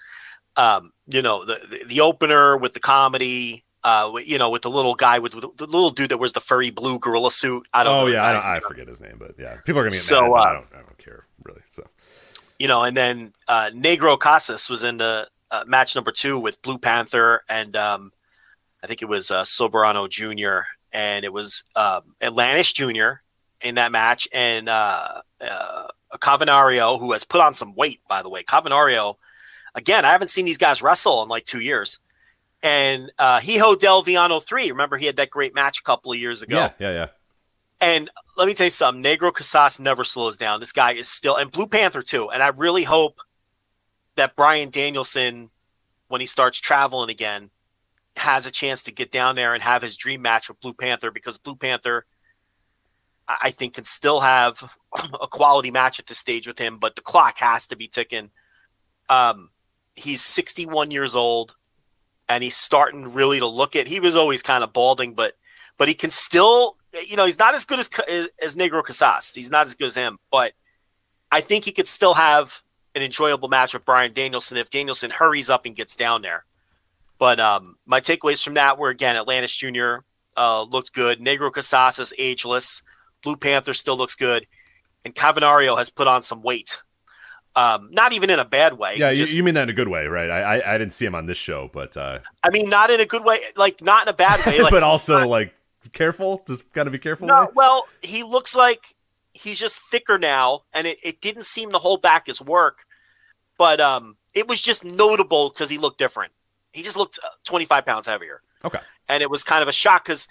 um, you know, the the opener with the comedy, uh, you know, with the little guy, with, with the little dude that wears the furry blue gorilla suit. I don't oh, know. Oh, yeah, I, don't, I forget his name, but yeah. People are going to get so, mad, but uh, I, don't, I don't care, really. So, you know, and then uh, Negro Casas was in the uh, match number two with Blue Panther, and um, I think it was uh, Soberano Junior, and it was um, Atlantis Junior, in that match. And uh, uh, Cavanario, who has put on some weight, by the way. Cavanario, again, I haven't seen these guys wrestle in like two years. And uh, Hijo del Viano three, remember he had that great match a couple of years ago. Yeah, yeah, yeah. And let me tell you something, Negro Casas never slows down. This guy is still, and Blue Panther too. And I really hope that Bryan Danielson, when he starts traveling again, has a chance to get down there and have his dream match with Blue Panther, because Blue Panther, I think, can still have a quality match at this stage with him, but the clock has to be ticking. Um, he's sixty-one years old, and he's starting really to look at. He was always kind of balding, but but he can still, you know, he's not as good as as Negro Casas. He's not as good as him, but I think he could still have an enjoyable match with Bryan Danielson if Danielson hurries up and gets down there. But um, my takeaways from that were, again, Atlantis Junior Uh, looked good. Negro Casas is ageless. Blue Panther still looks good. And Cavanario has put on some weight. Um, not even in a bad way. Yeah, just, you mean that in a good way, right? I, I I didn't see him on this show, but... Uh... I mean, not in a good way. Like, not in a bad way. Like, but also, not... like, careful? Just gotta be careful? No, well, he looks like he's just thicker now, and it, it didn't seem to hold back his work. But um, it was just notable because he looked different. He just looked twenty-five pounds heavier. Okay. And it was kind of a shock because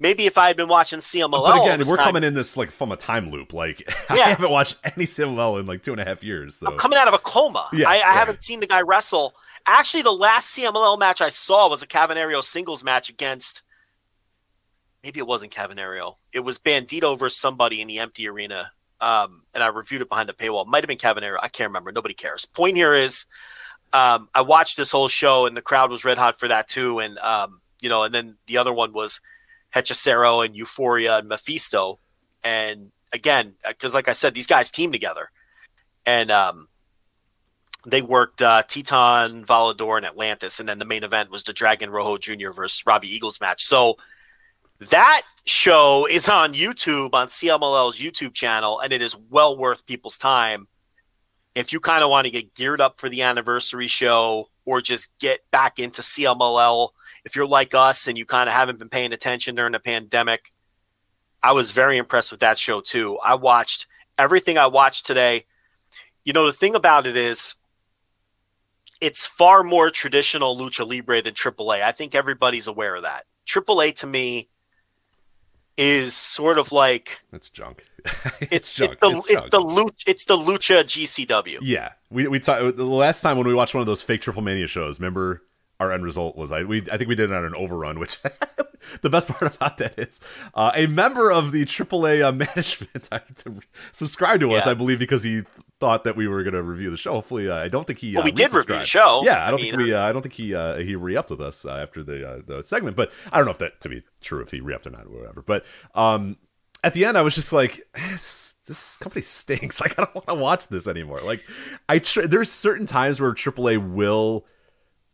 maybe if I had been watching C M L L. But again, we're time, coming in this like from a time loop. Like yeah. I haven't watched any C M L L in like two and a half years. So. I'm coming out of a coma. Yeah, I, I yeah. haven't seen the guy wrestle. Actually, the last C M L L match I saw was a Cavanario singles match against, maybe it wasn't Cavanario. It was Bandito versus somebody in the empty arena. Um, and I reviewed it behind the paywall. Might have been Cavanario. I can't remember. Nobody cares. Point here is, Um, I watched this whole show, and the crowd was red hot for that too. And um, you know, and then the other one was Hechicero and Euphoria and Mephisto. And again, because like I said, these guys teamed together, and um, they worked uh, Teton, Volador, and Atlantis. And then the main event was the Dragon Rojo Junior versus Robbie Eagles match. So that show is on YouTube, on C M L L's YouTube channel, and it is well worth people's time. If you kind of want to get geared up for the anniversary show or just get back into C M L L, if you're like us and you kind of haven't been paying attention during the pandemic, I was very impressed with that show too. I watched everything I watched today. You know, the thing about it is it's far more traditional Lucha Libre than triple A. I think everybody's aware of that. triple A to me is sort of like... It's junk. It's, it's, it's the it's, it's the lucha it's the lucha G C W. Yeah, we we ta- the last time when we watched one of those fake Triple Mania shows. Remember, our end result was I we I think we did it on an overrun. Which the best part about that is uh, a member of the triple A uh, management subscribed to us, yeah. I believe, because he thought that we were going to review the show. Hopefully, uh, I don't think he. Well, uh, we did review the show. Yeah, I don't I mean, think we uh, I don't think he uh, he re-upped with us uh, after the uh, the segment. But I don't know if that to be true if he re-upped or not or whatever. But um. At the end, I was just like, this, this company stinks. Like, I don't want to watch this anymore. Like, I tr- there's certain times where triple A will,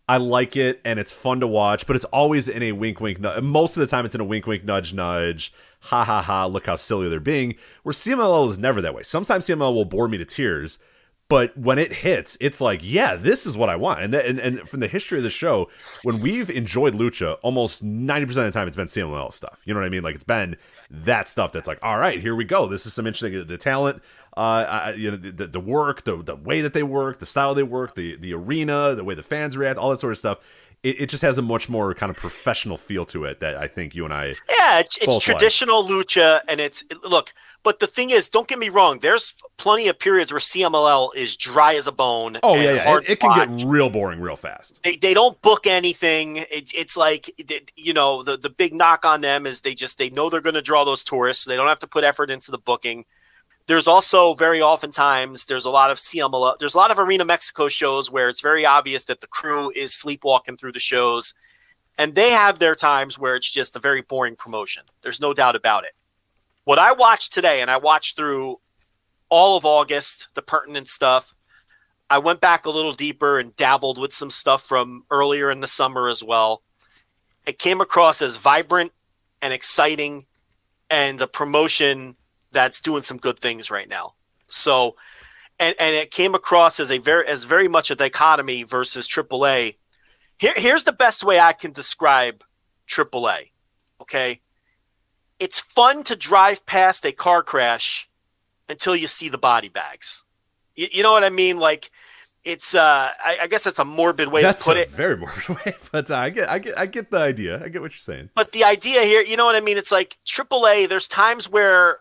I like it, and it's fun to watch, but it's always in a wink, wink, nudge. Most of the time, it's in a wink, wink, nudge, nudge. Ha, ha, ha, look how silly they're being. Where C M L L is never that way. Sometimes C M L L will bore me to tears, but when it hits, it's like, yeah, this is what I want. And, th- and, and from the history of the show, when we've enjoyed Lucha, almost ninety percent of the time, it's been C M L L stuff. You know what I mean? Like, it's been... that stuff that's like, all right, here we go. This is some interesting, the talent, uh, I, you know, the, the work, the the way that they work, the style they work, the the arena, the way the fans react, all that sort of stuff. It, it just has a much more kind of professional feel to it that I think you and I. Yeah, it's, it's traditional like. Lucha, and it's it, look. But the thing is, don't get me wrong. There's plenty of periods where C M L L is dry as a bone. Oh yeah, yeah. It, it can watch. Get real boring real fast. They they don't book anything. It, it's like they, you know the, the big knock on them is they just they know they're going to draw those tourists. So they don't have to put effort into the booking. There's also very oftentimes there's a lot of C M L L. There's a lot of Arena Mexico shows where it's very obvious that the crew is sleepwalking through the shows, and they have their times where it's just a very boring promotion. There's no doubt about it. What I watched today, and I watched through all of August, the pertinent stuff. I went back a little deeper and dabbled with some stuff from earlier in the summer as well. It came across as vibrant and exciting and a promotion that's doing some good things right now. So, and, and it came across as a very, as very much a dichotomy versus triple A. Here, here's the best way I can describe triple A. Okay. it's fun to drive past a car crash until you see the body bags. You, you know what I mean? Like, it's uh, I, I guess that's a morbid way that's to put a it. Very morbid way, but uh, I get, I get, I get the idea. I get what you're saying. But the idea here, you know what I mean? It's like Triple A. There's times where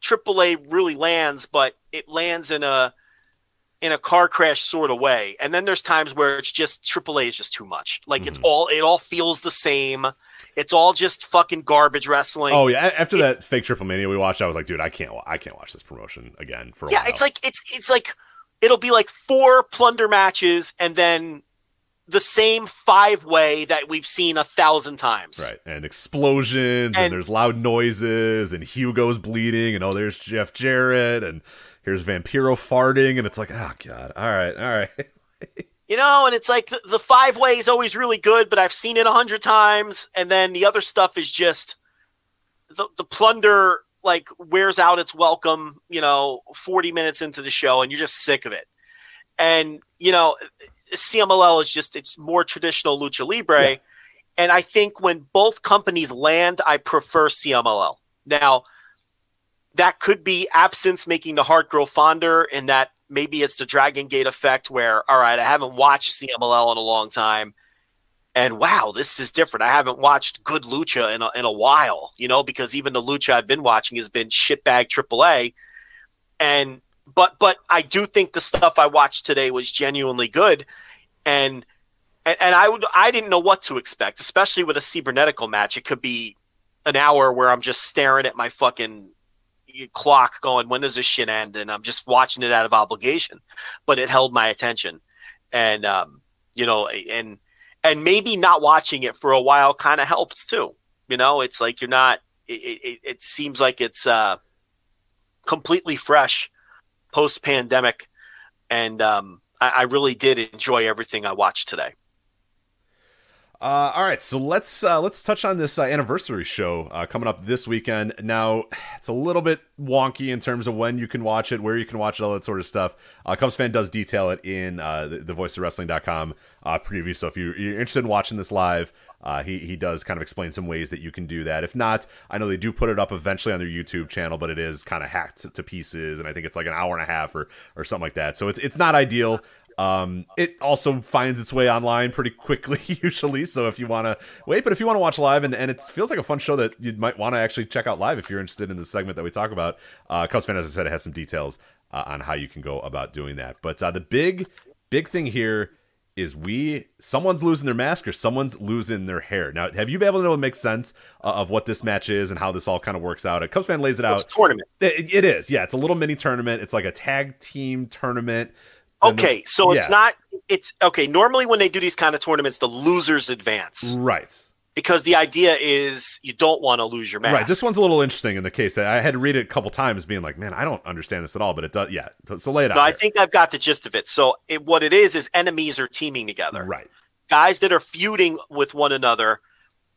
Triple A really lands, but it lands in a in a car crash sort of way. And then there's times where it's just Triple A is just too much. Like mm-hmm. it's all, it all feels the same. It's all just fucking garbage wrestling. Oh yeah, after it's, that fake Triple Mania we watched, I was like, dude, I can't, I can't watch this promotion again for a yeah, while. Yeah, it's like it's it's like it'll be like four plunder matches and then the same five way that we've seen a thousand times. Right, and explosions and, and there's loud noises and Hugo's bleeding and oh, there's Jeff Jarrett and here's Vampiro farting and it's like, oh god, all right, all right. You know, and it's like the, the five-way is always really good, but I've seen it a hundred times. And then the other stuff is just the the plunder, like, wears out its welcome, you know, forty minutes into the show, and you're just sick of it. And, you know, C M L L is just, it's more traditional Lucha Libre. Yeah. And I think when both companies land, I prefer C M L L. Now, that could be absence making the heart grow fonder, and that maybe it's the Dragon Gate effect where, all right, I haven't watched C M L L in a long time. And wow, this is different. I haven't watched good Lucha in a, in a while, you know, because even the Lucha I've been watching has been shitbag triple A. And, but, but I do think the stuff I watched today was genuinely good. And, and, and I would, I didn't know what to expect, especially with a Cibernético match. It could be an hour where I'm just staring at my fucking clock going, when does this shit end? And I'm just watching it out of obligation, but it held my attention. And, um, you know, and, and maybe not watching it for a while kind of helps too. You know, it's like, you're not, it, it, it seems like it's, uh, completely fresh post pandemic. And, um, I, I really did enjoy everything I watched today. Uh, all right, so let's uh, let's touch on this uh, anniversary show uh, coming up this weekend. Now, it's a little bit wonky in terms of when you can watch it, where you can watch it, all that sort of stuff. Uh, Cubs Fan does detail it in uh, the, the voice of wrestling dot com uh, preview, so if you, you're interested in watching this live, uh, he, he does kind of explain some ways that you can do that. If not, I know they do put it up eventually on their YouTube channel, but it is kind of hacked to pieces, and I think it's like an hour and a half or, or something like that, so it's it's not ideal. Um, it also finds its way online pretty quickly usually, so if you want to wait, but if you want to watch live, and, and it feels like a fun show that you might want to actually check out live if you're interested in the segment that we talk about, uh, Cubs Fan, as I said, it has some details uh, on how you can go about doing that. But uh, the big, big thing here is we, someone's losing their mask or someone's losing their hair. Now, have you been able to know make sense uh, of what this match is and how this all kind of works out? Cubs Fan lays it out. It's a tournament. It, it is, yeah. It's a little mini tournament. It's like a tag team tournament. Okay, so yeah. It's not – it's okay, normally when they do these kind of tournaments, the losers advance. Right. Because the idea is you don't want to lose your mask. Right, this one's a little interesting in the case that I had to read it a couple times being like, man, I don't understand this at all, but it does – yeah, so lay it out. No, I think I've got the gist of it. So it, what it is is enemies are teaming together. Right. Guys that are feuding with one another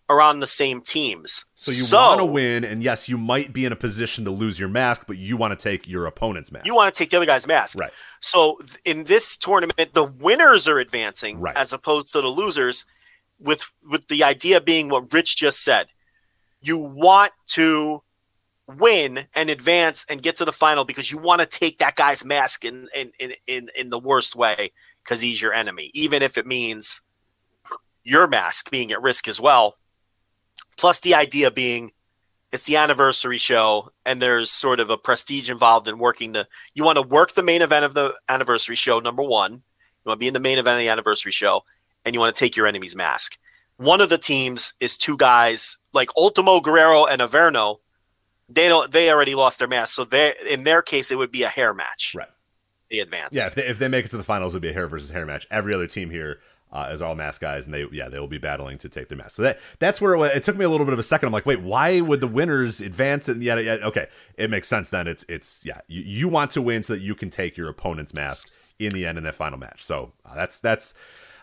are on the same teams. So you so, want to win, and yes, you might be in a position to lose your mask, but you want to take your opponent's mask. You want to take the other guy's mask. Right. So th- in this tournament, the winners are advancing right. as opposed to the losers, with with the idea being what Rich just said. You want to win and advance and get to the final because you want to take that guy's mask in, in, in, in, in the worst way because he's your enemy, even if it means your mask being at risk as well. Plus the idea being it's the anniversary show and there's sort of a prestige involved in working the – you want to work the main event of the anniversary show, number one. You want to be in the main event of the anniversary show and you want to take your enemy's mask. One of the teams is two guys like Ultimo Guerrero and Averno. They don't. They already lost their mask. So they, in their case, it would be a hair match. Right. They advance. Yeah, if they, if they make it to the finals, it would be a hair versus hair match. Every other team here – Uh, as all mask guys, and they yeah they will be battling to take their mask. So that that's where it, it took me a little bit of a second. I'm like, wait, why would the winners advance? And yeah, yeah okay, it makes sense then. It's it's yeah, you, you want to win so that you can take your opponent's mask in the end in that final match. So uh, that's that's.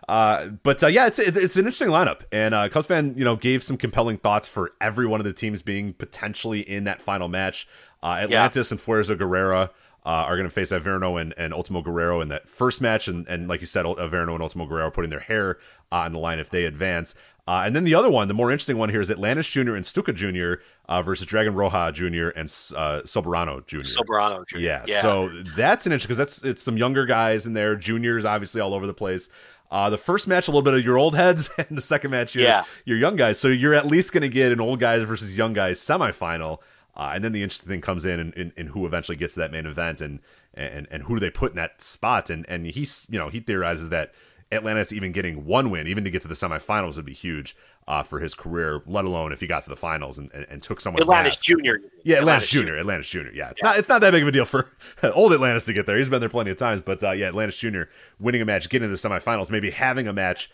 Uh, but uh, yeah, it's it, it's an interesting lineup, and uh, Cubs Fan you know gave some compelling thoughts for every one of the teams being potentially in that final match. Uh, Atlantis yeah. and Fuerza Guerrera. Uh, are going to face Averno and, and Ultimo Guerrero in that first match. And, and like you said, Averno and Ultimo Guerrero putting their hair on the line if they advance. Uh, and then the other one, the more interesting one here, is Atlantis Junior and Stuka Junior Uh, versus Dragon Roja Junior and uh, Soberano Junior Soberano Junior Yeah, yeah. So that's an interesting, because that's it's some younger guys in there. Juniors, obviously, all over the place. Uh, the first match, a little bit of your old heads, and the second match, your, yeah. your young guys. So you're at least going to get an old guys versus young guys semifinal. Uh, and then the interesting thing comes in, in, in, in who eventually gets to that main event, and and and who do they put in that spot? And and he's you know he theorizes that Atlantis even getting one win, even to get to the semifinals, would be huge uh, for his career. Let alone if he got to the finals and, and, and took someone. Atlantis Junior Yeah, Atlantis Junior Atlantis Junior Yeah, it's yeah. not it's not that big of a deal for old Atlantis to get there. He's been there plenty of times, but uh, yeah, Atlantis Junior winning a match, getting to the semifinals, maybe having a match.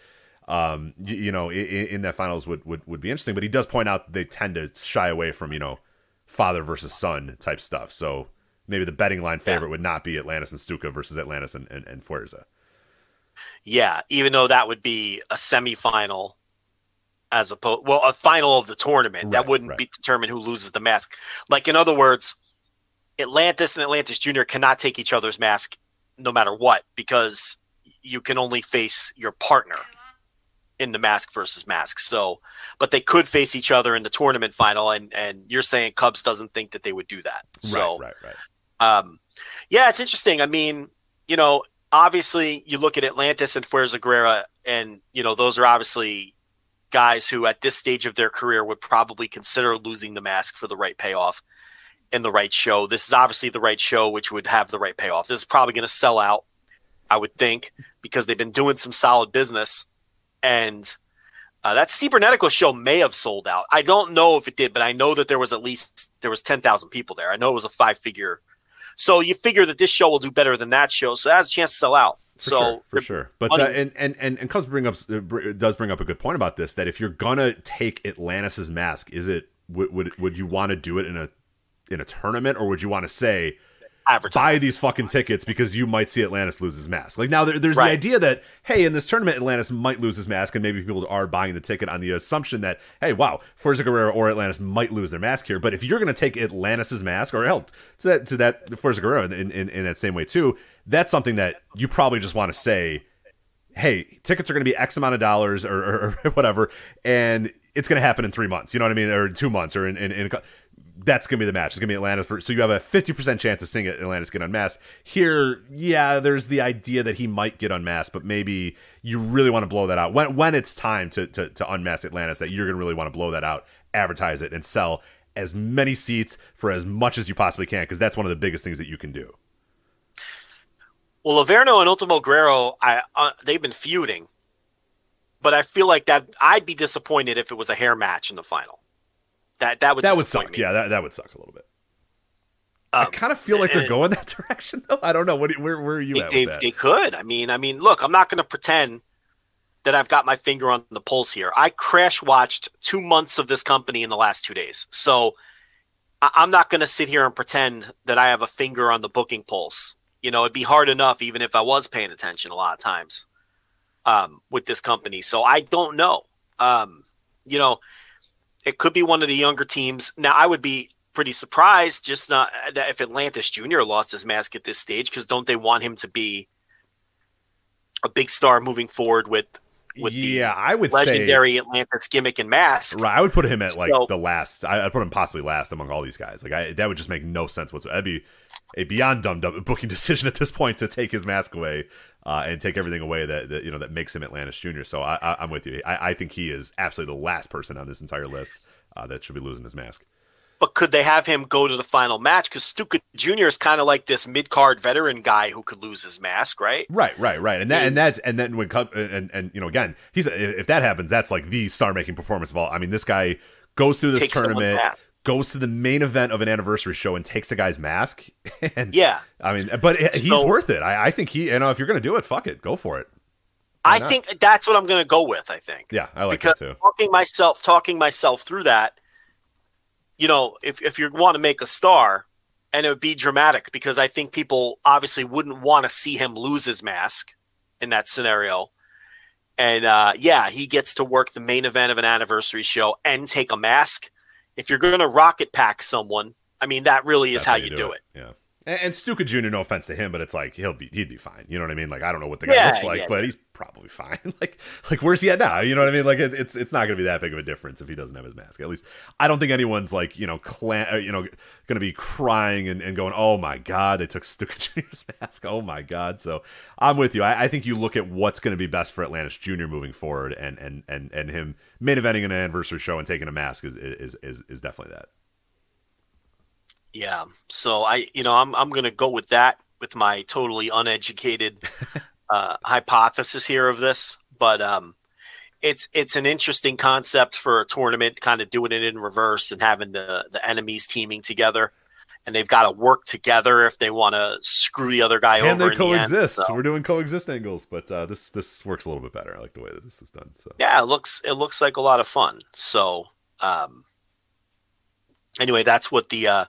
Um, you, you know, in, in that finals would, would would be interesting. But he does point out they tend to shy away from you know. father versus son type stuff. So maybe the betting line favorite yeah. would not be Atlantis and Stuka versus Atlantis and, and, and Fuerza. Yeah, even though that would be a semifinal as opposed, well, a final of the tournament. Right, that wouldn't right. be determined who loses the mask. Like, in other words, Atlantis and Atlantis Junior cannot take each other's mask no matter what, because you can only face your partner in the mask versus mask. So, but they could face each other in the tournament final, and and you're saying Cubs doesn't think that they would do that. So, right, right, right. Um, yeah, it's interesting. I mean, you know, obviously you look at Atlantis and Fuerza Guerrera, and you know, those are obviously guys who at this stage of their career would probably consider losing the mask for the right payoff and the right show. This is obviously the right show, which would have the right payoff. This is probably going to sell out, I would think, because they've been doing some solid business. And uh, that Cibernético show may have sold out. I don't know if it did, but I know that there was at least there was ten thousand people there. I know it was a five-figure. So you figure that this show will do better than that show, so that has a chance to sell out. For so sure, for sure. But uh, and and and and Cubs bring up does bring up a good point about this, that if you're gonna take Atlantis's mask, is it would would, would you want to do it in a in a tournament, or would you want to say, buy these fucking tickets because you might see Atlantis lose his mask? Like, now there, there's right. the idea that, hey, in this tournament, Atlantis might lose his mask, and maybe people are buying the ticket on the assumption that, hey, wow, Fuerza Guerrera or Atlantis might lose their mask here. But if you're going to take Atlantis's mask, or hell, to that to that Fuerza Guerrera in, in, in that same way too, that's something that you probably just want to say, hey, tickets are going to be X amount of dollars or, or, or whatever, and it's going to happen in three months, you know what I mean, or two months, or in in, in a, that's going to be the match. It's going to be Atlantis. For, so you have a fifty percent chance of seeing Atlantis get unmasked. Here, yeah, there's the idea that he might get unmasked, but maybe you really want to blow that out. When when it's time to to, to unmask Atlantis, that you're going to really want to blow that out, advertise it, and sell as many seats for as much as you possibly can, because that's one of the biggest things that you can do. Well, Averno and Ultimo Guerrero, I, uh, they've been feuding, but I feel like that I'd be disappointed if it was a hair match in the final. That that would that would suck. Me. Yeah, that, that would suck a little bit. Um, I kind of feel like they're going that direction, though. I don't know. What, where where are you they, at? They, with that? They could. I mean, I mean, look, I'm not going to pretend that I've got my finger on the pulse here. I crash watched two months of this company in the last two days, so I, I'm not going to sit here and pretend that I have a finger on the booking pulse. You know, it'd be hard enough even if I was paying attention a lot of times um, with this company. So I don't know. Um, you know. It could be one of the younger teams. Now, I would be pretty surprised just not that if Atlantis Junior lost his mask at this stage, because don't they want him to be a big star moving forward with with yeah, the I would legendary say, Atlantis gimmick and mask? Right, I would put him at like so, the last. I I'd put him possibly last among all these guys. Like I, that would just make no sense whatsoever. That'd be a beyond dumb dumb booking decision at this point to take his mask away uh, and take everything away that, that you know that makes him Atlantis Junior So I, I, I'm with you. I, I think he is absolutely the last person on this entire list uh, that should be losing his mask. But could they have him go to the final match? Because Stuka Junior is kind of like this mid-card veteran guy who could lose his mask, right? Right, right, right. And that, and that's, and then when and and you know again, he's if that happens, that's like the star-making performance of all. I mean, this guy goes through this tournament, goes to the main event of an anniversary show and takes a guy's mask. And, yeah. I mean, but he's so, worth it. I, I think he, you know, if you're going to do it, fuck it. Go for it. Why I not? think that's what I'm going to go with, I think. Yeah, I like because that too. Talking myself, talking myself through that, you know, if, if you want to make a star, and it would be dramatic, because I think people obviously wouldn't want to see him lose his mask in that scenario. And uh, yeah, he gets to work the main event of an anniversary show and take a mask. If you're going to rocket pack someone, I mean, that really is that's how, how you do, do it. it. Yeah, And, and Stuka Junior, no offense to him, but it's like he'll be he'd be fine. You know what I mean? Like, I don't know what the guy yeah, looks like, yeah, but yeah. he's probably fine. Like, like where's he at now? You know what I mean? Like, it, it's it's not going to be that big of a difference if he doesn't have his mask. At least I don't think anyone's like you know clan, you know going to be crying and, and going, oh my god, they took Stuka Junior's mask. Oh my god. So I'm with you. I, I think you look at what's going to be best for Atlantis Junior moving forward, and and and and him main eventing an anniversary show and taking a mask is is is is definitely that. Yeah, so I, you know, I'm I'm gonna go with that with my totally uneducated uh, hypothesis here of this, but um, it's it's an interesting concept for a tournament, kind of doing it in reverse and having the the enemies teaming together, and they've got to work together if they want to screw the other guy over. And they coexist. So we're doing coexist angles, but uh, this this works a little bit better. I like the way that this is done. So yeah, it looks it looks like a lot of fun. So um, anyway, that's what the. Uh,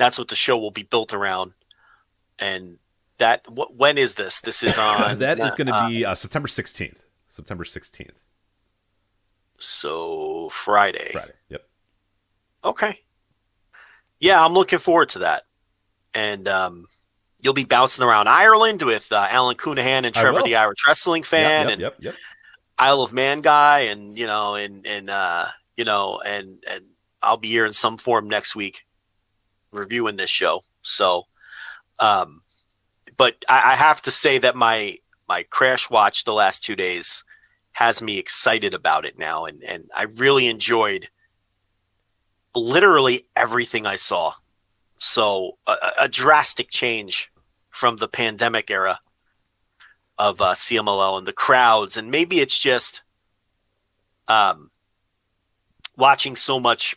That's what the show will be built around. And that wh- when is this? This is on... that uh, is going to be uh, September sixteenth. September sixteenth. So Friday. Friday, yep. Okay. Yeah, I'm looking forward to that. And um, you'll be bouncing around Ireland with uh, Alan Cunahan and Trevor the Irish Wrestling Fan. Yep, yep, and yep, yep. Isle of Man guy and, you know, and, and uh, you know, and, and I'll be here in some form next week. Reviewing this show. So um but I, I have to say that my my crash watch the last two days has me excited about it now, and and I really enjoyed literally everything I saw. So a, a drastic change from the pandemic era of uh C M L L and the crowds, and maybe it's just um watching so much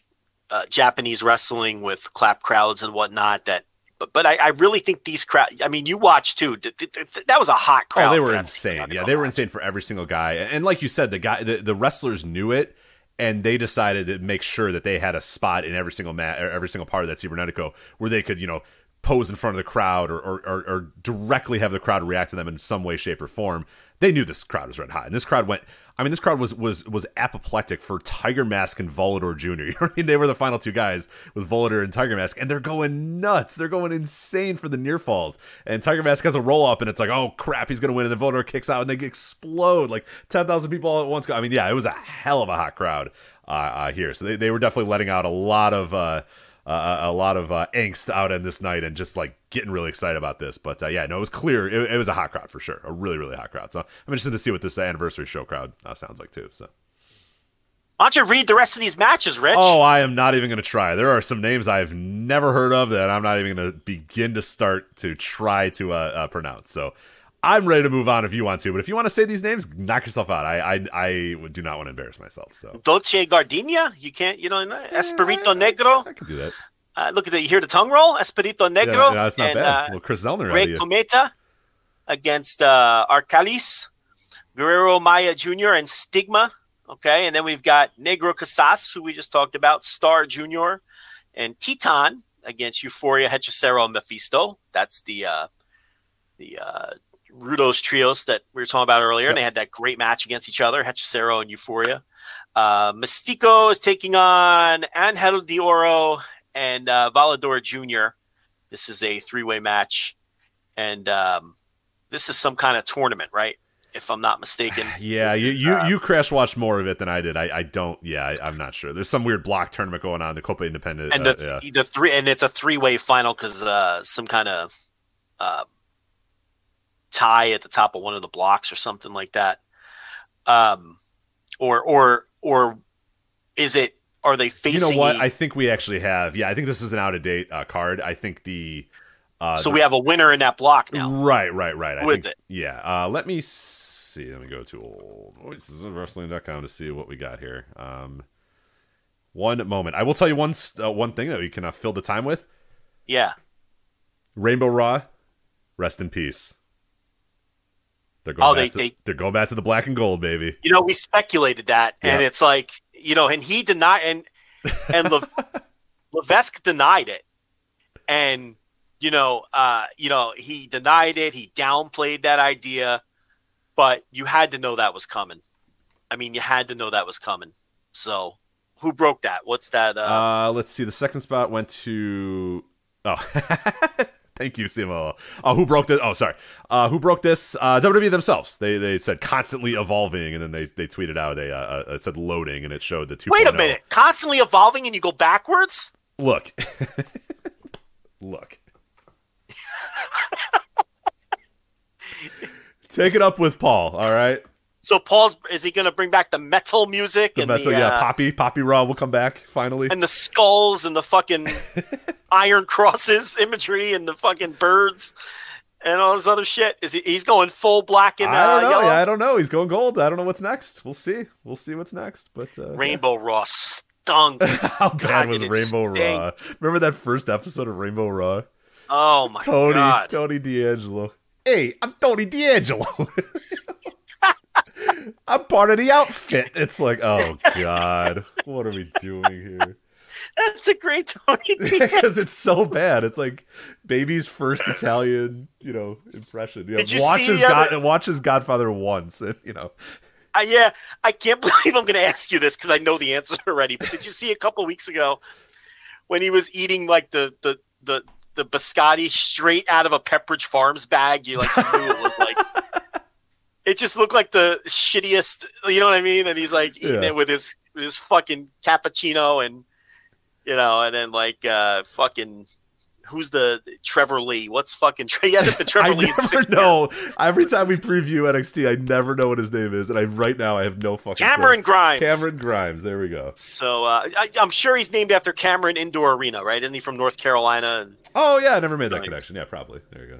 Uh, Japanese wrestling with clap crowds and whatnot. That, but but I, I really think these crowds. I mean, you watched too. Th- th- th- that was a hot crowd. Oh, they were insane. Yeah, they were insane for every single guy. And like you said, the guy, the, the wrestlers knew it, and they decided to make sure that they had a spot in every single mat, every single part of that Cibernético where they could, you know, pose in front of the crowd or or, or or directly have the crowd react to them in some way, shape, or form. They knew this crowd was red hot, and this crowd went. I mean, this crowd was was was apoplectic for Tiger Mask and Volador Junior You know what I mean? They were the final two guys with Volador and Tiger Mask, and they're going nuts. They're going insane for the near falls. And Tiger Mask has a roll up, and it's like, oh crap, he's gonna win. And then Volador kicks out, and they explode like ten thousand people all at once. I mean, yeah, it was a hell of a hot crowd uh, uh, here. So they, they were definitely letting out a lot of uh, uh, a lot of uh, angst out on this night, and just like getting really excited about this. But uh, yeah, no, it was clear. It, it was a hot crowd for sure. A really, really hot crowd. So I'm interested to see what this anniversary show crowd uh, sounds like too. So why don't you read the rest of these matches, Rich? Oh, I am not even going to try. There are some names I've never heard of that I'm not even going to begin to start to try to uh, uh, pronounce. So I'm ready to move on if you want to. But if you want to say these names, knock yourself out. I I, I do not want to embarrass myself. So Dolce Gardenia? You can't, you know, yeah, Esperito I, Negro? I can do that. Uh, look at that. You hear the tongue roll? Esperito Negro. Yeah, no, that's not and, bad. Uh, well, Chris Zellner. Rey Cometa against uh, Arcalis, Guerrero Maya Junior, and Stigma. Okay. And then we've got Negro Casas, who we just talked about, Star Junior, and Titan against Euphoria, Hechicero, and Mephisto. That's the, uh, the uh, Rudos Trios that we were talking about earlier. Yep. And they had that great match against each other, Hechicero and Euphoria. Uh, Mystico is taking on Angel de Oro and uh, Volador Junior This is a three-way match, and um, this is some kind of tournament, right? If I'm not mistaken. Yeah, you you, um, you crash watched more of it than I did. I, I don't. Yeah, I, I'm not sure. There's some weird block tournament going on. The Copa Independent, and the, uh, yeah. the three, and it's a three-way final because uh, some kind of uh, tie at the top of one of the blocks or something like that. Um, or or or is it? Are they facing? You know what? I think we actually have. Yeah, I think this is an out of date uh, card. I think the. Uh, so the, we have a winner in that block now. Right, right, right. I With think, it. Yeah. Uh, let me see. Let me go to old voices of wrestling dot com to see what we got here. Um, one moment. I will tell you one uh, one thing that we can uh, fill the time with. Yeah. Rainbow Raw, rest in peace. They're going, oh, back, they, to, they, they're going back to the black and gold, baby. You know, we speculated that, yeah. And it's like, you know, and he denied, and and Le, Levesque denied it, and you know, uh, you know, he denied it. He downplayed that idea, but you had to know that was coming. I mean, you had to know that was coming. So, who broke that? What's that? Uh, uh let's see. The second spot went to oh. Thank you, C M L L. Uh, who broke this? Oh, sorry. Uh, who broke this? Uh, W W E themselves. They they said constantly evolving, and then they, they tweeted out a uh, it said loading, and it showed the two. Wait a minute, constantly evolving, and you go backwards? Look, look. Take it up with Paul. All right. So Paul's is he going to bring back the metal music? The and metal, the, yeah. Uh, Poppy, Poppy Raw will come back finally, and the skulls and the fucking Iron Crosses imagery and the fucking birds and all this other shit. Is he, he's going full black and uh, I don't know. Yellow? Yeah, I don't know. He's going gold. I don't know what's next. We'll see. We'll see what's next. But uh, Rainbow yeah. Raw stunk. How God, bad was Rainbow stink. Raw? Remember that first episode of Rainbow Raw? Oh my Tony, God, Tony D'Angelo. Hey, I'm Tony D'Angelo. I'm part of the outfit. It's like, oh God, what are we doing here? That's a great Tony because it's so bad. It's like baby's first Italian, you know, impression. You know, you watches God other... watches Godfather once, and you know. Uh, yeah, I can't believe I'm going to ask you this because I know the answer already. But did you see a couple weeks ago when he was eating like the the the the biscotti straight out of a Pepperidge Farms bag? You like knew it was like. It just looked like the shittiest, you know what I mean? And he's like eating yeah. it with his with his fucking cappuccino and, you know, and then like uh, fucking, who's the Trevor Lee? What's fucking, he hasn't been Trevor I Lee in six know. Years. Every time we preview N X T, I never know what his name is. And I right now I have no fucking Cameron clue. Grimes. Cameron Grimes, there we go. So uh, I, I'm sure he's named after Cameron Indoor Arena, right? Isn't he from North Carolina? And, oh yeah, I never made that right. connection. Yeah, probably. There you go.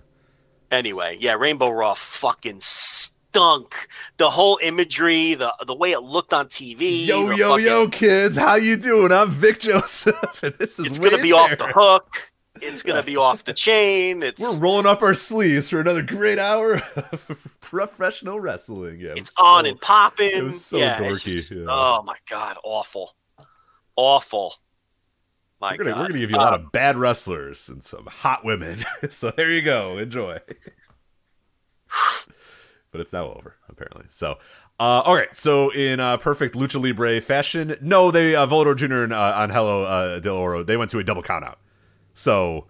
Anyway, yeah, Rainbow Raw fucking stinks. Dunk the whole imagery, the the way it looked on T V. Yo yo fucking, yo, kids, how you doing? I'm Vic Joseph, and this is it's gonna be there. Off the hook. It's gonna be off the chain. It's we're rolling up our sleeves for another great hour of professional wrestling. Yeah, it it's so, on and popping. It was so yeah, dorky. Just, yeah. Oh my God, awful, awful. My we're gonna God. we're gonna give you a lot um, of bad wrestlers and some hot women. So there you go. Enjoy. But it's now over, apparently. So, uh, all right. So, in uh, perfect Lucha Libre fashion, no, they uh, Volador Junior and uh, Angelo uh, Del Oro, they went to a double countout. So,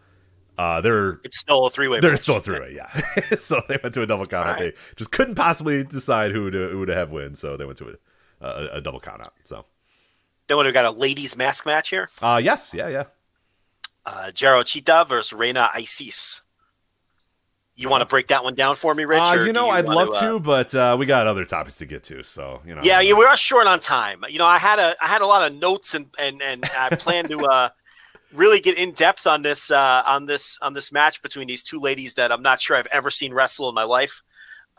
uh, they're it's still a three-way. They're match. Still a three-way, yeah. So they went to a double countout. Right. They just couldn't possibly decide who to who to have win, so they went to a, a, a double countout. So, they would have got a ladies' mask match here. Uh yes, yeah, yeah. Uh, Jero Cheetah versus Reina Isis. You want to break that one down for me, Rich? Uh, you know, you I'd love to, uh... to but uh, we got other topics to get to, so you know. Yeah, yeah, we are short on time. You know, I had a I had a lot of notes, and and, and I planned to uh, really get in depth on this uh, on this on this match between these two ladies that I'm not sure I've ever seen wrestle in my life.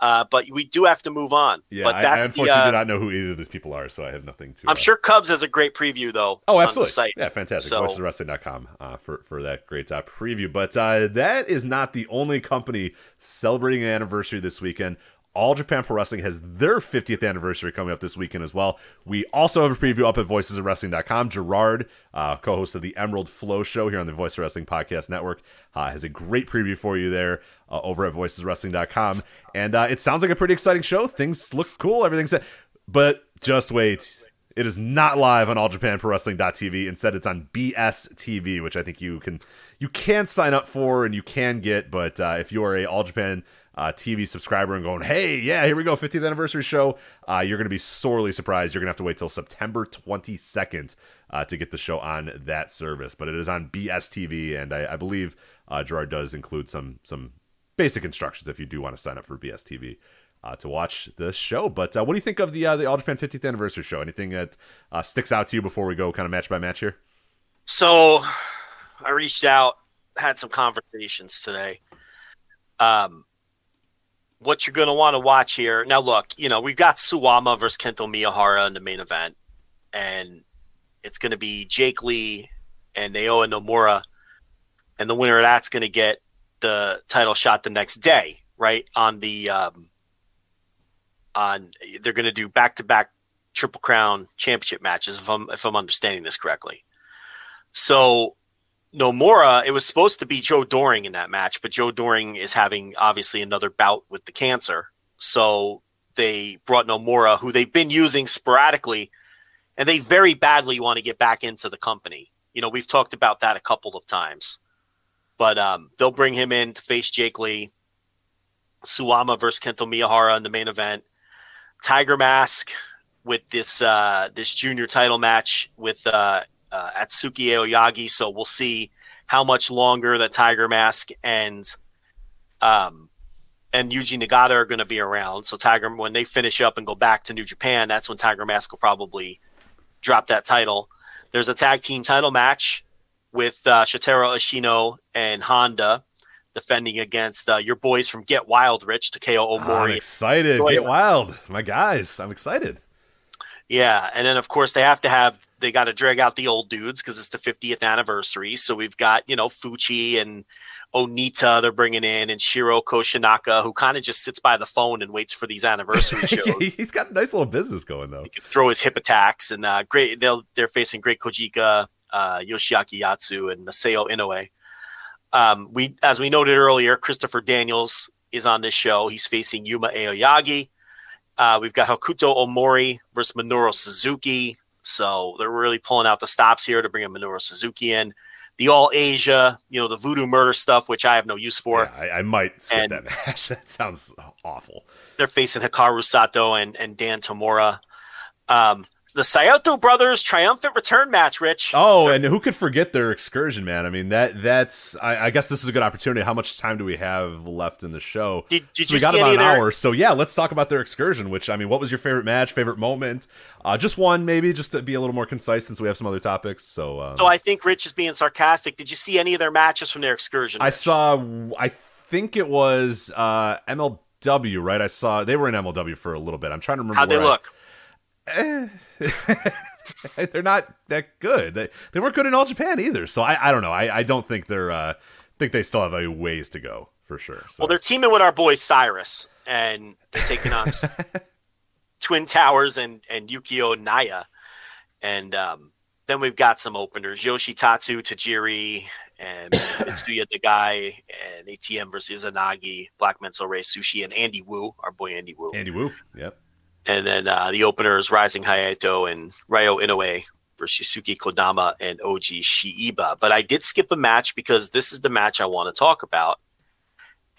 Uh, but we do have to move on. Yeah, but that's I, I unfortunately the, uh, do not know who either of these people are, so I have nothing to. I'm uh, sure Cubs has a great preview, though. Oh, absolutely. On the site. Yeah, fantastic. So, Western Wrestling dot com uh, for, for that great uh, preview. But uh, that is not the only company celebrating an anniversary this weekend. All Japan Pro Wrestling has their fiftieth anniversary coming up this weekend as well. We also have a preview up at voices of wrestling dot com. Gerard, uh, co-host of the Emerald Flow Show here on the Voice of Wrestling Podcast Network, uh, has a great preview for you there uh, over at voices of wrestling dot com. And uh, it sounds like a pretty exciting show. Things look cool. Everything's set. But just wait. It is not live on all japan pro wrestling dot t v. Instead, it's on B S T V, which I think you can you can sign up for and you can get. But uh, if you are a All Japan Uh, T V subscriber and going, hey, yeah, here we go, fiftieth anniversary show, uh, you're going to be sorely surprised. You're going to have to wait till September twenty-second uh, to get the show on that service. But it is on B S T V, and I, I believe uh, Gerard does include some some basic instructions if you do want to sign up for B S T V uh, to watch the show. But uh, what do you think of the uh, the All Japan fiftieth anniversary show? Anything that uh, sticks out to you before we go kind of match by match here? So I reached out, had some conversations today. Um. What you're going to want to watch here. Now, look, you know, we've got Suwama versus Kento Miyahara in the main event. And it's going to be Jake Lee and Naoya Nomura. And the winner of that's going to get the title shot the next day, right? On the, um, on, they're going to do back to back Triple Crown championship matches, if I'm, if I'm understanding this correctly. So, Nomura, it was supposed to be Joe Doring in that match, but Joe Doring is having obviously another bout with the cancer. So they brought Nomura, who they've been using sporadically, and they very badly want to get back into the company. You know, we've talked about that a couple of times. But um, they'll bring him in to face Jake Lee. Suwama versus Kento Miyahara in the main event. Tiger Mask with this uh, this junior title match with uh, uh, Atsuki Aoyagi. So we'll see how much longer that Tiger Mask and um, and Yuji Nagata are going to be around. So Tiger, when they finish up and go back to New Japan, that's when Tiger Mask will probably drop that title. There's a tag team title match with uh, Shotaro Ishino and Honda defending against uh, your boys from Get Wild, Rich, Takeo Omori. I'm excited. Enjoy Get it. Wild. My guys. I'm excited. Yeah. And then, of course, they have to have, they got to drag out the old dudes because it's the fiftieth anniversary. So we've got, you know, Fuchi and Onita they're bringing in, and Shiro Koshinaka, who kind of just sits by the phone and waits for these anniversary shows. Yeah, he's got a nice little business going, though. He can throw his hip attacks. And uh, great. They'll, they're facing Great Kojika, uh, Yoshiaki Yatsu, and Masao Inoue. Um, we, as we noted earlier, Christopher Daniels is on this show. He's facing Yuma Aoyagi. Uh, we've got Hokuto Omori versus Minoru Suzuki. So they're really pulling out the stops here to bring in Minoru Suzuki in. The All Asia, you know, the voodoo murder stuff, which I have no use for. Yeah, I, I might skip and that match. That sounds awful. They're facing Hikaru Sato and, and Dan Tamura. Um, The Saito brothers triumphant return match, Rich. Oh, and who could forget their excursion, man? I mean, that that's. I, I guess this is a good opportunity. How much time do we have left in the show? Did, did so we you got see about an hour. So yeah, let's talk about their excursion. Which I mean, what was your favorite match? Favorite moment? Uh, just one, maybe, just to be a little more concise since we have some other topics. So, um, so I think Rich is being sarcastic. Did you see any of their matches from their excursion? Rich? I saw. I think it was uh, M L W, right? I saw they were in M L W for a little bit. I'm trying to remember how'd they where look. I, Eh. They're not that good. They, they weren't good in All Japan either. So I, I don't know. I, I don't think they're. Uh, think they still have a ways to go for sure. So. Well, they're teaming with our boy Cyrus, and they're taking on Twin Towers and and Yukio Naya, and um, then we've got some openers: Yoshitatsu Tajiri and Mitsuya Nagai and A T M versus Izanagi, Black Mental Ray Sushi, and Andy Wu, our boy Andy Wu. Andy Wu. Yep. And then uh, the opener is Rising Hayato and Ryo Inoue versus Shusuke Kodama and Oji Shiiba. But I did skip a match because this is the match I want to talk about.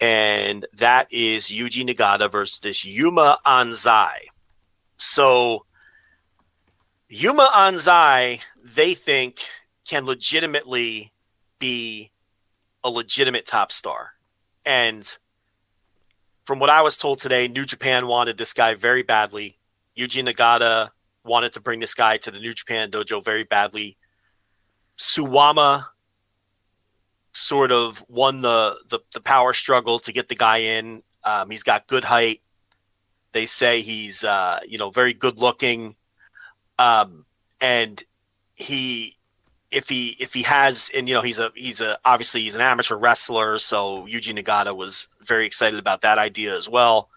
And that is Yuji Nagata versus this Yuma Anzai. So Yuma Anzai, they think, can legitimately be a legitimate top star. And from what I was told today, New Japan wanted this guy very badly. Yuji Nagata wanted to bring this guy to the New Japan dojo very badly. Suwama sort of won the, the, the power struggle to get the guy in. Um, he's got good height. They say he's uh, you know, very good looking. Um, and he if he if he has and you know he's a he's a obviously he's an amateur wrestler, so Yuji Nagata was very excited about that idea as well.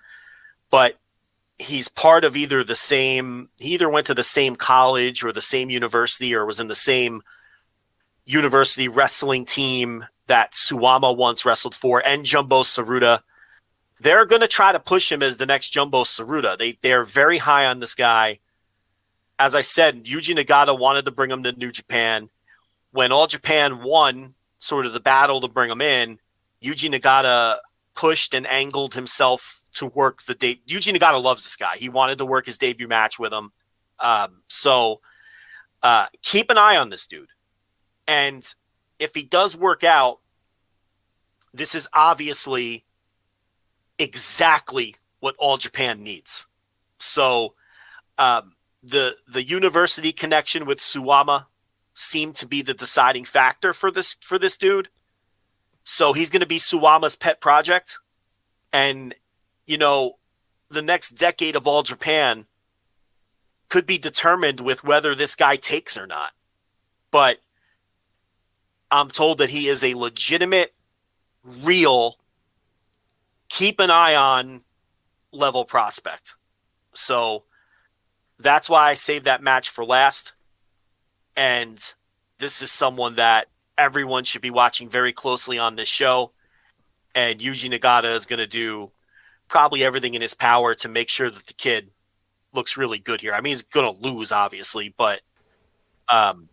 But he's part of either the same, he either went to the same college or the same university or was in the same university wrestling team that Suwama once wrestled for and Jumbo Saruta. They're going to try to push him as the next Jumbo Saruta. They, they're very high on this guy. As I said, Yuji Nagata wanted to bring him to New Japan. When All Japan won sort of the battle to bring him in, Yuji Nagata pushed and angled himself to work the date. Yuji Nagata loves this guy. He wanted to work his debut match with him. Um, so uh, keep an eye on this dude. And if he does work out, this is obviously exactly what All Japan needs. So um, the, the university connection with Suwama seemed to be the deciding factor for this, for this dude. So he's going to be Suwama's pet project. And, you know, the next decade of All Japan could be determined with whether this guy takes or not. But I'm told that he is a legitimate, real, keep an eye on level prospect. So that's why I saved that match for last. And this is someone that everyone should be watching very closely on this show. And Yuji Nagata is going to do probably everything in his power to make sure that the kid looks really good here. I mean, he's going to lose, obviously, but um,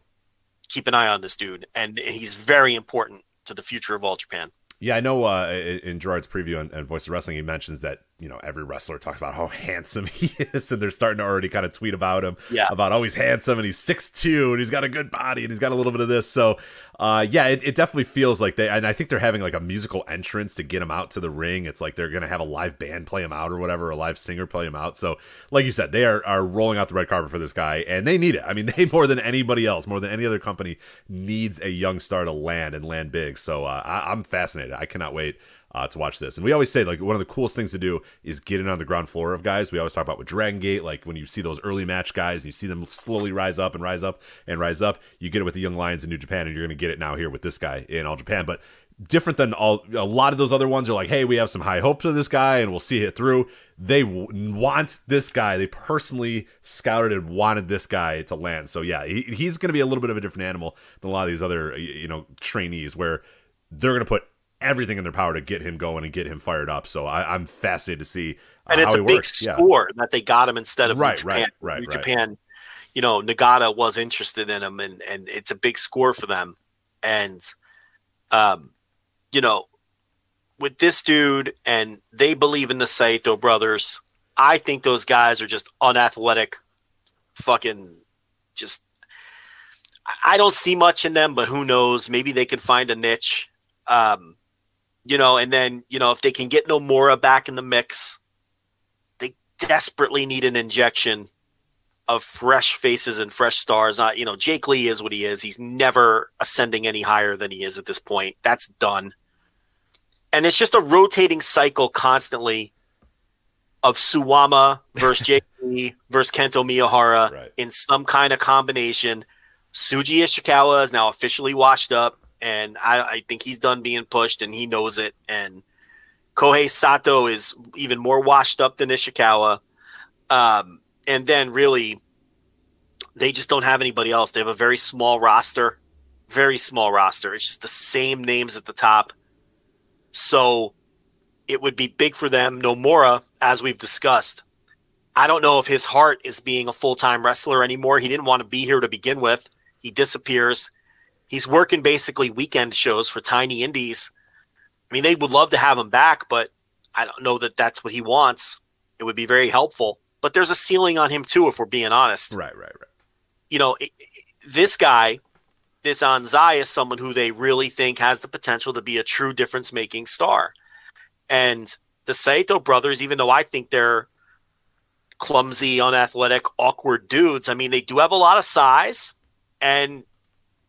keep an eye on this dude. And he's very important to the future of All Japan. Yeah, I know uh, in Gerard's preview and, and Voice of Wrestling, he mentions that, you know, every wrestler talks about how handsome he is, and they're starting to already kind of tweet about him, yeah. about, oh, he's handsome, and he's six two, and he's got a good body, and he's got a little bit of this. So, uh, yeah, it, it definitely feels like they, and I think they're having, like, a musical entrance to get him out to the ring. It's like they're going to have a live band play him out or whatever, a live singer play him out. So, like you said, they are, are rolling out the red carpet for this guy, and they need it. I mean, they, more than anybody else, more than any other company, needs a young star to land and land big. So, uh, I, I'm fascinated. I cannot wait uh, to watch this. And we always say, like, one of the coolest things to do is get in on the ground floor of guys. We always talk about with Dragon Gate, like when you see those early match guys and you see them slowly rise up and rise up and rise up, you get it with the Young Lions in New Japan, and you're going to get it now here with this guy in All Japan. But different than all a lot of those other ones are like, hey, we have some high hopes for this guy and we'll see it through. They w- want this guy. They personally scouted and wanted this guy to land. So, yeah, he, he's going to be a little bit of a different animal than a lot of these other, you know, trainees where they're going to put everything in their power to get him going and get him fired up. So I, I'm fascinated to see uh, and it's how a he big works. Score yeah. that they got him instead of right, New Japan. Right, right, New right. Japan, you know, Nagata was interested in him, and and it's a big score for them. And um, you know, with this dude, and they believe in the Saito brothers. I think those guys are just unathletic, fucking just. I don't see much in them, but who knows? Maybe they can find a niche. Um, You know, and then, you know, if they can get Nomura back in the mix, they desperately need an injection of fresh faces and fresh stars. Uh, you know, Jake Lee is what he is. He's never ascending any higher than he is at this point. That's done. And it's just a rotating cycle constantly of Suwama versus Jake Lee versus Kento Miyahara right. in some kind of combination. Tsuji Ishikawa is now officially washed up. And I, I think he's done being pushed, and he knows it. And Kohei Sato is even more washed up than Ishikawa. Um, and then really, they just don't have anybody else. They have a very small roster, very small roster. It's just the same names at the top. So it would be big for them. Nomura, as we've discussed, I don't know if his heart is being a full-time wrestler anymore. He didn't want to be here to begin with. He disappears. He's working basically weekend shows for tiny indies. I mean, they would love to have him back, but I don't know that that's what he wants. It would be very helpful. But there's a ceiling on him, too, if we're being honest. Right, right, right. You know, it, it, this guy, this Anzai, is someone who they really think has the potential to be a true difference-making star. And the Saito brothers, even though I think they're clumsy, unathletic, awkward dudes, I mean, they do have a lot of size, and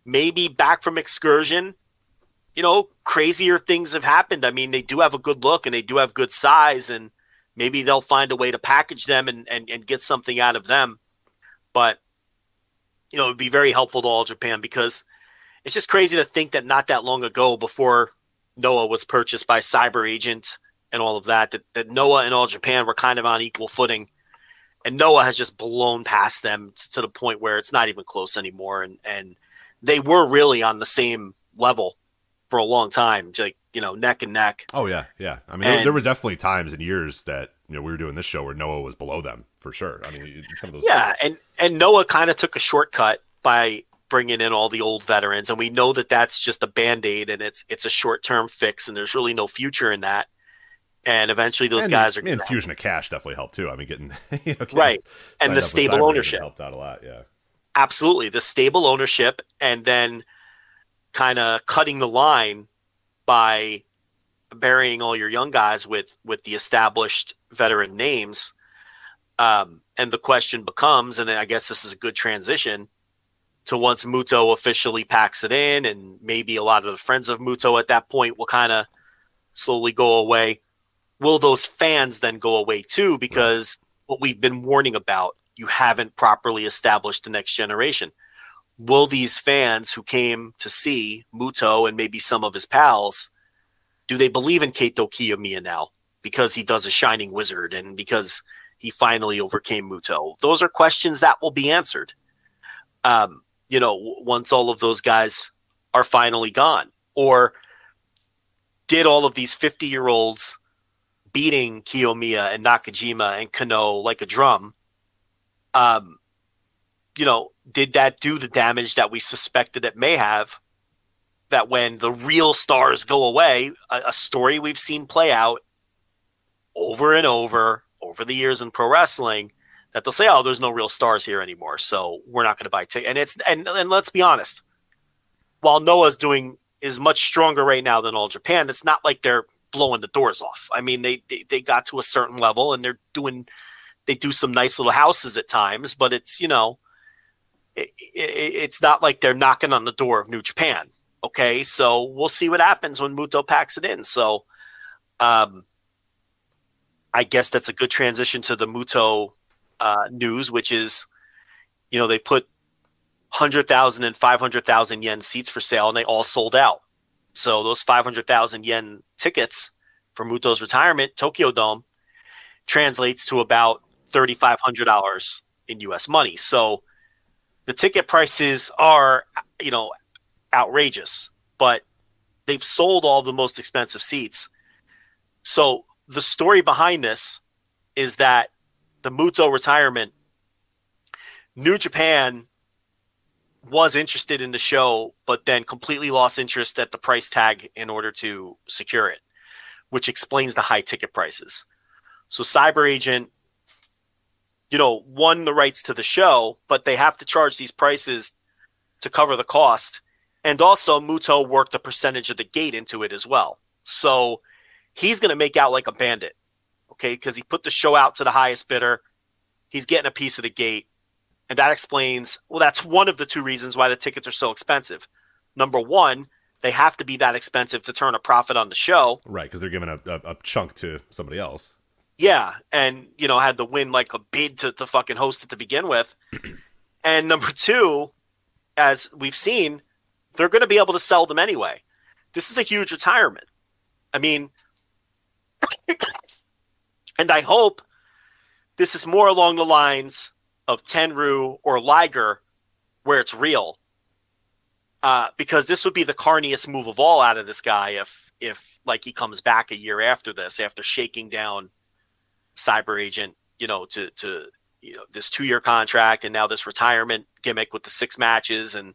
maybe back from excursion, you know, crazier things have happened. I mean, they do have a good look and they do have good size, and maybe they'll find a way to package them and, and, and get something out of them. But, you know, it would be very helpful to All Japan, because it's just crazy to think that not that long ago, before Noah was purchased by Cyber Agent and all of that, that, that Noah and All Japan were kind of on equal footing. And Noah has just blown past them to the point where it's not even close anymore. And, and, they were really on the same level for a long time, like, you know, neck and neck. Oh, yeah, yeah. I mean, and, there were definitely times and years that, you know, we were doing this show where Noah was below them, for sure. I mean, some of those. Yeah, and, and Noah kind of took a shortcut by bringing in all the old veterans, and we know that that's just a Band-Aid, and it's it's a short-term fix, and there's really no future in that. And eventually those and, guys are going to infusion of cash definitely helped, too. I mean, getting... You know, right, and the stable ownership helped out a lot, yeah. Absolutely. The stable ownership, and then kind of cutting the line by burying all your young guys with, with the established veteran names. Um, and the question becomes, and I guess this is a good transition to once Muto officially packs it in, and maybe a lot of the friends of Muto at that point will kind of slowly go away. Will those fans then go away too? Because what we've been warning about, you haven't properly established the next generation. Will these fans who came to see Muto and maybe some of his pals, do they believe in Kaito Kiyomiya now because he does a Shining Wizard and because he finally overcame Muto? Those are questions that will be answered, um, you know, once all of those guys are finally gone. Or did all of these fifty-year-olds beating Kiyomiya and Nakajima and Kano like a drum, Um, you know, did that do the damage that we suspected it may have? that when the real stars go away, a, a story we've seen play out over and over, over the years in pro wrestling, that they'll say, oh, there's no real stars here anymore, so we're not going to buy tickets. And, it's, and, and let's be honest, while Noah's doing is much stronger right now than All Japan, it's not like they're blowing the doors off. I mean, they, they, they got to a certain level, and they're doing they do some nice little houses at times, but it's, you know, it, it, it's not like they're knocking on the door of New Japan. Okay, so we'll see what happens when Muto packs it in. So um, I guess that's a good transition to the Muto uh, news, which is, you know, they put one hundred thousand and five hundred thousand yen seats for sale, and they all sold out. So those five hundred thousand yen tickets for Muto's retirement, Tokyo Dome, translates to about three thousand five hundred dollars in U S money. So the ticket prices are, you know, outrageous, but they've sold all the most expensive seats. So the story behind this is that the Muto retirement, New Japan was interested in the show, but then completely lost interest at the price tag in order to secure it, which explains the high ticket prices. So Cyber Agent, you know, won the rights to the show, but they have to charge these prices to cover the cost. And also Muto worked a percentage of the gate into it as well. So he's going to make out like a bandit, okay, because he put the show out to the highest bidder. He's getting a piece of the gate. And that explains, well, that's one of the two reasons why the tickets are so expensive. Number one, they have to be that expensive to turn a profit on the show. Right, because they're giving a, a, a chunk to somebody else. Yeah, and, you know, had to win like a bid to, to fucking host it to begin with. And number two, as we've seen, they're going to be able to sell them anyway. This is a huge retirement. I mean, and I hope this is more along the lines of Tenryu or Liger, where it's real, uh, because this would be the carniest move of all out of this guy if, if like he comes back a year after this, after shaking down Cyber Agent, you know, to to you know this two year contract and now this retirement gimmick with the six matches and.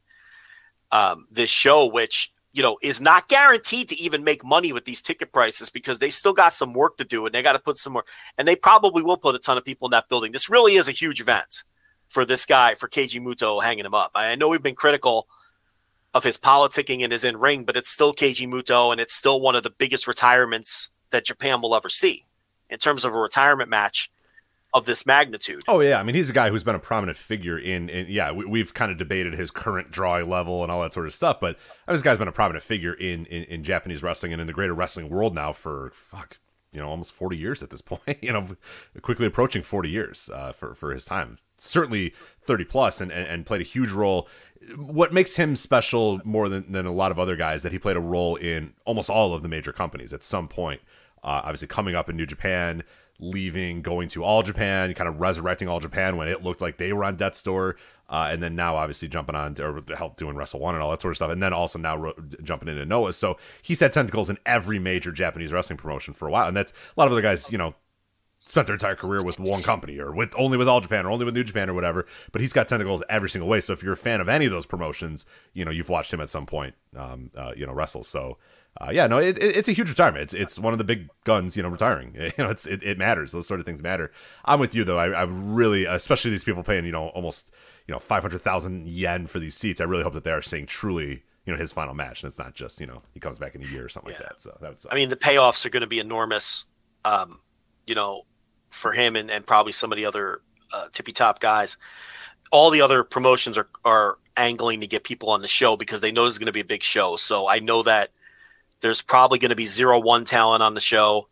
Um, this show, which, you know, is not guaranteed to even make money with these ticket prices because they still got some work to do and they got to put some more, and they probably will put a ton of people in that building. This really is a huge event for this guy, for Keiji Muto, hanging him up. I know we've been critical of his politicking and his in-ring, but it's still Keiji Muto, and it's still one of the biggest retirements that Japan will ever see in terms of a retirement match of this magnitude. Oh yeah, I mean, he's a guy who's been a prominent figure in, in yeah, we, we've kind of debated his current drawing level and all that sort of stuff, but I mean, this guy's been a prominent figure in, in in Japanese wrestling and in the greater wrestling world now for fuck, you know, almost forty years at this point. You know, quickly approaching forty years uh, for for his time. Certainly thirty plus, and, and and played a huge role. What makes him special more than than a lot of other guys that he played a role in almost all of the major companies at some point. Uh, obviously, coming up in New Japan, leaving, going to All Japan, kind of resurrecting All Japan when it looked like they were on death's door, uh, and then now obviously jumping on to, or help doing Wrestle One and all that sort of stuff, and then also now ro- jumping into Noah. So he's had tentacles in every major Japanese wrestling promotion for a while, and that's a lot of other guys, you know, spent their entire career with one company or with only with All Japan or only with New Japan or whatever, but he's got tentacles every single way. So if you're a fan of any of those promotions, you know, you've watched him at some point, um, uh, you know, wrestle. So. Uh, yeah, no, it, it, it's a huge retirement. It's it's one of the big guns, you know, retiring. You know, it's it, it matters. Those sort of things matter. I'm with you though. I, I really, especially these people paying, you know, almost, you know, five hundred thousand yen for these seats. I really hope that they are seeing truly, you know, his final match, and it's not just, you know, he comes back in a year or something yeah. like that. So that would suck. I mean, the payoffs are going to be enormous, um, you know, for him and, and probably some of the other uh, tippy top guys. All the other promotions are are angling to get people on the show because they know this is going to be a big show. So I know that. There's probably going to be zero one talent on the show.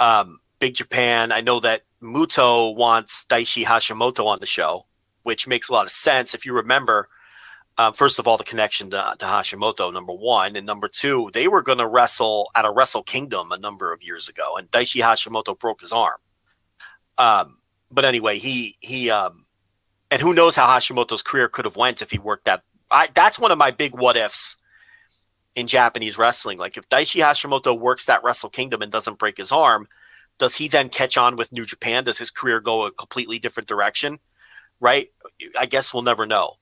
Um, Big Japan, I know that Muto wants Daichi Hashimoto on the show, which makes a lot of sense. If you remember, uh, first of all, the connection to, to Hashimoto, number one. And number two, they were going to wrestle at a Wrestle Kingdom a number of years ago, and Daichi Hashimoto broke his arm. Um, but anyway, he he um, and who knows how Hashimoto's career could have went if he worked that. I, that's one of my big what-ifs in Japanese wrestling. Like, if Daichi Hashimoto works that Wrestle Kingdom and doesn't break his arm, does he then catch on with New Japan? Does his career go a completely different direction? Right? I guess we'll never know.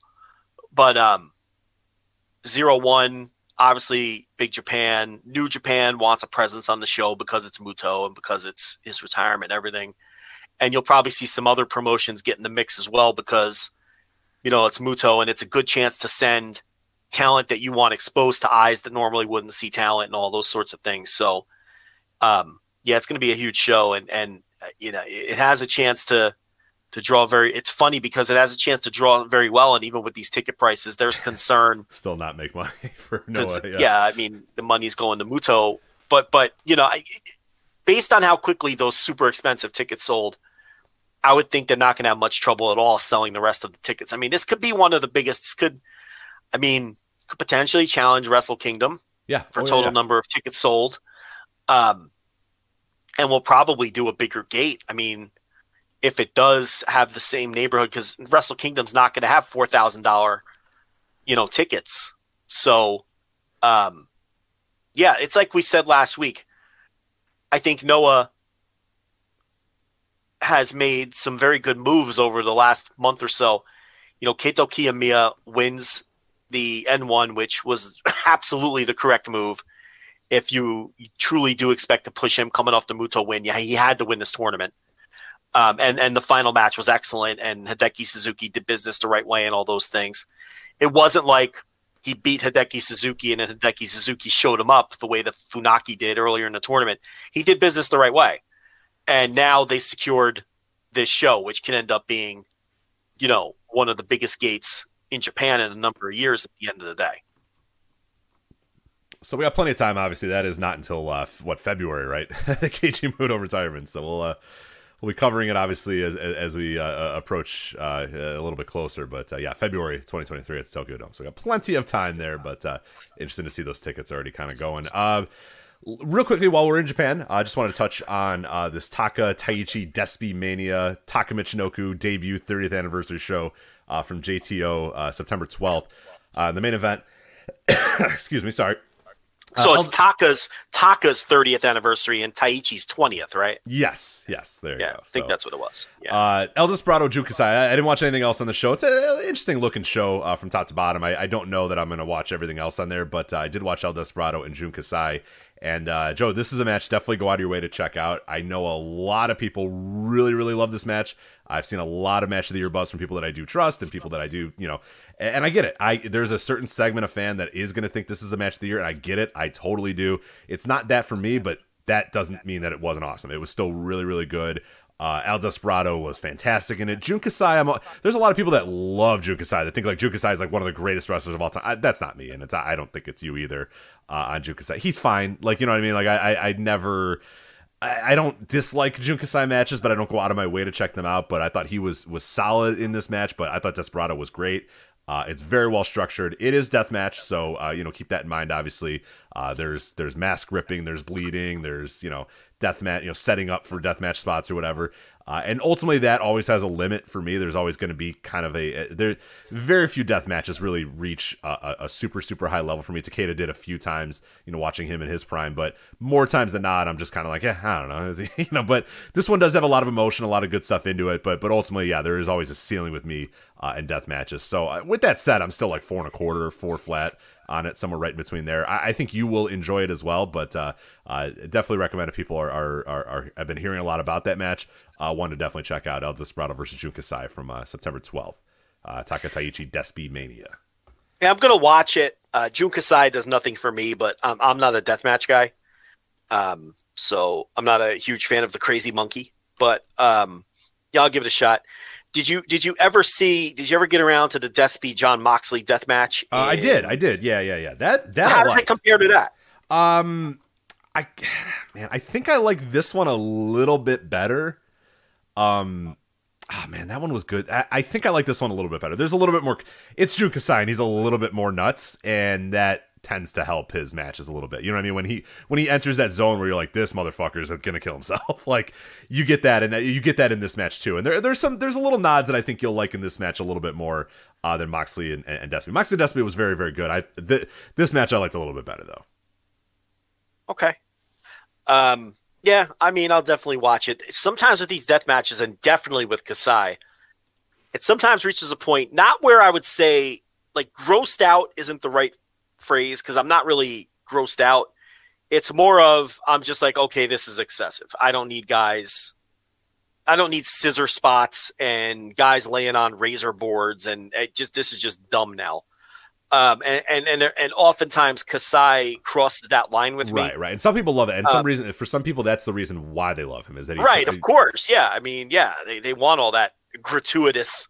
But um, Zero One, obviously Big Japan, New Japan wants a presence on the show because it's Muto and because it's his retirement and everything. And you'll probably see some other promotions get in the mix as well because, you know, it's Muto and it's a good chance to send talent that you want exposed to eyes that normally wouldn't see talent and all those sorts of things. So, um, yeah, it's going to be a huge show. And, and uh, you know, it, it has a chance to to draw very – it's funny because it has a chance to draw very well. And even with these ticket prices, there's concern. Still not make money for Noah. Yeah. yeah, I mean, the money's going to Muto. But, but you know, I, based on how quickly those super expensive tickets sold, I would think they're not going to have much trouble at all selling the rest of the tickets. I mean, this could be one of the biggest. This could, I mean, could potentially challenge Wrestle Kingdom yeah. for oh, total yeah. number of tickets sold. Um, and we'll probably do a bigger gate. I mean, if it does have the same neighborhood, because Wrestle Kingdom's not going to have four thousand dollars, you know, tickets. So, um, yeah, it's like we said last week. I think Noah has made some very good moves over the last month or so. You know, Keito Kiyomiya wins the N one, which was absolutely the correct move. If you truly do expect to push him coming off the Muto win, yeah, he had to win this tournament. Um, and, and the final match was excellent, and Hideki Suzuki did business the right way and all those things. It wasn't like he beat Hideki Suzuki and then Hideki Suzuki showed him up the way that Funaki did earlier in the tournament. He did business the right way. And now they secured this show, which can end up being, you know, one of the biggest gates in Japan in a number of years at the end of the day. So we got plenty of time, obviously. That is not until, uh, what, February, right? The Keiji Muto retirement. So we'll, uh, we'll be covering it, obviously, as as we uh, approach uh, a little bit closer. But, uh, yeah, February twenty twenty-three at Tokyo Dome. So we got plenty of time there, but uh, interesting to see those tickets already kind of going. Uh, Real quickly, while we're in Japan, I uh, just wanted to touch on uh, this Taka Taichi Despi Mania Taka Michinoku debut thirtieth anniversary show uh, from J T O uh, September twelfth. Uh, the main event, excuse me, sorry. Uh, so it's El- Taka's Taka's thirtieth anniversary and Taichi's twentieth, right? Yes, yes, there you yeah, go. I think so, that's what it was. Yeah. Uh, El Desperado Junkasai. I, I didn't watch anything else on the show. It's an interesting looking show uh, from top to bottom. I, I don't know that I'm going to watch everything else on there, but uh, I did watch El Desperado and Junkasai. And, uh, Joe, this is a match definitely go out of your way to check out. I know a lot of people really, really love this match. I've seen a lot of match of the year buzz from people that I do trust and people that I do, you know, and, and I get it. I There's a certain segment of fan that is going to think this is the match of the year, and I get it. I totally do. It's not that for me, but that doesn't mean that it wasn't awesome. It was still really, really good. Uh, El Desperado was fantastic in it. Junkasai, I'm, there's a lot of people that love Junkasai that think like Junkasai is like one of the greatest wrestlers of all time. I, that's not me, and it's I don't think it's you either. Uh, on Junkasai, he's fine. Like you know what I mean. Like I, I, I never, I, I don't dislike Junkasai matches, but I don't go out of my way to check them out. But I thought he was was solid in this match. But I thought Desperado was great. Uh, it's very well structured. It is deathmatch, so uh, you know keep that in mind. Obviously, uh, there's there's mask ripping, there's bleeding, there's you know deathmatch, you know setting up for deathmatch spots or whatever. Uh, and ultimately, that always has a limit for me. There's always going to be kind of a, a there. Very few deathmatches really reach a, a, a super super high level for me. Takeda did a few times, you know, watching him in his prime, but more times than not, I'm just kind of like, yeah, I don't know, you know. But this one does have a lot of emotion, a lot of good stuff into it. But but ultimately, yeah, there is always a ceiling with me. Uh, and death matches. So uh, with that said, I'm still like four and a quarter, four flat on it, somewhere right in between there. I, I think you will enjoy it as well, but uh, uh, definitely recommend if people are are, are are I've been hearing a lot about that match. Uh, one to definitely check out El Desperado versus Junkasai from uh, September twelfth, uh, Taka Taichi Despi Mania. Yeah, I'm gonna watch it. Uh, Junkasai does nothing for me, but um, I'm not a deathmatch guy, um, so I'm not a huge fan of the Crazy Monkey. But um, yeah, I'll give it a shot. Did you did you ever see? Did you ever get around to the Despi John Moxley death match? Uh, I did, I did. Yeah, yeah, yeah. That that. How does it compare to that? Um, I man, I think I like this one a little bit better. Um, oh man, that one was good. I, I think I like this one a little bit better. There's a little bit more. It's Junkasai. He's a little bit more nuts, and that tends to help his matches a little bit. You know what I mean? When he when he enters that zone where you're like, this motherfucker is gonna kill himself. Like you get that, and you get that in this match too. And there there's some there's a little nods that I think you'll like in this match a little bit more uh, than Moxley and, and Despi. Moxley and Despi was very very good. I th- this match I liked a little bit better though. Okay. Um. Yeah. I mean, I'll definitely watch it. Sometimes with these death matches, and definitely with Kasai, it sometimes reaches a point not where I would say like grossed out isn't the right phrase because I'm not really grossed out. It's more of I'm just like, okay, this is excessive. I don't need guys. I don't need scissor spots and guys laying on razor boards. And it just this is just dumb now. Um, and, and, and, and oftentimes Kasai crosses that line with me. Right, right. And some people love it. And um, some reason, for some people, that's the reason why they love him is that he, right, he, of course. Yeah. I mean, yeah, they, they want all that gratuitous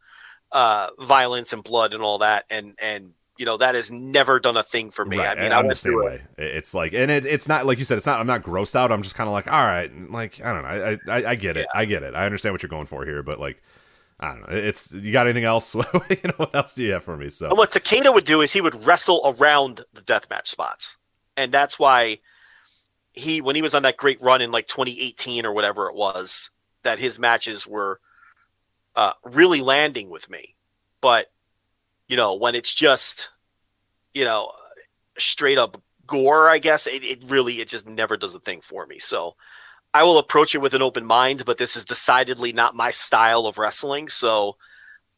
uh, violence and blood and all that. And, and, you know, that has never done a thing for me. Right. I mean, I'm, I'm the same way. It's like, and it, it's not like you said, it's not, I'm not grossed out. I'm just kind of like, all right. Like, I don't know. I, I, I get it. Yeah. I get it. I understand what you're going for here, but like, I don't know. It's you got anything else? You know, what else do you have for me? So, and what Takeda would do is he would wrestle around the deathmatch spots, and that's why he, when he was on that great run in like twenty eighteen or whatever it was, that his matches were uh, really landing with me. But you know, when it's just you know straight up gore, I guess it, it really it just never does a thing for me. So. I will approach it with an open mind, but this is decidedly not my style of wrestling. So,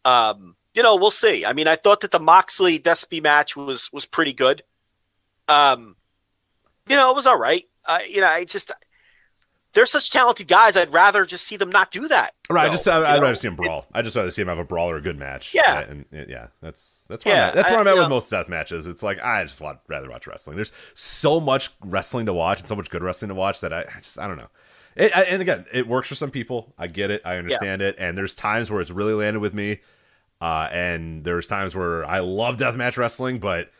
um, you know, we'll see. I mean, I thought that the Moxley Despy match was, was pretty good. Um, you know, it was all right. Uh, you know, I just, they're such talented guys. I'd rather just see them not do that. Right. Though, I just, I, I'd know? rather see them brawl. It's, I just rather see them have a brawl or a good match. Yeah. Uh, and, and yeah, that's, that's where yeah, I'm at. That's where I, I'm at with know. most death matches. It's like, I just want rather watch wrestling. There's so much wrestling to watch and so much good wrestling to watch that I, I just, I don't know. It, I, and again, it works for some people. I get it. I understand yeah. it. And there's times where it's really landed with me. Uh, and there's times where I love deathmatch wrestling, but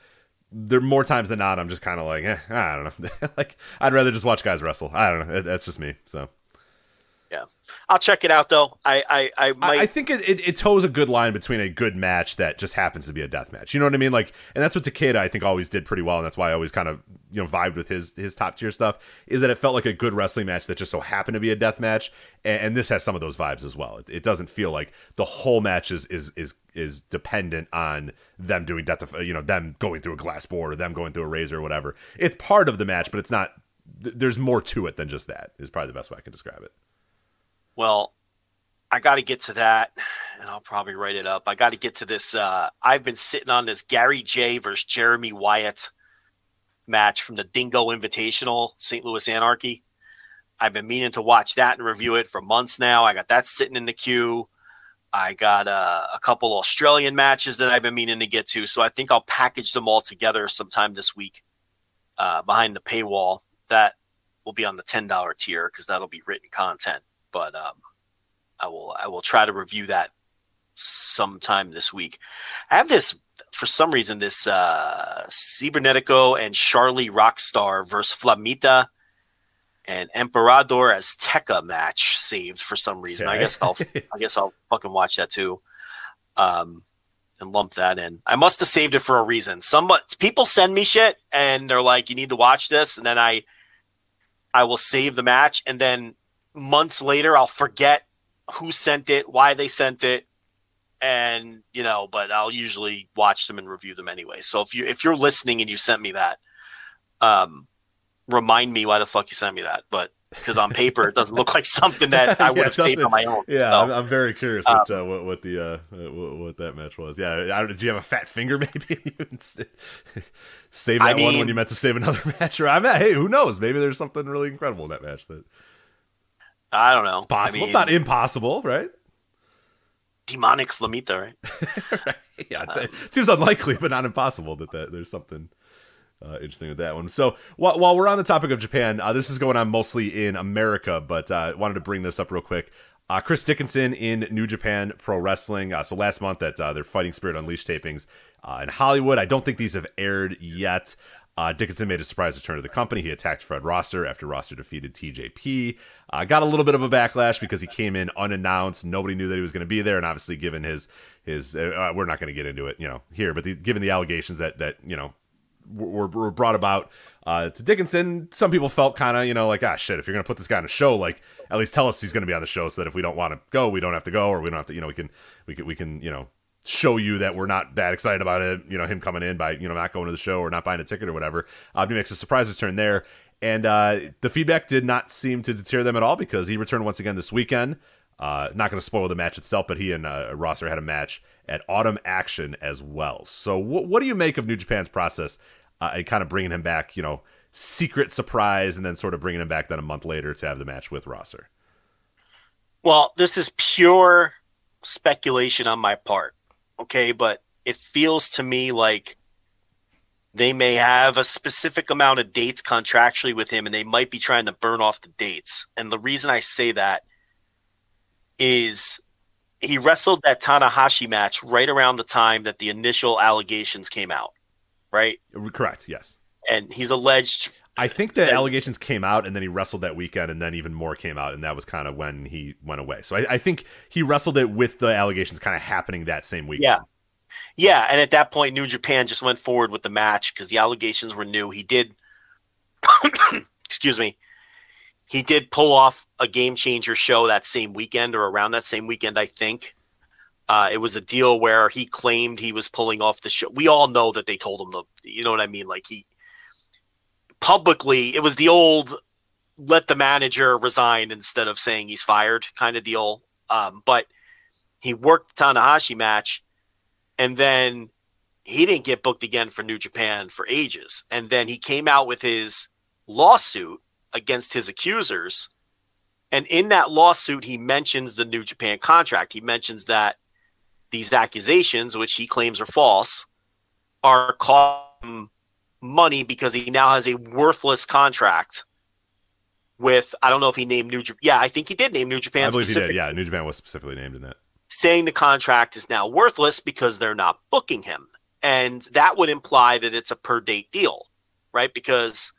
there are more times than not, I'm just kind of like, eh, I don't know. Like, I'd rather just watch guys wrestle. I don't know. It, that's just me. So, yeah, I'll check it out though. I, I, I might. I, I think it, it, it toes a good line between a good match that just happens to be a deathmatch. You know what I mean? Like, and that's what Takeda I think always did pretty well, and that's why I always kind of you know vibed with his his top tier stuff. Is that it felt like a good wrestling match that just so happened to be a deathmatch, and, and this has some of those vibes as well. It, it doesn't feel like the whole match is is is is dependent on them doing death. You know, them going through a glass board or them going through a razor or whatever. It's part of the match, but it's not. Th- there's more to it than just that. Is probably the best way I can describe it. Well, I got to get to that, and I'll probably write it up. I got to get to this. Uh, I've been sitting on this Gary J versus Jeremy Wyatt match from the Dingo Invitational, Saint Louis Anarchy. I've been meaning to watch that and review it for months now. I got that sitting in the queue. I got uh, a couple Australian matches that I've been meaning to get to, so I think I'll package them all together sometime this week uh, behind the paywall. That will be on the ten dollars tier because that'll be written content. But um, I will I will try to review that sometime this week. I have this, for some reason, this uh, Cibernético and Charlie Rockstar versus Flamita and Emperador Azteca match saved for some reason. Okay. I guess I'll I guess I'll fucking watch that too, um, and lump that in. I must have saved it for a reason. Some people send me shit and they're like, "You need to watch this," and then I I will save the match and then. Months later, I'll forget who sent it, why they sent it, and you know. But I'll usually watch them and review them anyway. So if you if you're listening and you sent me that, um, remind me why the fuck you sent me that. But because on paper it doesn't look like something that I would yeah, have saved on my own. Yeah, so. I'm, I'm very curious um, what, uh, what what the uh, what, what that match was. Yeah, I don't. Do you have a fat finger? Maybe save that I mean, one when you meant to save another match. Or I'm at. Hey, who knows? Maybe there's something really incredible in that match that. I don't know. It's possible. I mean, it's not impossible, right? Demonic Flamita, right? right. Yeah, um, it seems unlikely, but not impossible that, that there's something uh, interesting with that one. So while, while we're on the topic of Japan, uh, this is going on mostly in America, but I uh, wanted to bring this up real quick. Uh, Chris Dickinson in New Japan Pro Wrestling. Uh, so last month at uh, their Fighting Spirit Unleashed tapings uh, in Hollywood. I don't think these have aired yet. Uh, Dickinson made a surprise return to the company. He attacked Fred Rosser after Rosser defeated T J P. Uh, got a little bit of a backlash because he came in unannounced. Nobody knew that he was going to be there, and obviously, given his his, uh, we're not going to get into it, you know, here. But the, given the allegations that that you know were, were brought about uh, to Dickinson, some people felt kind of you know like ah shit, if you're going to put this guy on a show, like at least tell us he's going to be on the show so that if we don't want to go, we don't have to go, or we don't have to, you know, we can we can we can you know. show you that we're not that excited about it, you know, him coming in by, you know, not going to the show or not buying a ticket or whatever. Uh, he makes a surprise return there. And uh, the feedback did not seem to deter them at all because he returned once again this weekend. Uh, not going to spoil the match itself, but he and uh, Rosser had a match at Autumn Action as well. So wh- what do you make of New Japan's process uh, and kind of bringing him back, you know, secret surprise, and then sort of bringing him back then a month later to have the match with Rosser. Well, this is pure speculation on my part, okay? But it feels to me like they may have a specific amount of dates contractually with him, and they might be trying to burn off the dates. And the reason I say that is he wrestled that Tanahashi match right around the time that the initial allegations came out, right? Correct, yes. And he's alleged... I think the that, allegations came out, and then he wrestled that weekend, and then even more came out, and that was kind of when he went away. So I, I think he wrestled it with the allegations kind of happening that same weekend. Yeah. Yeah, and at that point, New Japan just went forward with the match because the allegations were new. He did, excuse me, he did pull off a Game Changer show that same weekend or around that same weekend, I think. Uh, it was a deal where he claimed he was pulling off the show. We all know that they told him, the, you know what I mean? Like he publicly, it was the old let the manager resign instead of saying he's fired kind of deal. Um, but he worked the Tanahashi match. And then he didn't get booked again for New Japan for ages. And then he came out with his lawsuit against his accusers. And in that lawsuit, he mentions the New Japan contract. He mentions that these accusations, which he claims are false, are costing money because he now has a worthless contract with, I don't know if he named New Japan. Yeah, I think he did name New Japan. I believe he did. Yeah, New Japan was specifically named in that. Saying the contract is now worthless because they're not booking him. And that would imply that it's a per date deal, right? Because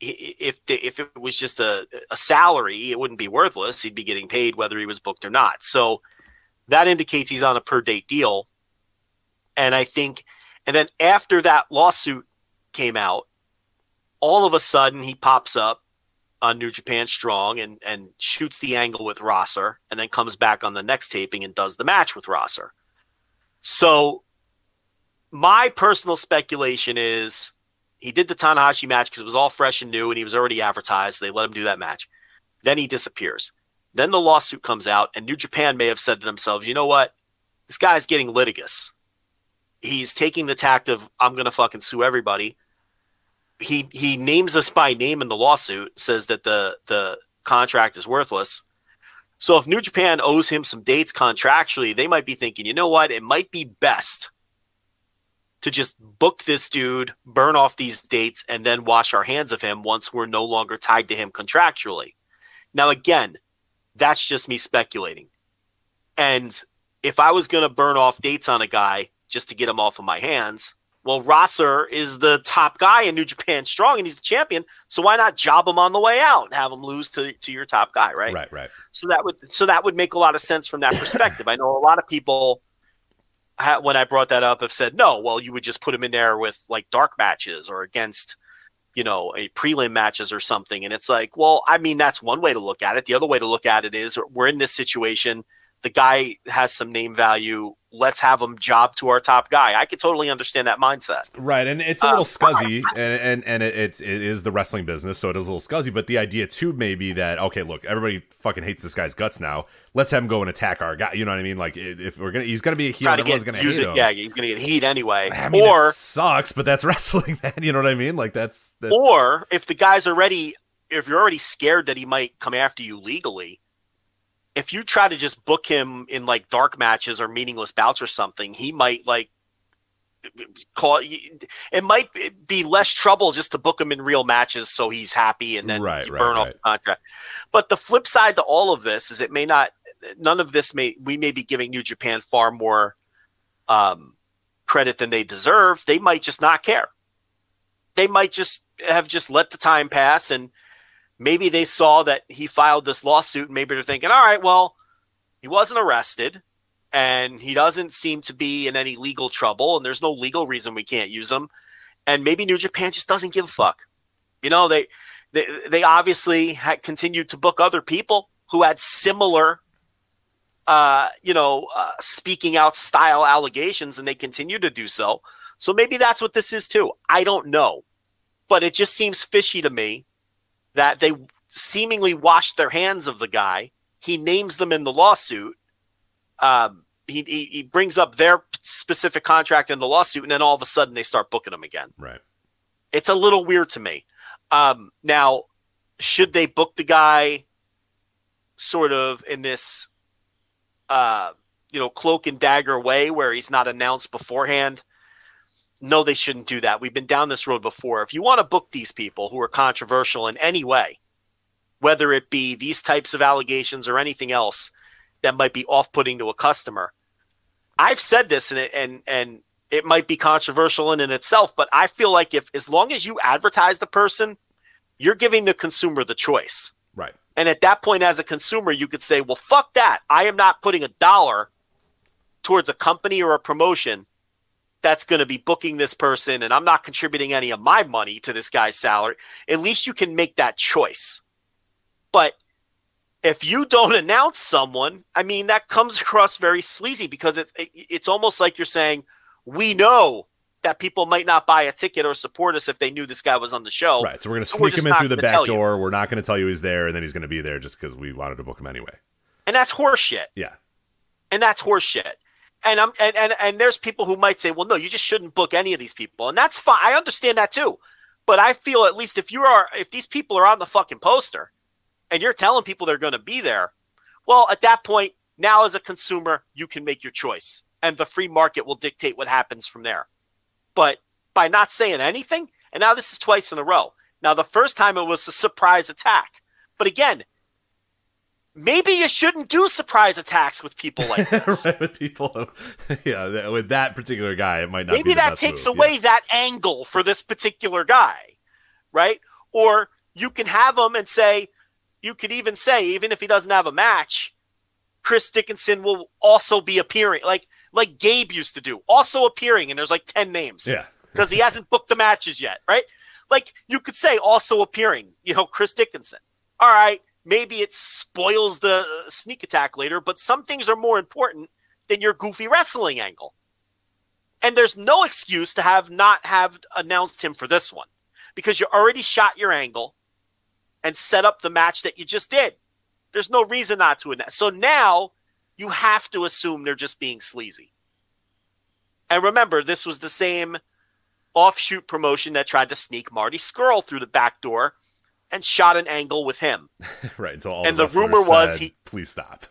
if the, if it was just a, a salary, it wouldn't be worthless. He'd be getting paid whether he was booked or not. So that indicates he's on a per date deal. And I think, and then after that lawsuit came out, all of a sudden he pops up on New Japan Strong and, and shoots the angle with Rosser and then comes back on the next taping and does the match with Rosser. So my personal speculation is he did the Tanahashi match because it was all fresh and new and he was already advertised. So they let him do that match. Then he disappears. Then the lawsuit comes out and New Japan may have said to themselves, you know what? This guy's getting litigious. He's taking the tact of I'm going to fucking sue everybody. He he names us by name in the lawsuit, says that the, the contract is worthless. So if New Japan owes him some dates contractually, they might be thinking, you know what? It might be best to just book this dude, burn off these dates, and then wash our hands of him once we're no longer tied to him contractually. Now, again, that's just me speculating. And if I was going to burn off dates on a guy just to get him off of my hands, well, Rosser is the top guy in New Japan Strong, and he's the champion. So why not job him on the way out and have him lose to, to your top guy, right? Right, right. So that would so that would make a lot of sense from that perspective. I know a lot of people, when I brought that up, have said, no, well, you would just put him in there with like dark matches or against, you know, a prelim matches or something. And it's like, well, I mean, that's one way to look at it. The other way to look at it is we're in this situation. The guy has some name value. Let's have him job to our top guy. I could totally understand that mindset. Right. And it's a little um, scuzzy and, and, and it, it's, it is the wrestling business. So it is a little scuzzy, but the idea too, maybe that, okay, look, everybody fucking hates this guy's guts now. Let's have him go and attack our guy. You know what I mean? Like if we're going to, he's going to be a heel. Everyone's going to hate him. Yeah. You're going to get heat anyway. I mean, or it sucks, but that's wrestling, man. You know what I mean? Like that's, that's, or if the guy's already, if you're already scared that he might come after you legally, if you try to just book him in like dark matches or meaningless bouts or something, he might like call it might be less trouble just to book him in real matches. So he's happy and then right, you right, burn right. off the contract. But the flip side to all of this is it may not, none of this may, we may be giving New Japan far more um, credit than they deserve. They might just not care. They might just have just let the time pass and, maybe they saw that he filed this lawsuit and maybe they're thinking, all right, well, he wasn't arrested and he doesn't seem to be in any legal trouble and there's no legal reason we can't use him. And maybe New Japan just doesn't give a fuck. You know, they they, they obviously had continued to book other people who had similar, uh, you know, uh, speaking out style allegations and they continue to do so. So maybe that's what this is too. I don't know, but it just seems fishy to me that they seemingly washed their hands of the guy. He names them in the lawsuit. Um, he, he he brings up their specific contract in the lawsuit, and then all of a sudden they start booking him again. Right. It's a little weird to me. Um, now, should they book the guy sort of in this, uh, you know, cloak and dagger way where he's not announced beforehand? No, they shouldn't do that. We've been down this road before. If you want to book these people who are controversial in any way, whether it be these types of allegations or anything else that might be off-putting to a customer, I've said this, and and and it might be controversial in, in itself, but I feel like if as long as you advertise the person, you're giving the consumer the choice. Right. And at that point, as a consumer, you could say, well, fuck that. I am not putting a dollar towards a company or a promotion that's going to be booking this person, and I'm not contributing any of my money to this guy's salary. At least you can make that choice. But if you don't announce someone, I mean, that comes across very sleazy, because it's, it's almost like you're saying, we know that people might not buy a ticket or support us if they knew this guy was on the show. Right, so we're going to sneak him in through the back door. We're not going to tell you he's there, and then he's going to be there just because we wanted to book him anyway. And that's horseshit. Yeah. And that's horseshit. And I'm and, and and there's people who might say, well, no, you just shouldn't book any of these people. And that's fine. I understand that too. But I feel at least if you are, if these people are on the fucking poster and you're telling people they're going to be there, well, at that point, now as a consumer, you can make your choice. And the free market will dictate what happens from there. But by not saying anything, and now this is twice in a row. Now, the first time it was a surprise attack. But again, maybe you shouldn't do surprise attacks with people like this. Right, with people, yeah, with that particular guy, it might not maybe be the that best takes move. away yeah. that angle for this particular guy, right? Or you can have him and say, you could even say, even if he doesn't have a match, Chris Dickinson will also be appearing. Like, like Gabe used to do, also appearing, and there's like ten names. Yeah. Because he hasn't booked the matches yet, right? Like, you could say also appearing, you know, Chris Dickinson. All right, maybe it spoils the sneak attack later, but some things are more important than your goofy wrestling angle. And there's no excuse to have not have announced him for this one, because you already shot your angle and set up the match that you just did. There's no reason not to announce. So now you have to assume they're just being sleazy. And remember, this was the same offshoot promotion that tried to sneak Marty Scurll through the back door and shot an angle with him. Right. So all and the rumor was said, he. Please stop.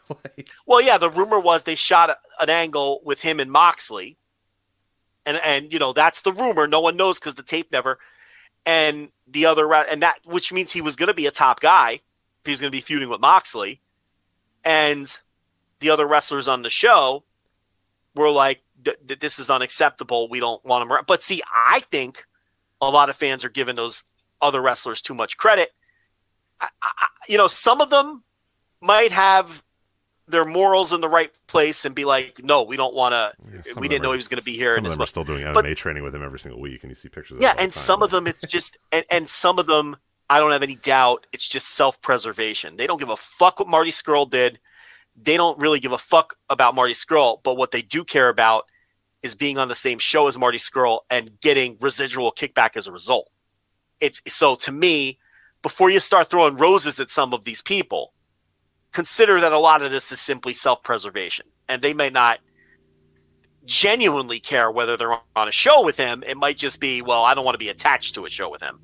Well, yeah, the rumor was they shot a, an angle with him and Moxley, and and you know that's the rumor. No one knows because the tape never. And the other and that which means he was going to be a top guy. He was going to be feuding with Moxley, and the other wrestlers on the show were like, this is unacceptable. We don't want them around. But see, I think a lot of fans are giving those other wrestlers too much credit. I, I, you know, some of them might have their morals in the right place and be like, no, we don't want to, yeah, we didn't know he was going to be here. Some and of them are still doing M M A but, training with him every single week. And you see pictures. Of yeah. And some of them, it's just, and, and some of them, I don't have any doubt. It's just self-preservation. They don't give a fuck what Marty Scurll did. They don't really give a fuck about Marty Scurll, but what they do care about is being on the same show as Marty Scurll and getting residual kickback as a result. It's so to me, before you start throwing roses at some of these people, consider that a lot of this is simply self-preservation, and they may not genuinely care whether they're on a show with him. It might just be, well, I don't want to be attached to a show with him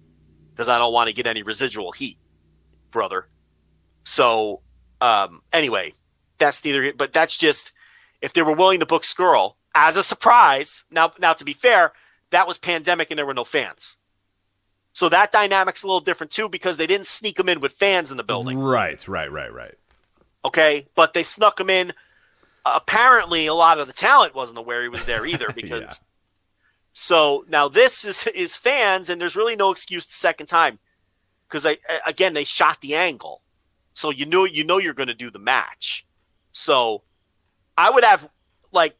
because I don't want to get any residual heat, brother. So um, anyway. That's neither, but that's just if they were willing to book Skrull as a surprise. Now, now to be fair, that was pandemic and there were no fans, so that dynamic's a little different too because they didn't sneak them in with fans in the building. Right, right, right, right. Okay, but they snuck them in. Uh, apparently, a lot of the talent wasn't aware he was there either because. Yeah. So now this is is fans, and there's really no excuse the second time because I again they shot the angle, so you knew you know you're going to do the match. So I would have like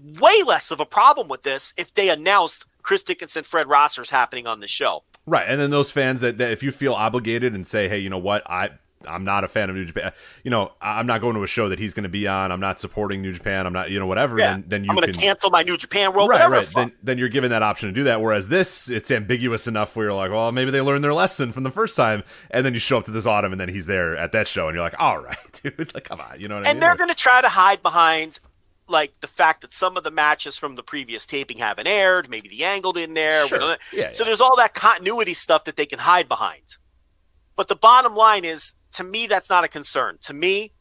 way less of a problem with this if they announced Chris Dickinson, Fred Rosser's happening on the show. Right. And then those fans that, that if you feel obligated and say, hey, you know what? I, I'm not a fan of New Japan. You know, I'm not going to a show that he's going to be on. I'm not supporting New Japan. I'm not, you know, whatever. Yeah. Then, then you I'm going to cancel my New Japan World. Right, right. Then, then you're given that option to do that. Whereas this, it's ambiguous enough where you're like, well, maybe they learned their lesson from the first time. And then you show up to this autumn and then he's there at that show. And you're like, all right, dude, like, come on. You know what and I mean? And they're like, going to try to hide behind like the fact that some of the matches from the previous taping haven't aired, maybe the angle didn't air. Sure. We don't, yeah, so yeah. there's all that continuity stuff that they can hide behind. But the bottom line is, to me, that's not a concern. To me,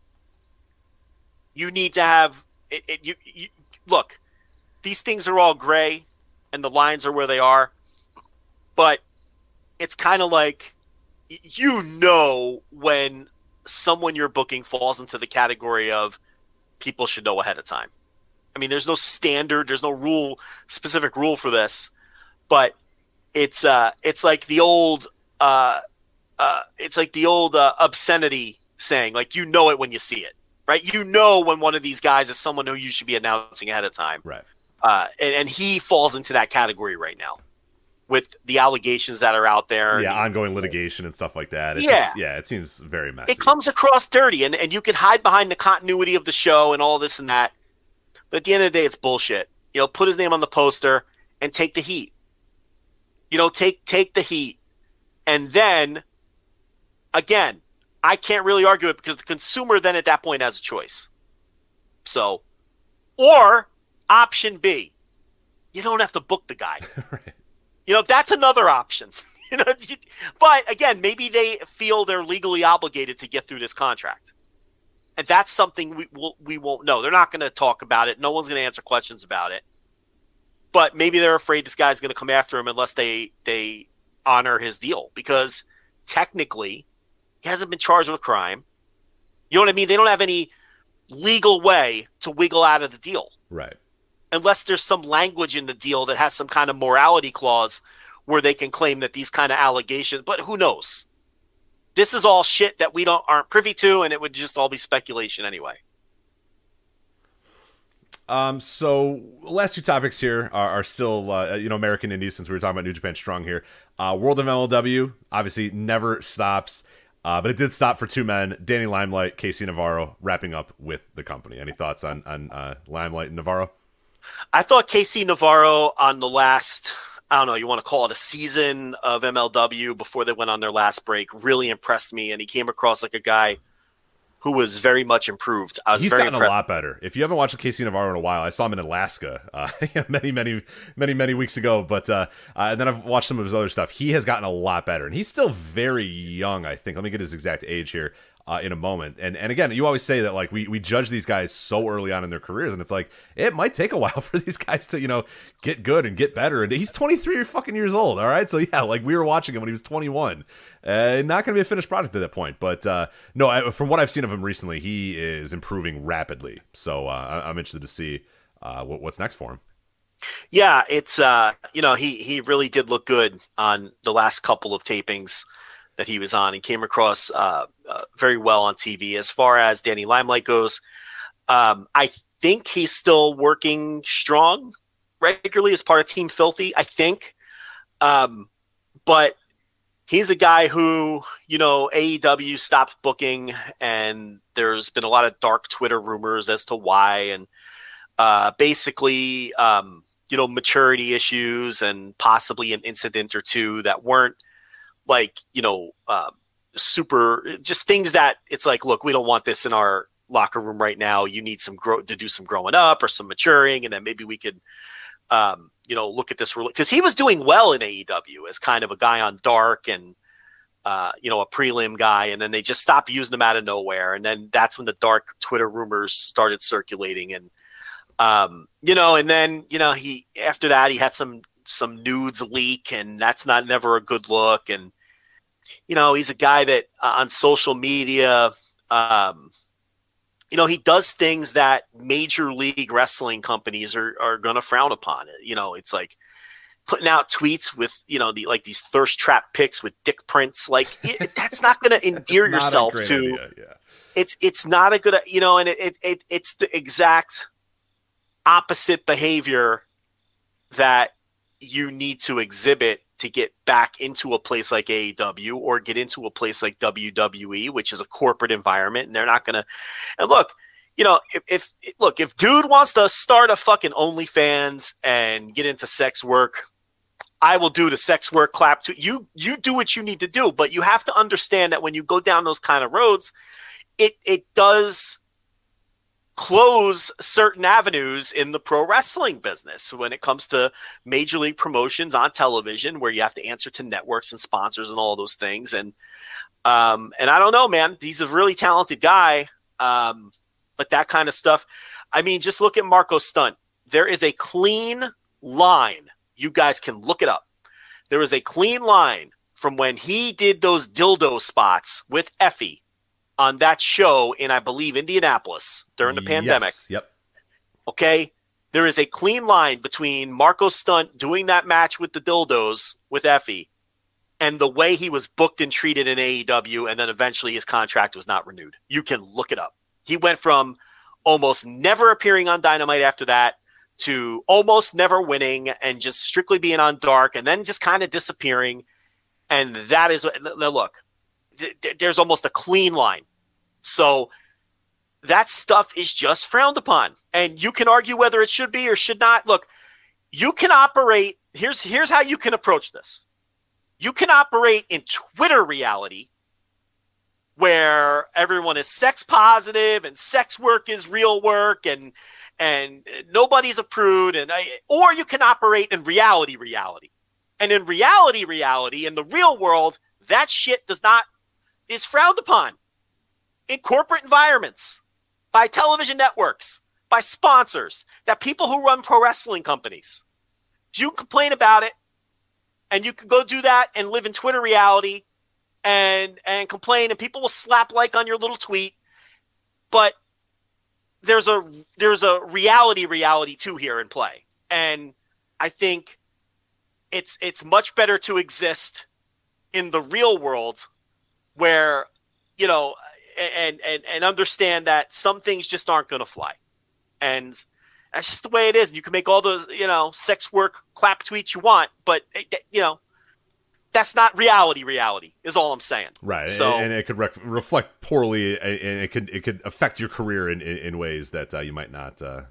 you need to have it. it you, you look, these things are all gray, and the lines are where they are. But it's kind of like, you know, when someone you're booking falls into the category of people should know ahead of time. I mean, there's no standard, there's no rule, specific rule for this, but it's uh, it's like the old, uh, uh, it's like the old uh, obscenity saying, like, you know it when you see it, right? You know when one of these guys is someone who you should be announcing ahead of time, right? Uh, and, and he falls into that category right now, with the allegations that are out there. Yeah, and ongoing litigation and stuff like that. It's yeah. Just, yeah, it seems very messy. It comes across dirty, and, and you can hide behind the continuity of the show and all this and that. But at the end of the day, it's bullshit. You know, put his name on the poster and take the heat. You know, take take the heat. And then, again, I can't really argue it because the consumer then at that point has a choice. So, or option B, you don't have to book the guy. Right. You know, that's another option. You know, but again, maybe they feel they're legally obligated to get through this contract, and that's something we will, we won't know. They're not going to talk about it. No one's going to answer questions about it. But maybe they're afraid this guy's going to come after him unless they they honor his deal, because technically he hasn't been charged with a crime. You know what I mean? They don't have any legal way to wiggle out of the deal, right? Unless there's some language in the deal that has some kind of morality clause where they can claim that these kind of allegations, but who knows? This is all shit that we don't aren't privy to, and it would just all be speculation anyway. Um, so last two topics here are, are still, uh, you know, American Indies, since we were talking about New Japan Strong here. Uh, World of M L W obviously never stops, uh, but it did stop for two men, Danny Limelight, Casey Navarro, wrapping up with the company. Any thoughts on, on uh, Limelight and Navarro? I thought Casey Navarro on the last, I don't know, you want to call it a season of M L W before they went on their last break, really impressed me. And he came across like a guy who was very much improved. I was He's very gotten impre- a lot better. If you haven't watched Casey Navarro in a while, I saw him in Alaska uh, many, many, many, many weeks ago. But uh, uh, and then I've watched some of his other stuff. He has gotten a lot better. And he's still very young, I think. Let me get his exact age here. Uh, in a moment. And and again, you always say that, like, we, we judge these guys so early on in their careers, and it's like, it might take a while for these guys to, you know, get good and get better. And he's twenty-three fucking years old, all right? So, yeah, like, we were watching him when he was twenty-one. Uh, not going to be a finished product at that point. But, uh, no, I, from what I've seen of him recently, he is improving rapidly. So, uh, I, I'm interested to see uh, what, what's next for him. Yeah, it's, uh, you know, he, he really did look good on the last couple of tapings that he was on, and came across uh, uh, very well on T V. As far as Danny Limelight goes, um, I think he's still working strong regularly as part of Team Filthy, I think. Um, but he's a guy who, you know, A E W stopped booking, and there's been a lot of dark Twitter rumors as to why, and uh, basically, um, you know, maturity issues and possibly an incident or two that weren't, like, you know, uh, super, just things that it's like, look, we don't want this in our locker room right now. You need some grow to do some growing up or some maturing. And then maybe we could, um, you know, look at this, because he was doing well in A E W as kind of a guy on dark and, uh, you know, a prelim guy. And then they just stopped using him out of nowhere. And then that's when the dark Twitter rumors started circulating. And, um, you know, and then, you know, he, after that, he had some, some nudes leak, and that's not never a good look. And, you know, he's a guy that uh, on social media, um, you know, he does things that major league wrestling companies are, are going to frown upon. You know, it's like putting out tweets with, you know, the, like these thirst trap pics with dick prints. Like it, that's not going to endear yourself to, yeah. it's, it's not a good, you know, and it, it, it it's the exact opposite behavior that you need to exhibit to get back into a place like A E W or get into a place like W W E, which is a corporate environment, and they're not going to. And look, you know, if, if look, if dude wants to start a fucking OnlyFans and get into sex work, I will do the sex work clap to you. You do what you need to do, but you have to understand that when you go down those kind of roads, it, it does close certain avenues in the pro wrestling business when it comes to major league promotions on television, where you have to answer to networks and sponsors and all those things. And, um, and I don't know, man, he's a really talented guy. Um, but that kind of stuff, I mean, just look at Marco Stunt. There is a clean line. You guys can look it up. There is a clean line from when he did those dildo spots with Effie on that show in, I believe, Indianapolis during the yes. pandemic. Yep. Okay. There is a clean line between Marco Stunt doing that match with the dildos with Effie and the way he was booked and treated in A E W. And then eventually his contract was not renewed. You can look it up. He went from almost never appearing on Dynamite after that to almost never winning and just strictly being on Dark and then just kind of disappearing. And that is what, look, th- there's almost a clean line. So that stuff is just frowned upon. And you can argue whether it should be or should not. Look, you can operate. Here's, here's how you can approach this. You can operate in Twitter reality, where everyone is sex positive and sex work is real work and and nobody's a prude, and I, or you can operate in reality reality. And in reality reality, in the real world, that shit does not is frowned upon in corporate environments, by television networks, by sponsors, that people who run pro wrestling companies. You complain about it, and you can go do that and live in Twitter reality and and complain, and people will slap like on your little tweet. But there's a there's a reality reality too here in play. And I think it's it's much better to exist in the real world, where, you know, and and and understand that some things just aren't going to fly. And that's just the way it is. And you can make all the, you know, sex work clap tweets you want, but, you know, that's not reality. Reality is all I'm saying. Right, so, and, and it could re- reflect poorly, and it could it could affect your career in, in, in ways that uh, you might not. Uh,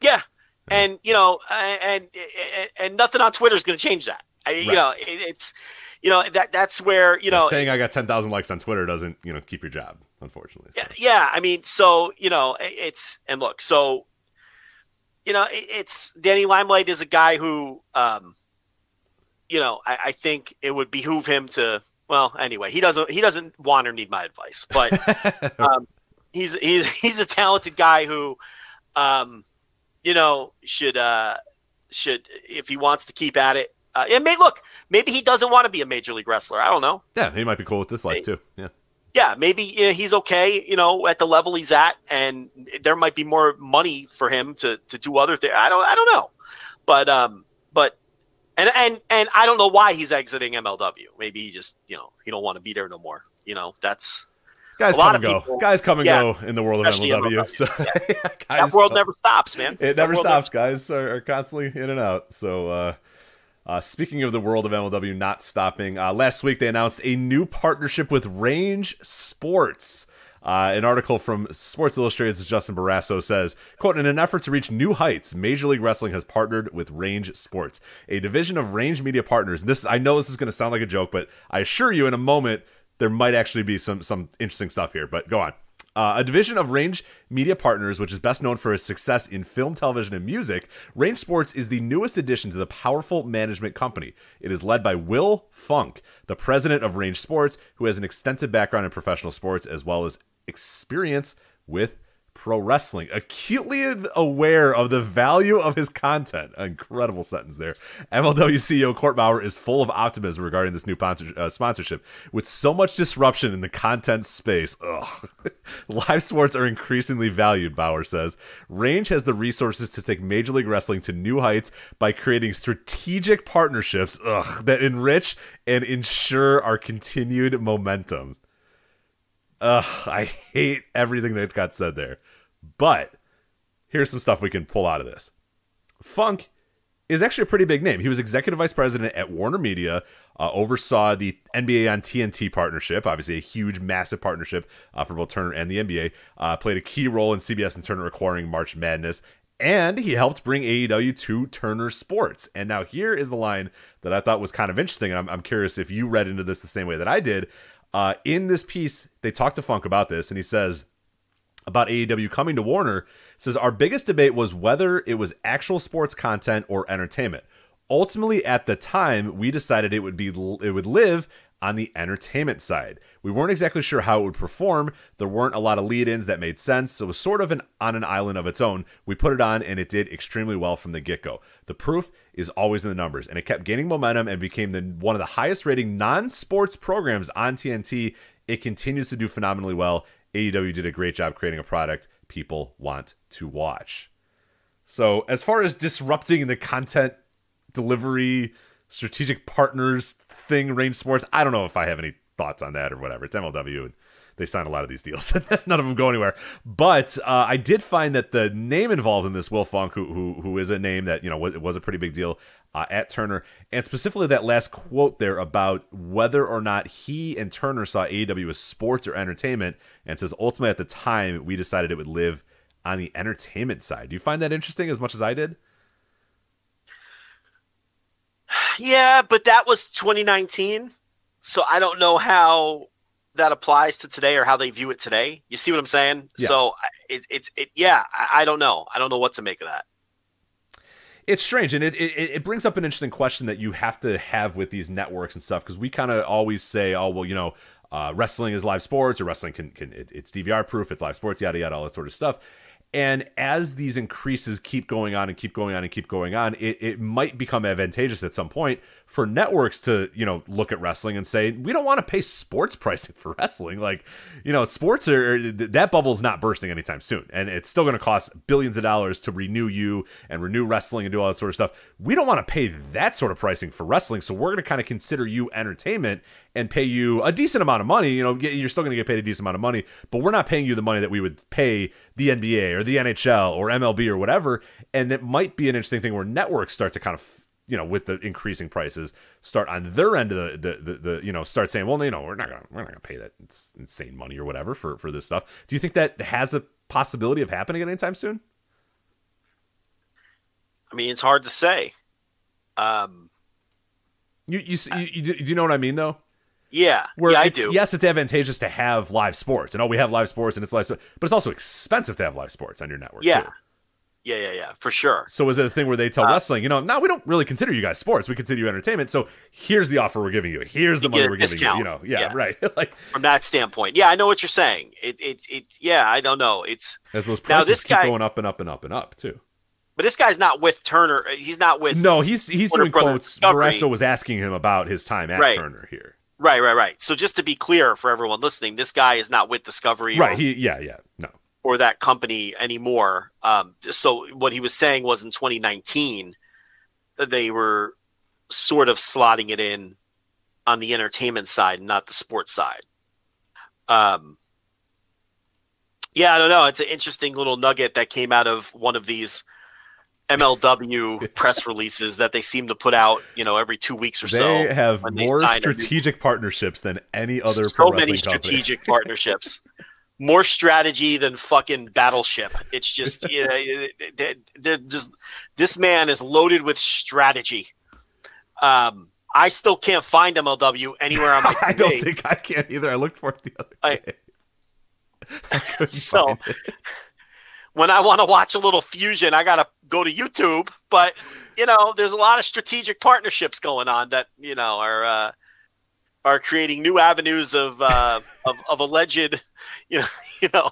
yeah, you and know. you know, and and, and nothing on Twitter is going to change that. I, right. You know, it, it's you know that that's where you know and saying I got ten thousand likes on Twitter doesn't you know keep your job, unfortunately. So. Yeah, yeah. I mean, so you know, it's and look, so you know, it's Danny Limelight is a guy who. Um, You know, I, I think it would behoove him to. Well, anyway, he doesn't. He doesn't want or need my advice, but um, he's he's he's a talented guy who, um, you know, should uh, should if he wants to keep at it. Uh, it may look maybe he doesn't want to be a major league wrestler. I don't know. Yeah, he might be cool with this life too. Yeah, yeah, maybe you know, he's okay. You know, at the level he's at, and there might be more money for him to to do other things. I don't. I don't know, but um, but. And and and I don't know why he's exiting M L W. Maybe he just, you know, he don't want to be there no more. You know, that's guys a lot come and of people, go. Guys come and yeah, go in the world of M L W. M L W. So yeah. Yeah, that world go. never stops, man. It never stops. Never... Guys are, are constantly in and out. So uh, uh, speaking of the world of M L W not stopping, uh, last week they announced a new partnership with Range Sports. Uh, an article from Sports Illustrated's Justin Barrasso says, quote, in an effort to reach new heights, Major League Wrestling has partnered with Range Sports, a division of Range Media Partners. And this, I know this is going to sound like a joke, but I assure you in a moment, there might actually be some, some interesting stuff here, but go on. Uh, a division of Range Media Partners, which is best known for its success in film, television, and music, Range Sports is the newest addition to the powerful management company. It is led by Will Funk, the president of Range Sports, who has an extensive background in professional sports as well as experience with pro wrestling. Acutely aware of the value of his content. Incredible sentence there. M L W C E O Court Bauer is full of optimism regarding this new sponsor- uh, sponsorship. With so much disruption in the content space, ugh, live sports are increasingly valued, Bauer says. Range has the resources to take Major League Wrestling to new heights by creating strategic partnerships ugh, that enrich and ensure our continued momentum. Ugh, I hate everything that got said there. But here's some stuff we can pull out of this. Funk is actually a pretty big name. He was executive vice president at Warner Media, uh, oversaw the N B A on T N T partnership, obviously a huge, massive partnership uh, for both Turner and the N B A, uh, played a key role in C B S and Turner acquiring March Madness, and he helped bring A E W to Turner Sports. And now here is the line that I thought was kind of interesting, and I'm, I'm curious if you read into this the same way that I did. Uh, in this piece, they talked to Funk about this, and he says, about A E W coming to Warner, says, our biggest debate was whether it was actual sports content or entertainment. Ultimately, at the time, we decided it would be it would live on the entertainment side. We weren't exactly sure how it would perform. There weren't a lot of lead-ins that made sense, so it was sort of an, on an island of its own. We put it on, and it did extremely well from the get-go. The proof is always in the numbers, and it kept gaining momentum and became the, one of the highest-rating non-sports programs on T N T. It continues to do phenomenally well. A E W did a great job creating a product people want to watch. So as far as disrupting the content delivery strategic partners thing, Range Sports, I don't know if I have any thoughts on that or whatever. It's M L W, and they sign a lot of these deals. None of them go anywhere. But uh, I did find that the name involved in this, Will Funk, who who, who is a name that, you know, was, was a pretty big deal uh, at Turner, and specifically that last quote there about whether or not he and Turner saw A E W as sports or entertainment, and says ultimately at the time we decided it would live on the entertainment side. Do you find that interesting as much as I did? Yeah, but that was twenty nineteen, so I don't know how that applies to today or how they view it today. You see what I'm saying? Yeah. So it's it's it, yeah. I, I don't know. I don't know what to make of that. It's strange, and it, it it brings up an interesting question that you have to have with these networks and stuff, because we kind of always say, oh well, you know, uh, wrestling is live sports, or wrestling can can it, it's D V R proof, it's live sports, yada yada, all that sort of stuff. And as these increases keep going on and keep going on and keep going on, it, it might become advantageous at some point for networks to, you know, look at wrestling and say, we don't want to pay sports pricing for wrestling. Like, you know, sports are, that bubble's not bursting anytime soon. And it's still going to cost billions of dollars to renew you and renew wrestling and do all that sort of stuff. We don't want to pay that sort of pricing for wrestling. So we're going to kind of consider you entertainment and pay you a decent amount of money. You know, you're still going to get paid a decent amount of money, but we're not paying you the money that we would pay the N B A or or the N H L or M L B or whatever. And it might be an interesting thing where networks start to kind of, you know, with the increasing prices, start on their end of the, the, the, the you know, start saying, well, you know, we're not going to, we're not going to pay that insane money or whatever for, for this stuff. Do you think that has a possibility of happening anytime soon? I mean, it's hard to say. Um, you, you, I, you, you, you know what I mean though? Yeah, where yeah I do. Yes, it's advantageous to have live sports. And oh, we have live sports and it's live sports. But it's also expensive to have live sports on your network, yeah. too. Yeah, yeah, yeah, for sure. So is it a thing where they tell uh, wrestling, you know, no, we don't really consider you guys sports. We consider you entertainment. So here's the offer we're giving you. Here's the money we're giving you. You know, yeah, yeah. right. Like from that standpoint. Yeah, I know what you're saying. It, it, it. Yeah, I don't know. It's as those prices now, this keep guy, going up and up and up and up, too. But this guy's not with Turner. He's not with No, he's, he's doing quotes. Moresso was asking him about his time at right. Turner here. Right, right, right. So just to be clear for everyone listening, this guy is not with Discovery, right? Or, he, yeah, yeah, no, or that company anymore. Um, so what he was saying was in twenty nineteen, they were sort of slotting it in on the entertainment side, not the sports side. Um, yeah, I don't know. It's an interesting little nugget that came out of one of these M L W press releases that they seem to put out, you know, every two weeks or they so. They have more they strategic them. partnerships than any other so pro wrestling company. So many strategic partnerships. More strategy than fucking Battleship. It's just, you know, they're, they're just, this man is loaded with strategy. Um, I still can't find M L W anywhere on my T V. I don't think I can either. I looked for it the other I, day. I so when I want to watch a little fusion, I got to go to YouTube, but you know, there's a lot of strategic partnerships going on that, you know, are, uh, are creating new avenues of, uh, of, of alleged, you know, you know,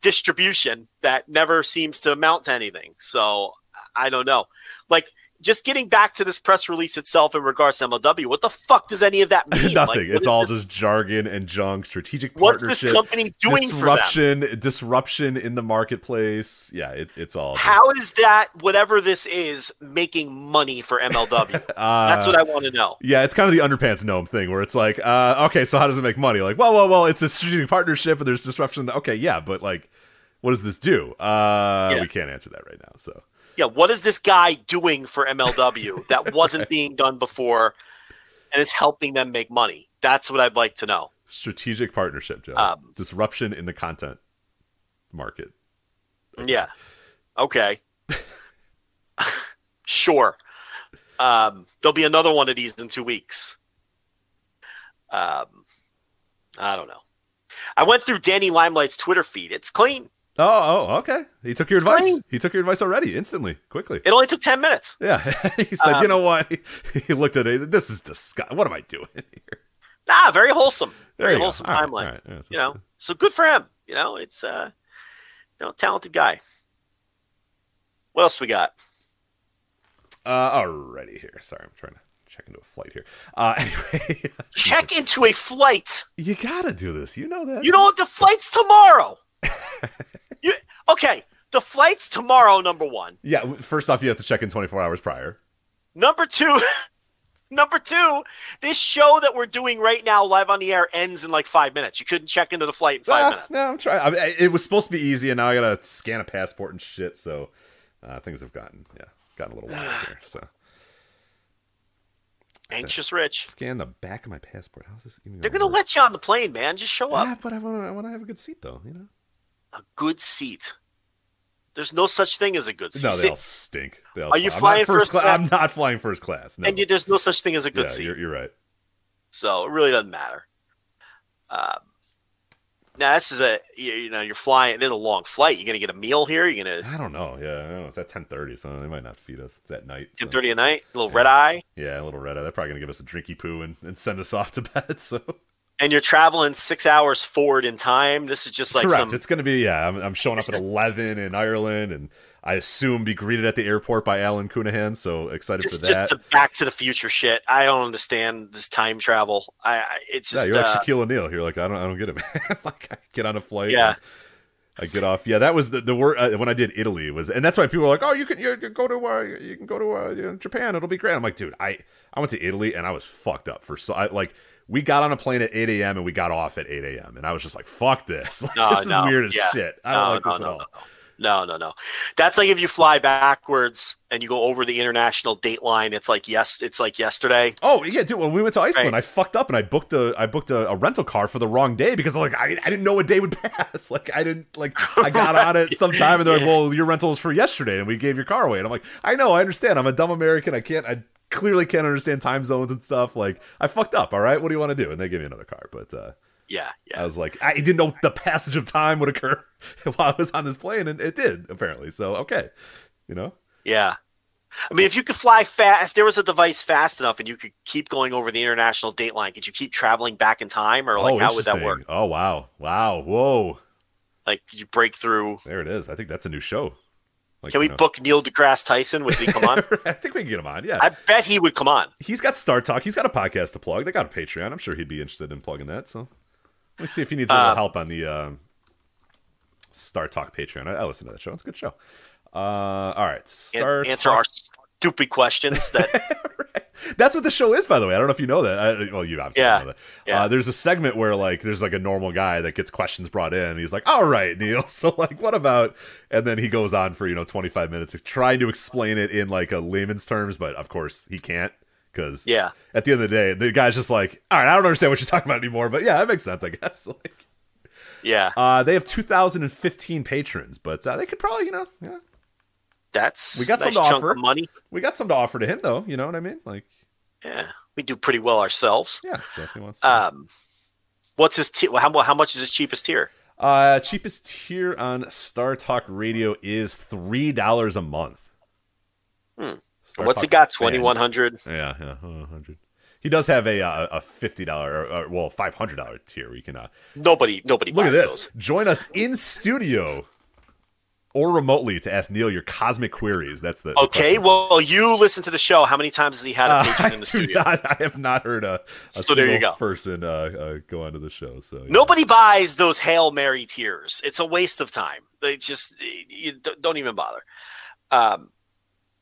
distribution that never seems to amount to anything. So I don't know, like just getting back to this press release itself in regards to M L W, what the fuck does any of that mean? Nothing. Like, it's all this, just jargon and junk, strategic partnership. What's this company doing disruption, for them? Disruption in the marketplace. Yeah, it, it's all. How this. is that, whatever this is, making money for M L W? uh, That's what I want to know. Yeah, it's kind of the underpants gnome thing where it's like, uh, okay, so how does it make money? Like, well, well, well, it's a strategic partnership and there's disruption. Okay, yeah, but like, what does this do? Uh, yeah. We can't answer that right now, so. Yeah, what is this guy doing for M L W that wasn't right. being done before and is helping them make money? That's what I'd like to know. Strategic partnership, Joe. Um, Disruption in the content market. Okay. Yeah. Okay. Sure. Um, there'll be another one of these in two weeks. Um, I don't know. I went through Danny Limelight's Twitter feed. It's clean. Oh, oh, okay. He took your it's advice. Clean. He took your advice already, instantly, quickly. It only took ten minutes. Yeah. He said, um, you know what? He looked at it. This is disgusting. What am I doing here? Nah, very wholesome. Very wholesome go. Timeline. All right, all right. You know, so good for him. You know, it's uh, you know, talented guy. What else we got? Uh, alrighty here. Sorry, I'm trying to check into a flight here. Uh, anyway, check into a flight. You gotta do this. You know that. You know the flight's tomorrow. you, okay, the flight's tomorrow. Number one. Yeah. First off, you have to check in twenty-four hours prior. Number two. Number two, this show that we're doing right now live on the air ends in like five minutes. You couldn't check into the flight in five uh, minutes. No, I'm trying. I mean, it was supposed to be easy, and now I gotta scan a passport and shit. So uh, things have gotten yeah gotten a little wild here. So anxious, Rich. Scan the back of my passport. How's this? Gonna They're gonna work? Let you on the plane, man. Just show up. Yeah, but I want to. I want to have a good seat, though. You know, a good seat. There's no such thing as a good seat. No, they all stink. They all Are you flying first class? I'm not flying first class. No. And you, there's no such thing as a good yeah, seat. You're, you're right. So it really doesn't matter. Um, now this is a you, you know you're flying. It's a long flight. You're gonna get a meal here. You're gonna. I don't know. Yeah, I don't know. It's at ten thirty, so they might not feed us. It's at night. So. ten thirty at night. A little yeah. red eye. Yeah, a little red eye. They're probably gonna give us a drinky poo and, and send us off to bed. So. And you're traveling six hours forward in time. This is just like Correct. some... It's going to be, yeah, I'm, I'm showing up at eleven in Ireland, and I assume be greeted at the airport by Alan Cunahan, so excited it's for that. It's just a Back to the Future shit. I don't understand this time travel. I, I It's just... Yeah, you're uh, like Shaquille O'Neal. You're like, I don't I don't get it, man. Like, I get on a flight. Yeah. I get off. Yeah, that was the, the word uh, when I did Italy was, and that's why people were like, oh, you can you, you go to uh, you can go to uh, you know, Japan. It'll be great. I'm like, dude, I, I went to Italy, and I was fucked up for so... I, like. We got on a plane at eight a.m. and we got off at eight a.m. And I was just like, fuck this. Like, no, this is no, weird as yeah. shit. I don't no, like no, this no, at all. No, no, no, no. That's like if you fly backwards and you go over the international date line. It's like yes, it's like yesterday. Oh, yeah, dude. When we went to Iceland, right. I fucked up and I booked a I booked a, a rental car for the wrong day because like I, I didn't know what day would pass. Like I didn't like I got on it sometime and they're like, well, your rental was for yesterday and we gave your car away. And I'm like, I know, I understand. I'm a dumb American. I can't. I clearly can't understand time zones and stuff. Like I fucked up. All right, what do you want to do? And they gave me another car. But uh, yeah, yeah, I was like, I didn't know the passage of time would occur while I was on this plane, and it did apparently. So okay, you know. Yeah, I mean, if you could fly fast, if there was a device fast enough, and you could keep going over the international date line, could you keep traveling back in time, or like oh, how would that work? Oh wow, wow, whoa! Like you break through. There it is. I think that's a new show. Like, can we you know. book Neil deGrasse Tyson? Would he come on? I think we can get him on, yeah. I bet he would come on. He's got Star Talk. He's got a podcast to plug. They got a Patreon. I'm sure he'd be interested in plugging that. So let me see if he needs a little uh, help on the uh, Star Talk Patreon. I, I listen to that show. It's a good show. Uh, all right. Star answer Talk. Our stupid questions. That right. That's what the show is, by the way. I don't know if you know that. I, well, you obviously yeah. know that. Yeah. Uh, there's a segment where like there's like a normal guy that gets questions brought in. And he's like, all right, Neil. So like, what about... And then he goes on for, you know, twenty-five minutes trying to explain it in like a layman's terms, but of course he can't because yeah. at the end of the day, the guy's just like, all right, I don't understand what you're talking about anymore, but yeah, that makes sense, I guess. Like, yeah. Uh, they have two thousand fifteen patrons, but uh, they could probably, you know, yeah. That's we got nice some to offer. Money. We got some to offer to him though, you know what I mean? Like, yeah, we do pretty well ourselves. Yeah. So if he wants to... Um, what's his tier? How, how much is his cheapest tier? Uh, cheapest tier on Star Talk Radio is three dollars a month. Hmm. What's he got? Twenty one hundred. Yeah, yeah, hundred. He does have a uh, a fifty dollar, well, five hundred dollar tier. Where you can. Uh, nobody, nobody. Look buys at this. Those. Join us in studio or remotely to ask Neil your cosmic queries. That's the okay. The well, you listen to the show. How many times has he had a patron uh, in the studio? Not, I have not heard a. a so there you go. Person uh, uh, go onto the show. So yeah. Nobody buys those Hail Mary tiers. It's a waste of time. They just you don't even bother. Um,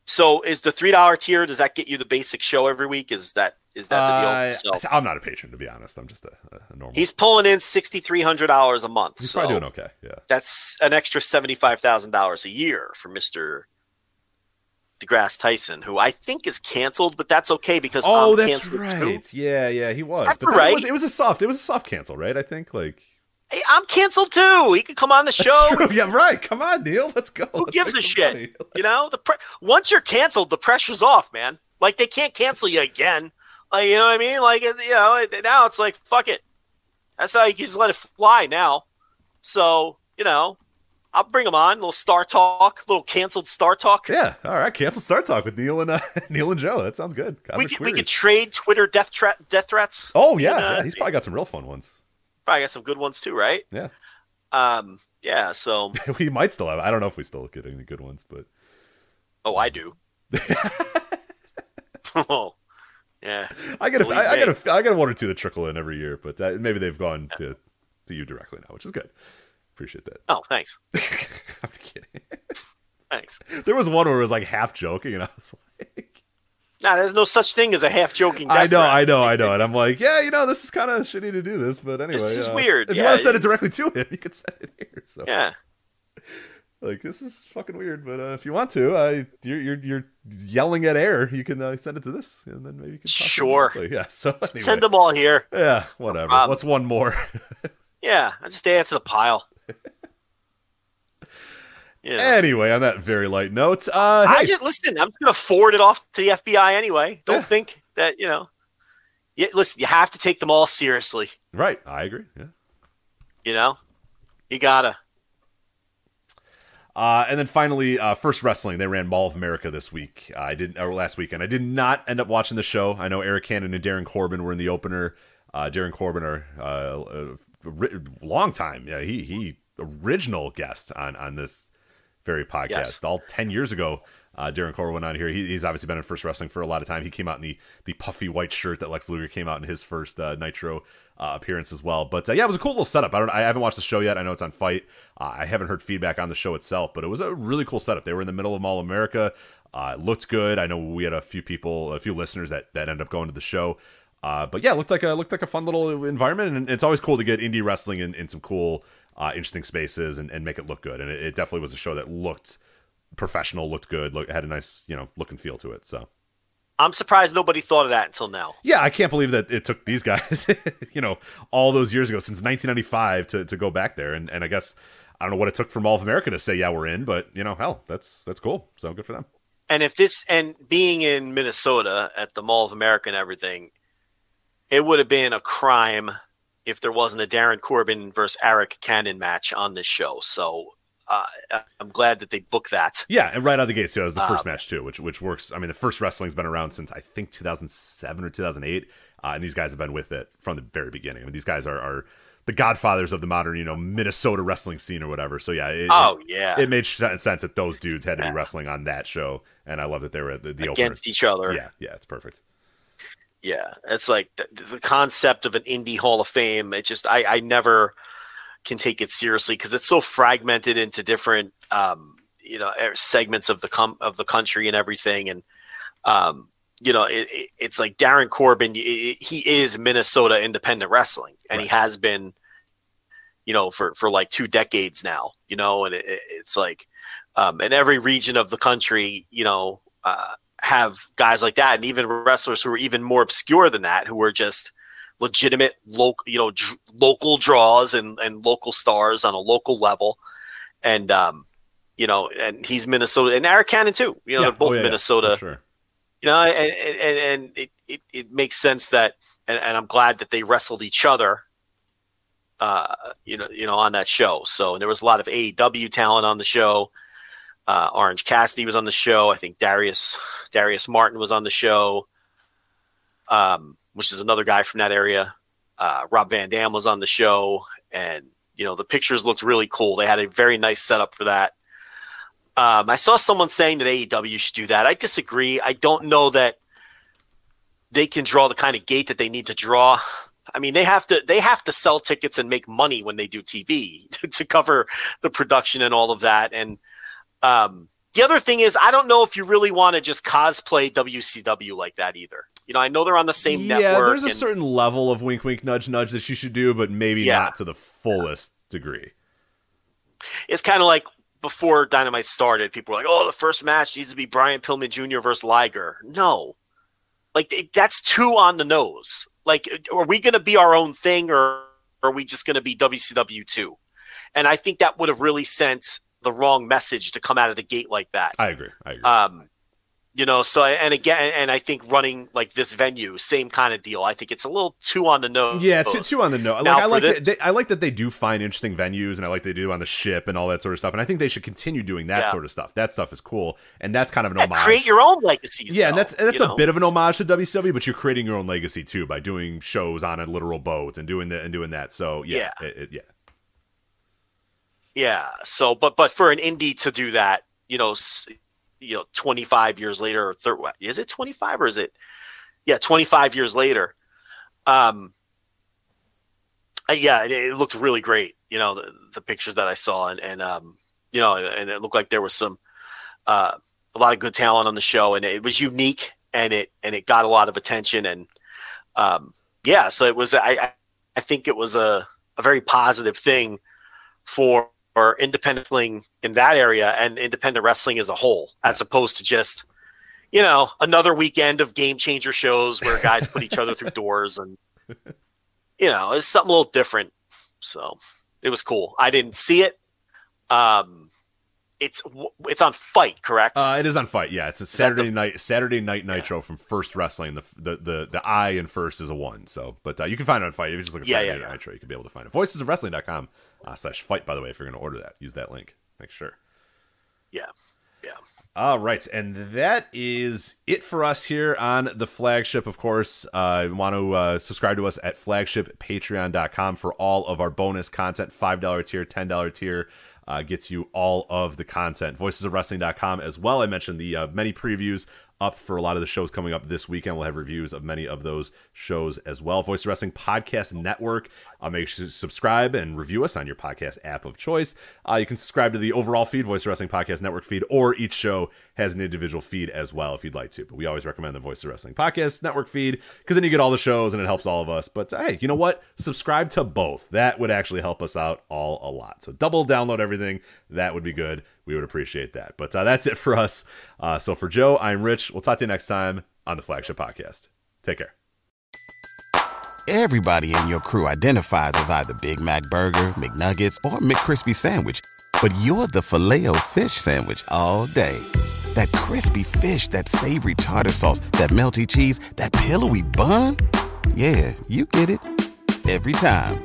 so is the three dollar tier? Does that get you the basic show every week? Is that is that uh, the deal? So, I'm not a patron, to be honest. I'm just a, a normal. He's pulling in sixty three hundred dollars a month. He's so probably doing okay. Yeah, that's an extra seventy five thousand dollars a year for Mister DeGrasse Tyson, who I think is canceled, but that's okay because oh, I'm that's right. Too. Yeah, yeah, he was. That's but right. That was, it was a soft. It was a soft cancel, right? I think like. Hey, I'm canceled too. He could come on the show. Yeah, right. Come on, Neil. Let's go. Who Let's gives a shit? Money. You know, the pre- once you're canceled, the pressure's off, man. Like they can't cancel you again. Like you know what I mean? Like you know, now it's like fuck it. That's how you just let it fly now. So, you know, I'll bring them on. A little Star Talk, little canceled Star Talk. Yeah, all right, canceled Star Talk with Neil and uh, Neil and Joe. That sounds good. We could, we could trade Twitter death tra- death threats. Oh yeah, and, uh, yeah, he's probably got some real fun ones. Probably got some good ones too, right? Yeah. Um. Yeah. So we might still have. I don't know if we still get any good ones, but oh, I do. Oh, yeah. I got a, I, I got a, I got one or two that trickle in every year, but that, maybe they've gone yeah. to to you directly now, which is good. Appreciate that. Oh, thanks. I'm kidding. Thanks. There was one where it was like half joking, and I was like, "Nah, there's no such thing as a half joking." I know, I know, I know, and I'm like, "Yeah, you know, this is kind of shitty to do this, but anyway, this is uh, weird." If yeah, you want to send it directly to him, you could send it here. So yeah, like this is fucking weird, but uh, if you want to, I you're you're, you're yelling at air. You can uh, send it to this, and then maybe you can talk sure, to yeah. So anyway. Send them all here. Yeah, whatever. Um, What's one more? Yeah, I just add to the pile. Yeah. Anyway, on that very light note, uh, hey. I just listen. I'm just gonna forward it off to the F B I anyway. Don't yeah. think that you know. Yeah, listen. You have to take them all seriously. Right, I agree. Yeah, you know, you gotta. Uh, and then finally, uh, First Wrestling. They ran Mall of America this week. Uh, I didn't or last weekend. I did not end up watching the show. I know Eric Cannon and Darren Corbin were in the opener. Uh, Darren Corbin, are uh, a long time. Yeah, he he original guest on on this. Very podcast. Yes. All ten years ago, uh, Darren Corbin went on here. He, he's obviously been in First Wrestling for a lot of time. He came out in the, the puffy white shirt that Lex Luger came out in his first uh, Nitro uh, appearance as well. But uh, yeah, it was a cool little setup. I don't. I haven't watched the show yet. I know it's on Fight. Uh, I haven't heard feedback on the show itself, but it was a really cool setup. They were in the middle of Mall of America. Uh, it looked good. I know we had a few people, a few listeners that, that ended up going to the show. Uh, but yeah, it looked like a looked like a fun little environment, and it's always cool to get indie wrestling in, in some cool. Uh, interesting spaces and, and make it look good. And it, it definitely was a show that looked professional, looked good, look, had a nice, you know, look and feel to it. So I'm surprised nobody thought of that until now. Yeah, I can't believe that it took these guys, you know, all those years ago, since nineteen ninety-five to, to go back there. And, and I guess, I don't know what it took for Mall of America to say, yeah, we're in, but, you know, hell, that's that's cool. So good for them. And if this, and being in Minnesota at the Mall of America and everything, it would have been a crime if there wasn't a Darren Corbin versus Eric Cannon match on this show. So uh, I'm glad that they booked that. Yeah, and right out of the gate, so that was the first um, match too, which which works. I mean, the First Wrestling's been around since, I think, two thousand seven or two thousand eight, uh, and these guys have been with it from the very beginning. I mean, these guys are, are the godfathers of the modern, you know, Minnesota wrestling scene or whatever. So yeah, it, oh, yeah. it, it made sense that those dudes had to yeah. be wrestling on that show, and I love that they were at the, the against opener. Each other. Yeah, yeah, it's perfect. Yeah, it's like the, the concept of an indie Hall of Fame. It just I, I never can take it seriously because it's so fragmented into different um, you know segments of the com- of the country and everything. And um, you know it, it, it's like Darren Corbin, it, it, he is Minnesota independent wrestling, and right. he has been, you know, for, for like two decades now. You know, and it, it, it's like um, in every region of the country, you know. Uh, have guys like that, and even wrestlers who are even more obscure than that, who are just legitimate local, you know, dr- local draws and, and local stars on a local level. And, um, you know, and he's Minnesota and Eric Cannon too, you know, yeah. they're both oh, yeah, Minnesota, yeah, sure. you know, and, and, and it, it, it makes sense that, and, and I'm glad that they wrestled each other, uh, you know, you know, on that show. So, and there was a lot of A E W talent on the show. Uh, Orange Cassidy was on the show. I think Darius Darius Martin was on the show, um, which is another guy from that area. Uh, Rob Van Dam was on the show, and you know the pictures looked really cool. They had a very nice setup for that. Um, I saw someone saying that A E W should do that. I disagree. I don't know that they can draw the kind of gate that they need to draw. I mean, they have to they have to sell tickets and make money when they do T V to, to cover the production and all of that, and Um, the other thing is, I don't know if you really want to just cosplay W C W like that either. You know, I know they're on the same yeah, network. Yeah, there's a and, certain level of wink, wink, nudge, nudge that you should do, but maybe yeah, not to the fullest yeah. degree. It's kind of like before Dynamite started, people were like, oh, the first match needs to be Brian Pillman Junior versus Liger. No. Like, it, that's too on the nose. Like, are we going to be our own thing, or are we just going to be W C W too? And I think that would have really sent the wrong message to come out of the gate like that. I agree. I agree. Um, You know, so, and again, and I think running like this venue, same kind of deal. I think it's a little too on the nose. Yeah, it's too, too on the nose. Like, I like this, that, they, I like that they do find interesting venues, and I like they do on the ship and all that sort of stuff. And I think they should continue doing that yeah. sort of stuff. That stuff is cool, and that's kind of an yeah, homage. Create your own legacies. Yeah, though, and that's that's you know? a bit of an homage to W C W, but you're creating your own legacy too by doing shows on a literal boat and doing the and doing that. So yeah, yeah. It, it, yeah. yeah. So, but but for an indie to do that, you know. You know, twenty-five years later, or thirty, is it twenty-five or is it? Yeah, twenty-five years later. Um, yeah, it, it looked really great. You know, the, the pictures that I saw, and, and um, you know, and it looked like there was some uh, a lot of good talent on the show, and it was unique, and it and it got a lot of attention, and um, yeah, so it was. I I think it was a a very positive thing for. Or independent wrestling in that area and independent wrestling as a whole, as opposed to just, you know, another weekend of game changer shows where guys put each other through doors and, you know, it's something a little different. So it was cool. I didn't see it. Um, it's, it's on Fight, correct? Uh, it is on Fight. Yeah. It's a is Saturday the... night, Saturday night yeah. Nitro from First Wrestling. The, the, the, the I in first is a one. So, but uh, you can find it on Fight. If you just look at yeah, Saturday yeah, yeah. Nitro, you can be able to find it. voices of wrestling dot com Uh, slash fight, by the way, if you're going to order that, use that link. Make sure. Yeah. Yeah. All right. And that is it for us here on the flagship. Of course, uh, you want to uh, subscribe to us at flagship patreon dot com for all of our bonus content. five dollar tier, ten dollar tier uh, gets you all of the content. voices of wrestling dot com as well. I mentioned the uh, many previews up for a lot of the shows coming up this weekend. We'll have reviews of many of those shows as well. Voice of Wrestling Podcast Network. Uh, make sure to subscribe and review us on your podcast app of choice. Uh, you can subscribe to the overall feed, Voice of Wrestling Podcast Network feed, or each show has an individual feed as well if you'd like to. But we always recommend the Voice of Wrestling Podcast Network feed because then you get all the shows and it helps all of us. But hey, you know what? Subscribe to both. That would actually help us out all a lot. So double download everything. That would be good. We would appreciate that. But uh, that's it for us. Uh, so for Joe, I'm Rich. We'll talk to you next time on the Flagship Podcast. Take care. Everybody in your crew identifies as either Big Mac Burger, McNuggets, or McCrispy Sandwich. But you're the Filet-O-Fish Sandwich all day. That crispy fish, that savory tartar sauce, that melty cheese, that pillowy bun. Yeah, you get it. Every time.